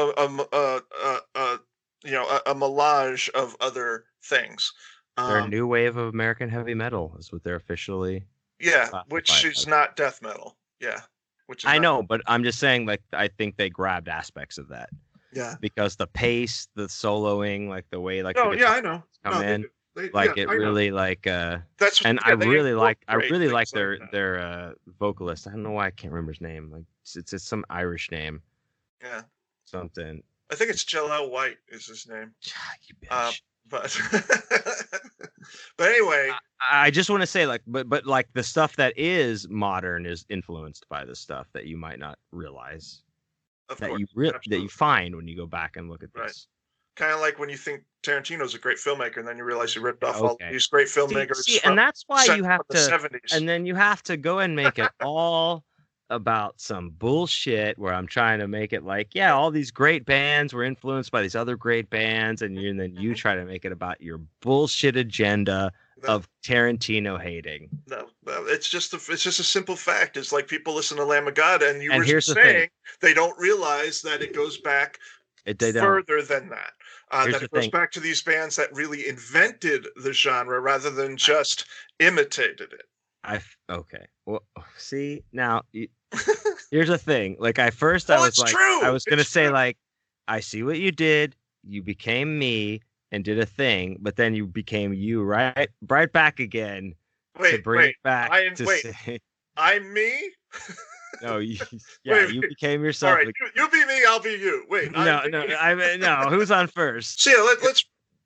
a you know, a melange of other things. They're a new wave of American heavy metal is what they're officially. Yeah, which is not death metal. Yeah, which is I know, but I'm just saying, like, I think they grabbed aspects of that. Yeah, because the pace, the soloing, like the way, like, oh yeah, I know, come in, like it really, like, that's and I really like their vocalist. I don't know why I can't remember his name. Like it's some Irish name. Yeah, something. I think it's Jalal White is his name. You bitch. But anyway, I just want to say, like, but like the stuff that is modern is influenced by the stuff that you might not realize that you find when you go back and look at this. Right. Kind of like when you think Tarantino's a great filmmaker, and then you realize he ripped off all these great filmmakers. See, and that's why you have to, the '70s. And then you have to go and make it all about some bullshit where I'm trying to make it like, yeah, all these great bands were influenced by these other great bands, and then you try to make it about your bullshit agenda of Tarantino hating. No, it's just a simple fact. It's like people listen to Lamb of God, and you were just saying they don't realize that it goes back further than that. That it goes back to these bands that really invented the genre rather than just imitated it. Okay. Well, see now. Here's the thing. Like I was like, true. I was gonna say true. Like, I see what you did. You became me and did a thing, but then you became you, right back again. I'm me. No, you became yourself. All right, like, you be me. I'll be you. Wait. No. Who's on first? See,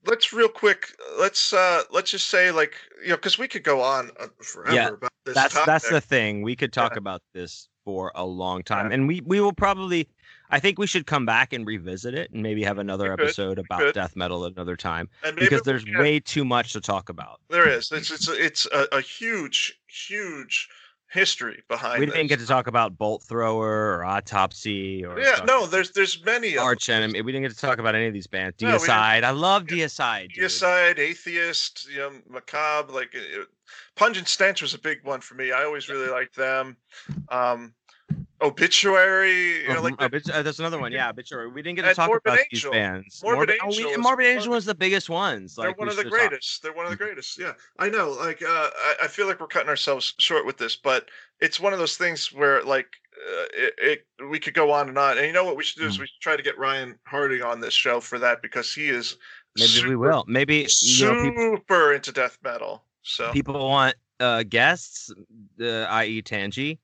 let's real quick. Let's just say, like, you know, because we could go on forever about this. That's the thing. We could talk about this for a long time, and we will probably. I think we should come back and revisit it, and maybe have another episode about death metal another time, because there's way too much to talk about. There is. It's a huge history behind. We didn't get to talk about Bolt Thrower or Autopsy or there's many Arch Enemy. We didn't get to talk about any of these bands. Deicide, I love Deicide. Deicide, Atheist, you know, Macabre, like Pungent Stench was a big one for me. I always really liked them. Obituary, you know, like that's another one. Yeah, Obituary. We didn't get to talk about these bands. Morbid Angel was the biggest ones. Like, they're one of the greatest. They're one of the greatest. Yeah, I know. Like, I feel like we're cutting ourselves short with this, but it's one of those things where, like, we could go on and on. And you know what we should do is we should try to get Ryan Harding on this show for that, because he is super into death metal. So people want guests, i.e. Tangie.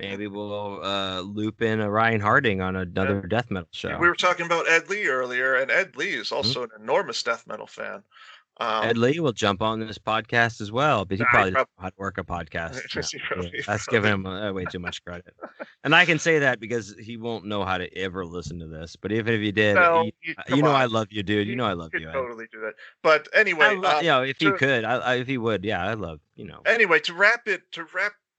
Maybe we'll loop in a Ryan Harding on another death metal show. We were talking about Ed Lee earlier, and Ed Lee is also an enormous death metal fan. Ed Lee will jump on this podcast as well, but he probably doesn't know how to work a podcast. That's giving him way too much credit. And I can say that because he won't know how to ever listen to this. But even if he did, I love you, dude. You know I love you. Totally do that. But anyway, if he would, I love, you know. Anyway, to wrap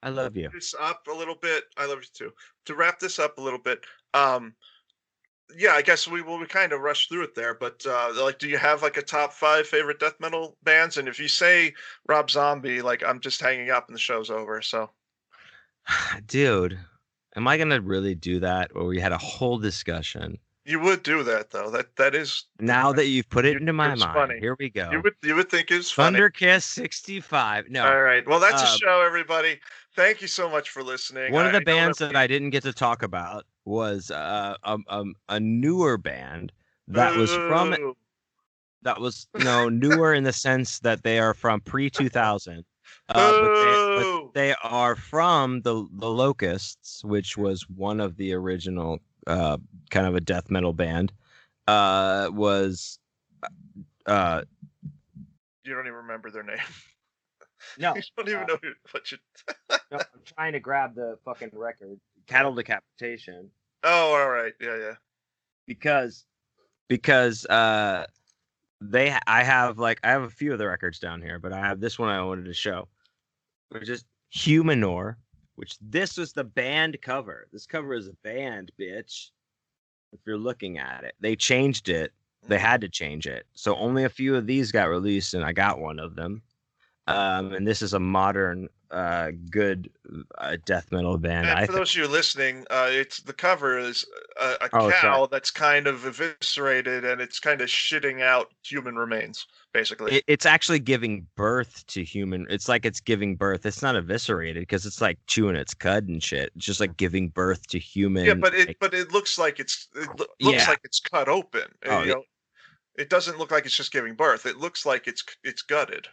I love you. This up a little bit. I love you too. To wrap this up a little bit, I guess we kind of rushed through it there. But do you have like a top 5 favorite death metal bands? And if you say Rob Zombie, like, I'm just hanging up and the show's over. So, dude, am I gonna really do that? Or we had a whole discussion. You would do that though. That is now that you've put it into my mind. Funny. Here we go. You would think it's Thunderkiss 65. No. All right. Well, that's a show, everybody. Thank you so much for listening. One of the bands that I didn't get to talk about was a newer band that was from that was newer in the sense that they are from pre-2000. But they are from the Locusts, which was one of the original kind of a death metal band. You don't even remember their name. No, you don't even know what you. No, I'm trying to grab the fucking record. Cattle Decapitation. Oh, all right, yeah. Because I have a few of the records down here, but I have this one I wanted to show, which is Humanor, which this was the band cover. This cover is a band, bitch. If you're looking at it, they changed it. They had to change it, so only a few of these got released, and I got one of them. And this is a modern, good death metal band. And for those of you listening, it's the cover is a cow that's kind of eviscerated, and it's kind of shitting out human remains, basically. It's actually giving birth to human. It's like it's giving birth. It's not eviscerated because it's like chewing its cud and shit. It's just like giving birth to human. Yeah, but it looks like it's cut open. Oh, it doesn't look like it's just giving birth. It looks like it's gutted.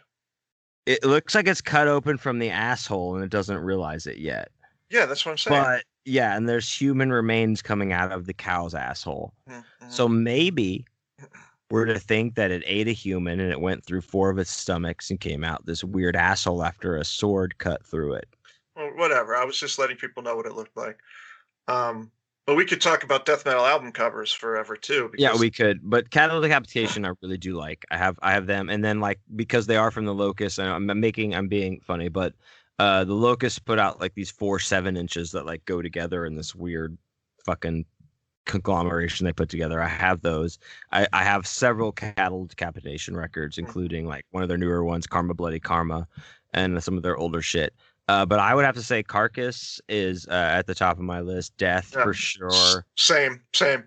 It looks like it's cut open from the asshole, and it doesn't realize it yet. Yeah, that's what I'm saying. But yeah, and there's human remains coming out of the cow's asshole. Mm-hmm. So maybe we're to think that it ate a human, and it went through four of its stomachs and came out this weird asshole after a sword cut through it. Well, whatever. I was just letting people know what it looked like. But we could talk about death metal album covers forever too. Because... yeah, we could. But Cattle Decapitation, I really do like. I have them, and then like because they are from the Locusts. And I'm being funny, but the Locusts put out like these 4 7-inches that like go together in this weird fucking conglomeration they put together. I have those. I have several Cattle Decapitation records, including like one of their newer ones, Karma Bloody Karma, and some of their older shit. But I would have to say Carcass is at the top of my list. Death, yeah, for sure. Same, yeah.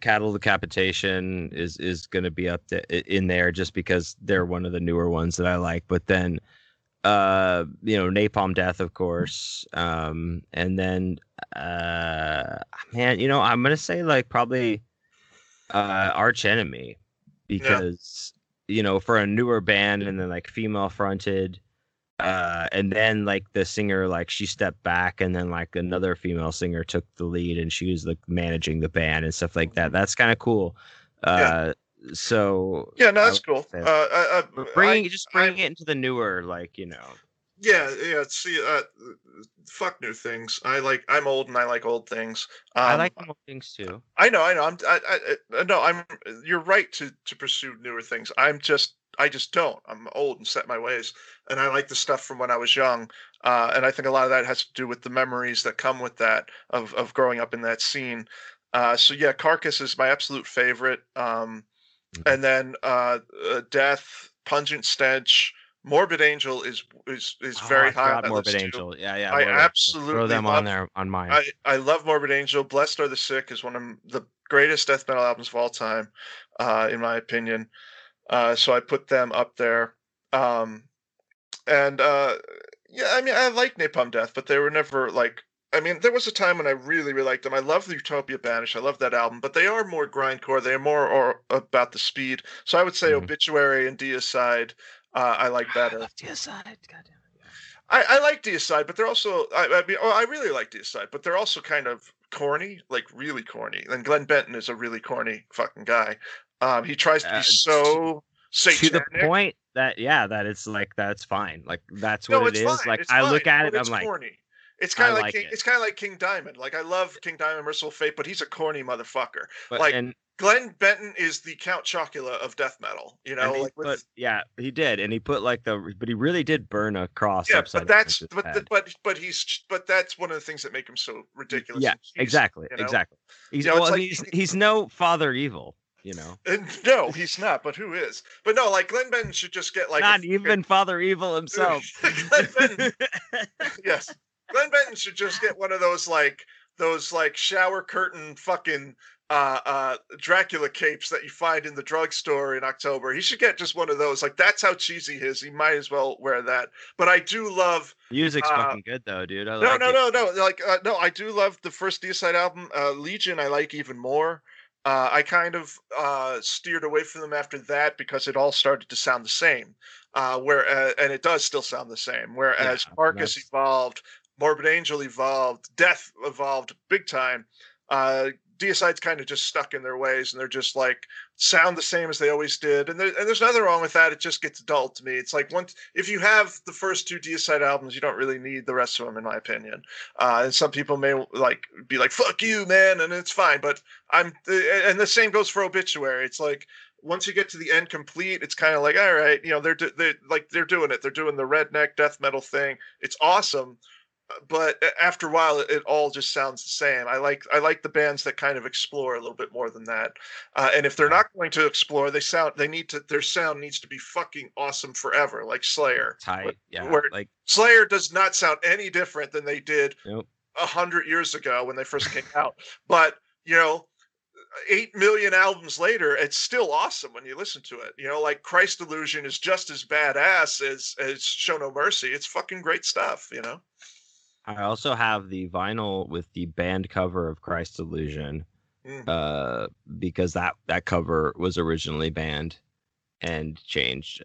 Cattle Decapitation is going to be up in there just because they're one of the newer ones that I like. But then, Napalm Death, of course. And then, I'm going to say like probably Arch Enemy because, for a newer band and then like female fronted. And then like the singer, like she stepped back and then like another female singer took the lead and she was like managing the band and stuff like that. That's kind of cool. So yeah, no, that's cool. Bringing it into the newer, Yeah. See, fuck new things. I'm old and I like old things. I like old things too. I know. You're right to pursue newer things. I just don't. I'm old and set in my ways, and I like the stuff from when I was young. And I think a lot of that has to do with the memories that come with that of growing up in that scene. So yeah, Carcass is my absolute favorite. And then Death, Pungent Stench. Morbid Angel is very high on Morbid Angel. Too. Yeah. I absolutely throw them on there on mine. I love Morbid Angel. Blessed Are the Sick is one of the greatest death metal albums of all time, in my opinion. So I put them up there. I like Napalm Death, but they were never like. I mean, there was a time when I really, really liked them. I love the Utopia Banished. I love that album, but they are more grindcore. They are more about the speed. So I would say Obituary and Deicide. I like better. I love Deicide. Goddamn it. I like Deicide, but they're also I really like Deicide, but they're also kind of corny, like really corny. And Glenn Benton is a really corny fucking guy. He tries to be so satanic. To the point that it's like that's fine. Like that's what it is. Fine. Like it's I fine, look at it, I'm like corny. It's kind of like it's kind of like King Diamond. Like I love King Diamond, Merciful Fate, but he's a corny motherfucker. But, like Glenn Benton is the Count Chocula of death metal, he did, and he put but he really did burn a cross. Yeah, but that's one of the things that make him so ridiculous. Yeah, exactly. He's no Father Evil. No, he's not. But who is? But no, like Glenn Benton should just get like not even Father Evil himself. Glenn Benton, yes, Glenn Benton should just get one of those shower curtain fucking. Dracula capes that you find in the drugstore in October. He should get just one of those. Like that's how cheesy he is. He might as well wear that. But I do love music's fucking good though, dude. I do love the first Deicide album. Legion I like even more. I kind of steered away from them after that because it all started to sound the same. And it does still sound the same. Whereas Carcass evolved, Morbid Angel evolved, Death evolved big time. DSI's kind of just stuck in their ways, and they're just like sound the same as they always did. And there's nothing wrong with that. It just gets dull to me. It's like once if you have the first two DSI albums, you don't really need the rest of them, in my opinion. And some people may like be like, "Fuck you, man," and it's fine. But and the same goes for Obituary. It's like once you get to the end complete, it's kind of like, all right, you know, they're doing it. They're doing the redneck death metal thing. It's awesome. But after a while, it all just sounds the same. I like the bands that kind of explore a little bit more than that. And if they're not going to explore, their sound needs to be fucking awesome forever, like Slayer. Like Slayer does not sound any different than they did 100 years ago when they first came out. But you know, 8 million albums later, it's still awesome when you listen to it. You know, like Christ Illusion is just as badass as Show No Mercy. It's fucking great stuff. You know. I also have the vinyl with the band cover of Christ Illusion, because that cover was originally banned and changed.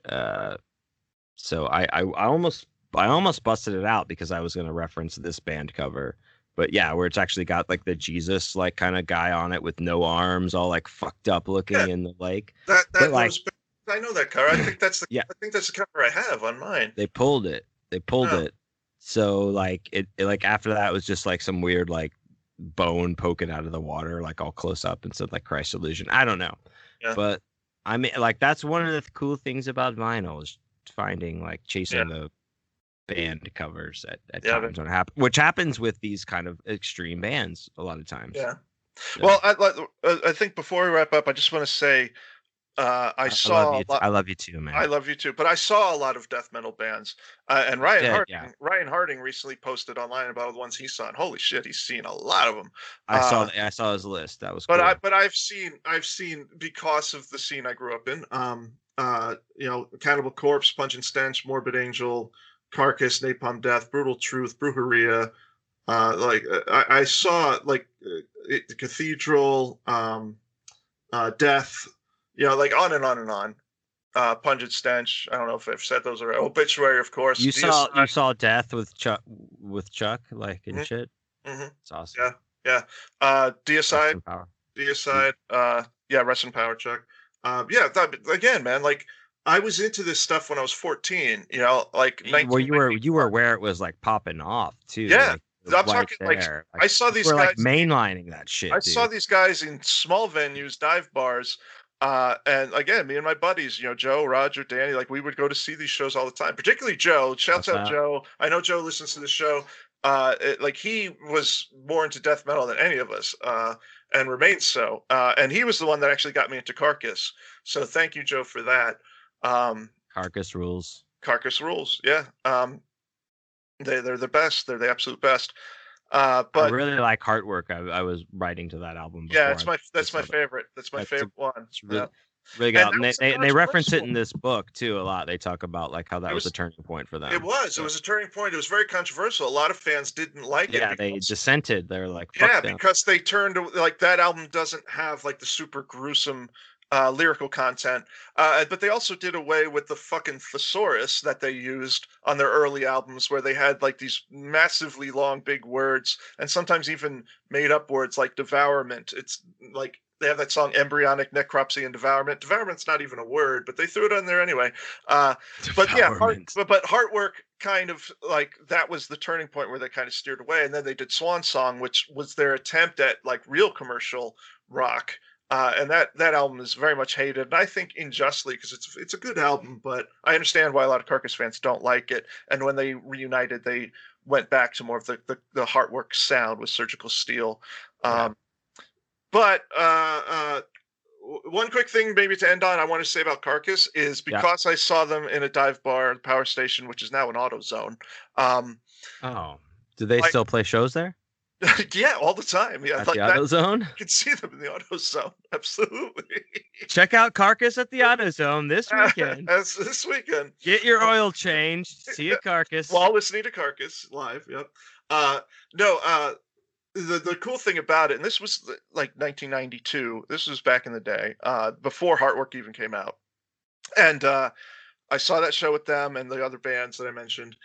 So I almost busted it out because I was going to reference this band cover, but yeah, where it's actually got like the Jesus like kind of guy on it with no arms, all like fucked up looking in the lake. I know that cover. I think that's the I think that's the cover I have on mine. They pulled it. They pulled it. So like it like after that it was just like some weird like bone poking out of the water, like all close up and said like Christ Illusion. I don't know. Yeah. But I mean, like that's one of the cool things about vinyl is finding like chasing the band covers at times when it happens, which happens with these kind of extreme bands a lot of times. Yeah. So, well, I think before we wrap up, I just want to say I love you too, man. I love you too. But I saw a lot of death metal bands, and Ryan Harding recently posted online about the ones he saw. And holy shit, he's seen a lot of them. I saw his list. That was. But cool. I've seen because of the scene I grew up in. You know, Cannibal Corpse, Punch and Stench, Morbid Angel, Carcass, Napalm Death, Brutal Truth, Brujeria. I saw like the Cathedral, Death. You know, like on and on and on. Pungent Stench. I don't know if I've said those already. Obituary, of course. You saw Death with Chuck, like and shit. Mm-hmm. It's awesome. Yeah. Deicide. Rest in Power, Chuck. Again, man. Like I was into this stuff when I was 14. You know, like you were where it was like popping off too. Yeah. Like, I'm talking I saw these guys like mainlining that shit. I saw these guys in small venues, dive bars. And again, me and my buddies, you know, Joe, Roger, Danny, like we would go to see these shows all the time, particularly Joe. Shout out Joe. I know Joe listens to the show. Like he was more into death metal than any of us, and remains so. And he was the one that actually got me into Carcass. So thank you, Joe, for that. Carcass rules. Yeah. They're the best. They're the absolute best. But I really like Heartwork. I was writing to that album. Yeah, that's my favorite. That's my favorite one. It's really good. And they reference it in this book too a lot. They talk about like how that was a turning point for them. It was a turning point. It was very controversial. A lot of fans didn't like it. Yeah, they dissented. They're like, because they turned like that album doesn't have like the super gruesome lyrical content, but they also did away with the fucking thesaurus that they used on their early albums, where they had like these massively long, big words, and sometimes even made up words like devourment. It's like they have that song "Embryonic Necropsy" and "Devourment." Devourment's not even a word, but they threw it on there anyway. But Heartwork kind of like that was the turning point where they kind of steered away, and then they did Swan Song, which was their attempt at like real commercial rock. And that album is very much hated, and I think unjustly, because it's a good album, but I understand why a lot of Carcass fans don't like it. And when they reunited, they went back to more of the Heartwork sound with Surgical Steel. One quick thing maybe to end on I want to say about Carcass is because I saw them in a dive bar, Power Station, which is now an AutoZone. Do they still play shows there? Yeah, all the time. Yeah, at like the AutoZone? You can see them in the AutoZone. Absolutely. Check out Carcass at the AutoZone this weekend. That's this weekend. Get your oil changed. See a Carcass. While listening to Carcass live. Yep. the cool thing about it, and this was like 1992, this was back in the day, before Heartwork even came out. And I saw that show with them and the other bands that I mentioned.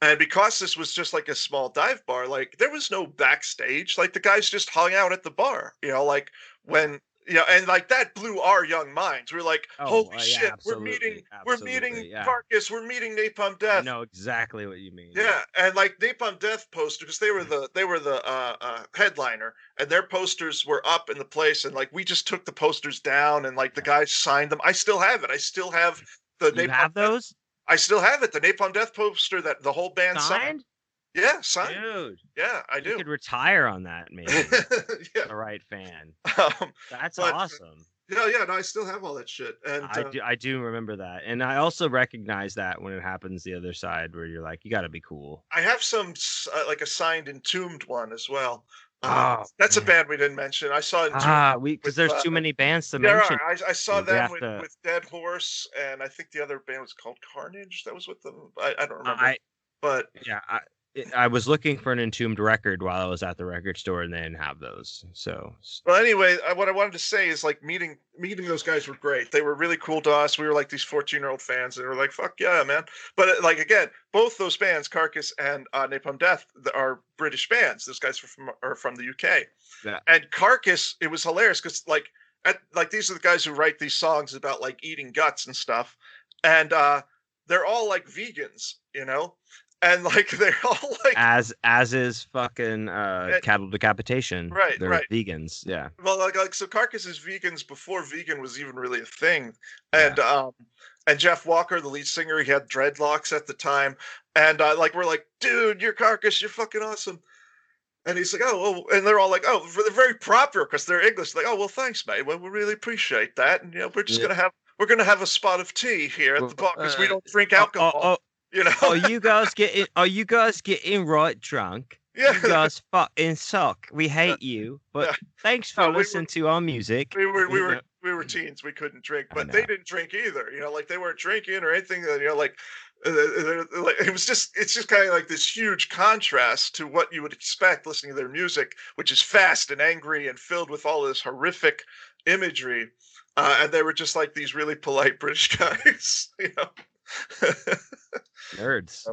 And because this was just like a small dive bar, like there was no backstage. Like the guys just hung out at the bar, you know, like when, you know, and like that blew our young minds. We were like, holy shit, we're meeting Carcass, we're meeting Napalm Death. I know exactly what you mean. Yeah. And like Napalm Death poster, because they were the headliner, and their posters were up in the place. And like, we just took the posters down and like the guys signed them. I still have it. I still have the Napalm. You have those? I still have it. The Napalm Death poster that the whole band signed. Yeah, signed. Dude, yeah, I do. You could retire on that, maybe. Yeah. The right fan. That's awesome. Yeah. No, I still have all that shit. And I do remember that, and I also recognize that when it happens the other side, where you're like, you got to be cool. I have some like a signed Entombed one as well. That's a band we didn't mention. I saw because there's too many bands to mention. I saw them with Dead Horse, and I think the other band was called Carnage. That was with them. I don't remember. I was looking for an Entombed record while I was at the record store, and they didn't have those. So, well, anyway, what I wanted to say is like meeting those guys were great. They were really cool to us. We were like these 14-year-old fans, and we were like, "Fuck yeah, man!" But like again, both those bands, Carcass and Napalm Death, are British bands. Those guys are from the UK. Yeah. And Carcass, it was hilarious because like these are the guys who write these songs about like eating guts and stuff, and they're all like vegans, you know. And like they're all like as is fucking cattle decapitation. Right. They're vegans. Yeah. Well, like so Carcass is vegans before vegan was even really a thing. And and Jeff Walker, the lead singer, he had dreadlocks at the time. And we're like, dude, you're Carcass, you're fucking awesome. And he's like, oh, and they're all like, oh, they're very proper because they're English. Like, oh, well, thanks, mate. Well, we really appreciate that. And you know, we're gonna have a spot of tea here at the bar because we don't drink alcohol. You know, are you guys getting right drunk? Yeah, you guys fucking suck. We hate you, but thanks for listening to our music. We were teens. We couldn't drink, but they didn't drink either. You know, like they weren't drinking or anything. You know, like it was just kind of like this huge contrast to what you would expect listening to their music, which is fast and angry and filled with all this horrific imagery. And they were just like these really polite British guys. You know. Nerds.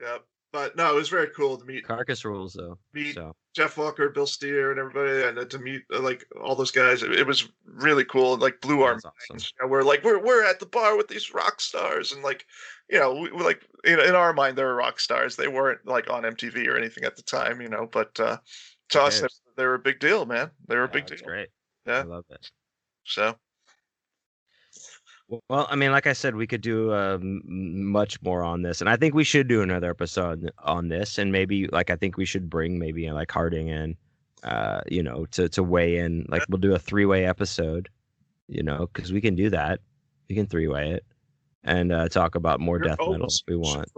Yeah, but no, it was very cool to meet Carcass rules though. Jeff Walker, Bill Steer, and everybody, and to meet like all those guys. It was really cool. And, like blew our minds. Awesome. You know, we're at the bar with these rock stars, and like you know, we, like in our mind they were rock stars. They weren't like on MTV or anything at the time, you know. But to us, they were a big deal, man. They were a big deal. Great. Yeah, I love it. So. Well, I mean, like I said, we could do much more on this, and I think we should do another episode on this, and maybe, like, I think we should bring maybe like Harding in, you know, to weigh in. Like, we'll do a three-way episode, you know, because we can do that. We can three-way it and talk about more death metal if we want.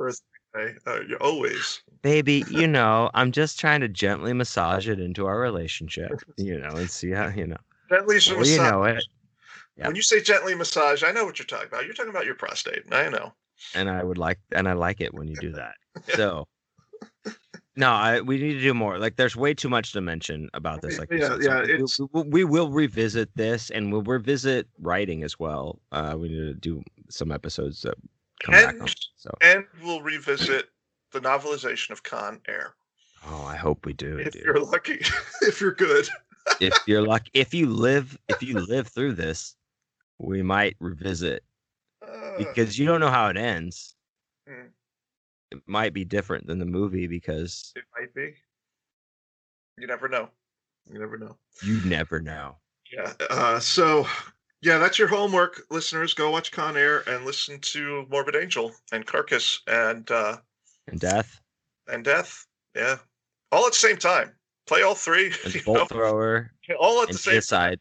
You're always, baby. You know, I'm just trying to gently massage it into our relationship, you know, and see how, you know, gently massage. You know it. Yep. When you say gently massage, I know what you're talking about. You're talking about your prostate. I know. And I like it when you do that. So, no, we need to do more. Like, there's way too much to mention about this. Like, we will revisit this, and we'll revisit writing as well. We need to do some episodes that come back on. So, and we'll revisit the novelization of Con Air. Oh, I hope we do. If you're lucky, if you're good, if you're lucky, if you live through this. We might revisit because you don't know how it ends. It might be different than the movie because it might be. You never know. You never know. You never know. Yeah. So that's your homework, listeners. Go watch Con Air and listen to Morbid Angel and Carcass and Death. And Death. Yeah. All at the same time. Play all three. And Bolt Thrower. All at the same time.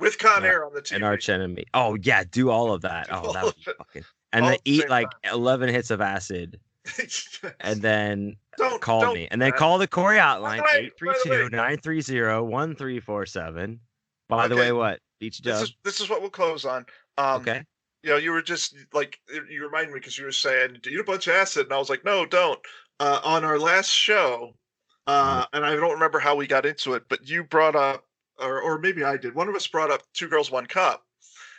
With Con Air on the TV. And Arch Enemy. Oh, yeah. Do all of that. Oh, that would be fucking. And then eat like 11 hits of acid. Yes. And then call me. And then call the Corey Outline 832-930-1347. By the way, what? Beach Dub. This is what we'll close on. Okay. You know, you were just like, you reminded me because you were saying, eat a bunch of acid. And I was like, no, don't. On our last show, And I don't remember how we got into it, but you brought up, or maybe I did. One of us brought up Two Girls, One Cup.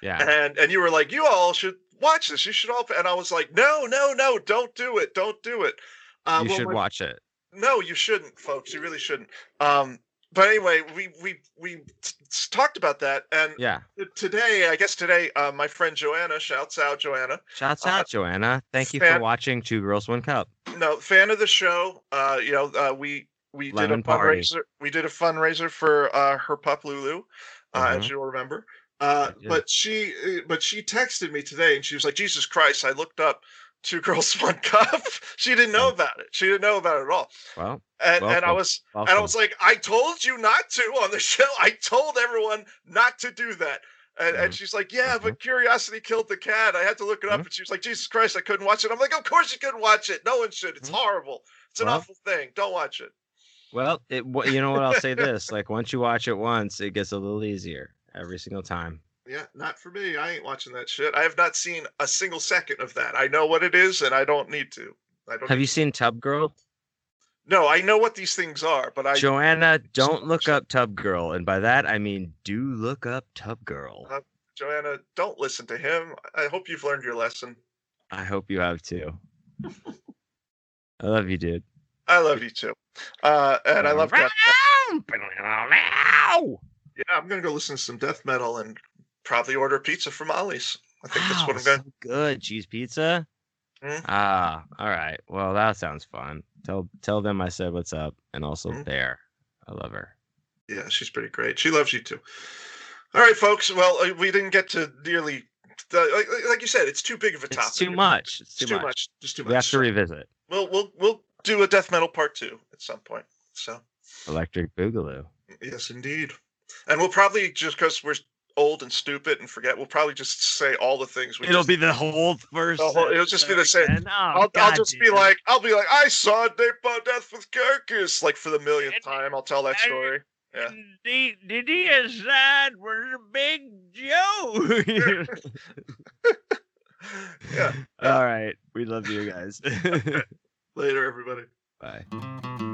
Yeah. And you were like, you all should watch this. You should all. And I was like, no, don't do it. Don't do it. You should watch it. No, you shouldn't, folks. You really shouldn't. But anyway, we talked about that. And yeah, today, my friend Joanna, shouts out Joanna. Thank you for watching Two Girls, One Cup. No, fan of the show. We did a fundraiser. We did a fundraiser for her pup Lulu, as you'll remember. But she texted me today, and she was like, "Jesus Christ! I looked up Two Girls, One Cup." She didn't know about it. She didn't know about it at all. Well, and I was like, "I told you not to on the show. I told everyone not to do that." And she's like, "Yeah, but curiosity killed the cat. I had to look it up." And she was like, "Jesus Christ! I couldn't watch it." I'm like, "Of course you couldn't watch it. No one should. It's horrible. It's an awful thing. Don't watch it." Well, you know what? I'll say this: like, once you watch it once, it gets a little easier every single time. Yeah, not for me. I ain't watching that shit. I have not seen a single second of that. I know what it is, and I don't need to. Have you seen Tub Girl? No, I know what these things are, but Joanna, don't look up Tub Girl, and by that I mean do look up Tub Girl. Joanna, don't listen to him. I hope you've learned your lesson. I hope you have too. I love you, dude. I love you too. And I love that. Yeah, I'm gonna go listen to some death metal and probably order pizza from Ollie's. I think that's what I'm gonna. So good cheese pizza. Mm-hmm. Ah, all right. Well, that sounds fun. Tell them I said what's up, and also Bear. I love her. Yeah, she's pretty great. She loves you too. All right, folks. Well, we didn't get to nearly. Like you said, it's too big of a topic. It's too much. Just too much. We have to revisit. We'll do a death metal part 2 at some point. So. Electric Boogaloo. Yes, indeed. And we'll probably, just because we're old and stupid and forget, we'll probably just say all the things. It'll be the whole first. It'll just be the same. I'll be like, I saw Death with Kirkus, like for the millionth time. I'll tell that story. Yeah. The side was a big Joe. Yeah. All right. We love you guys. Later, everybody. Bye.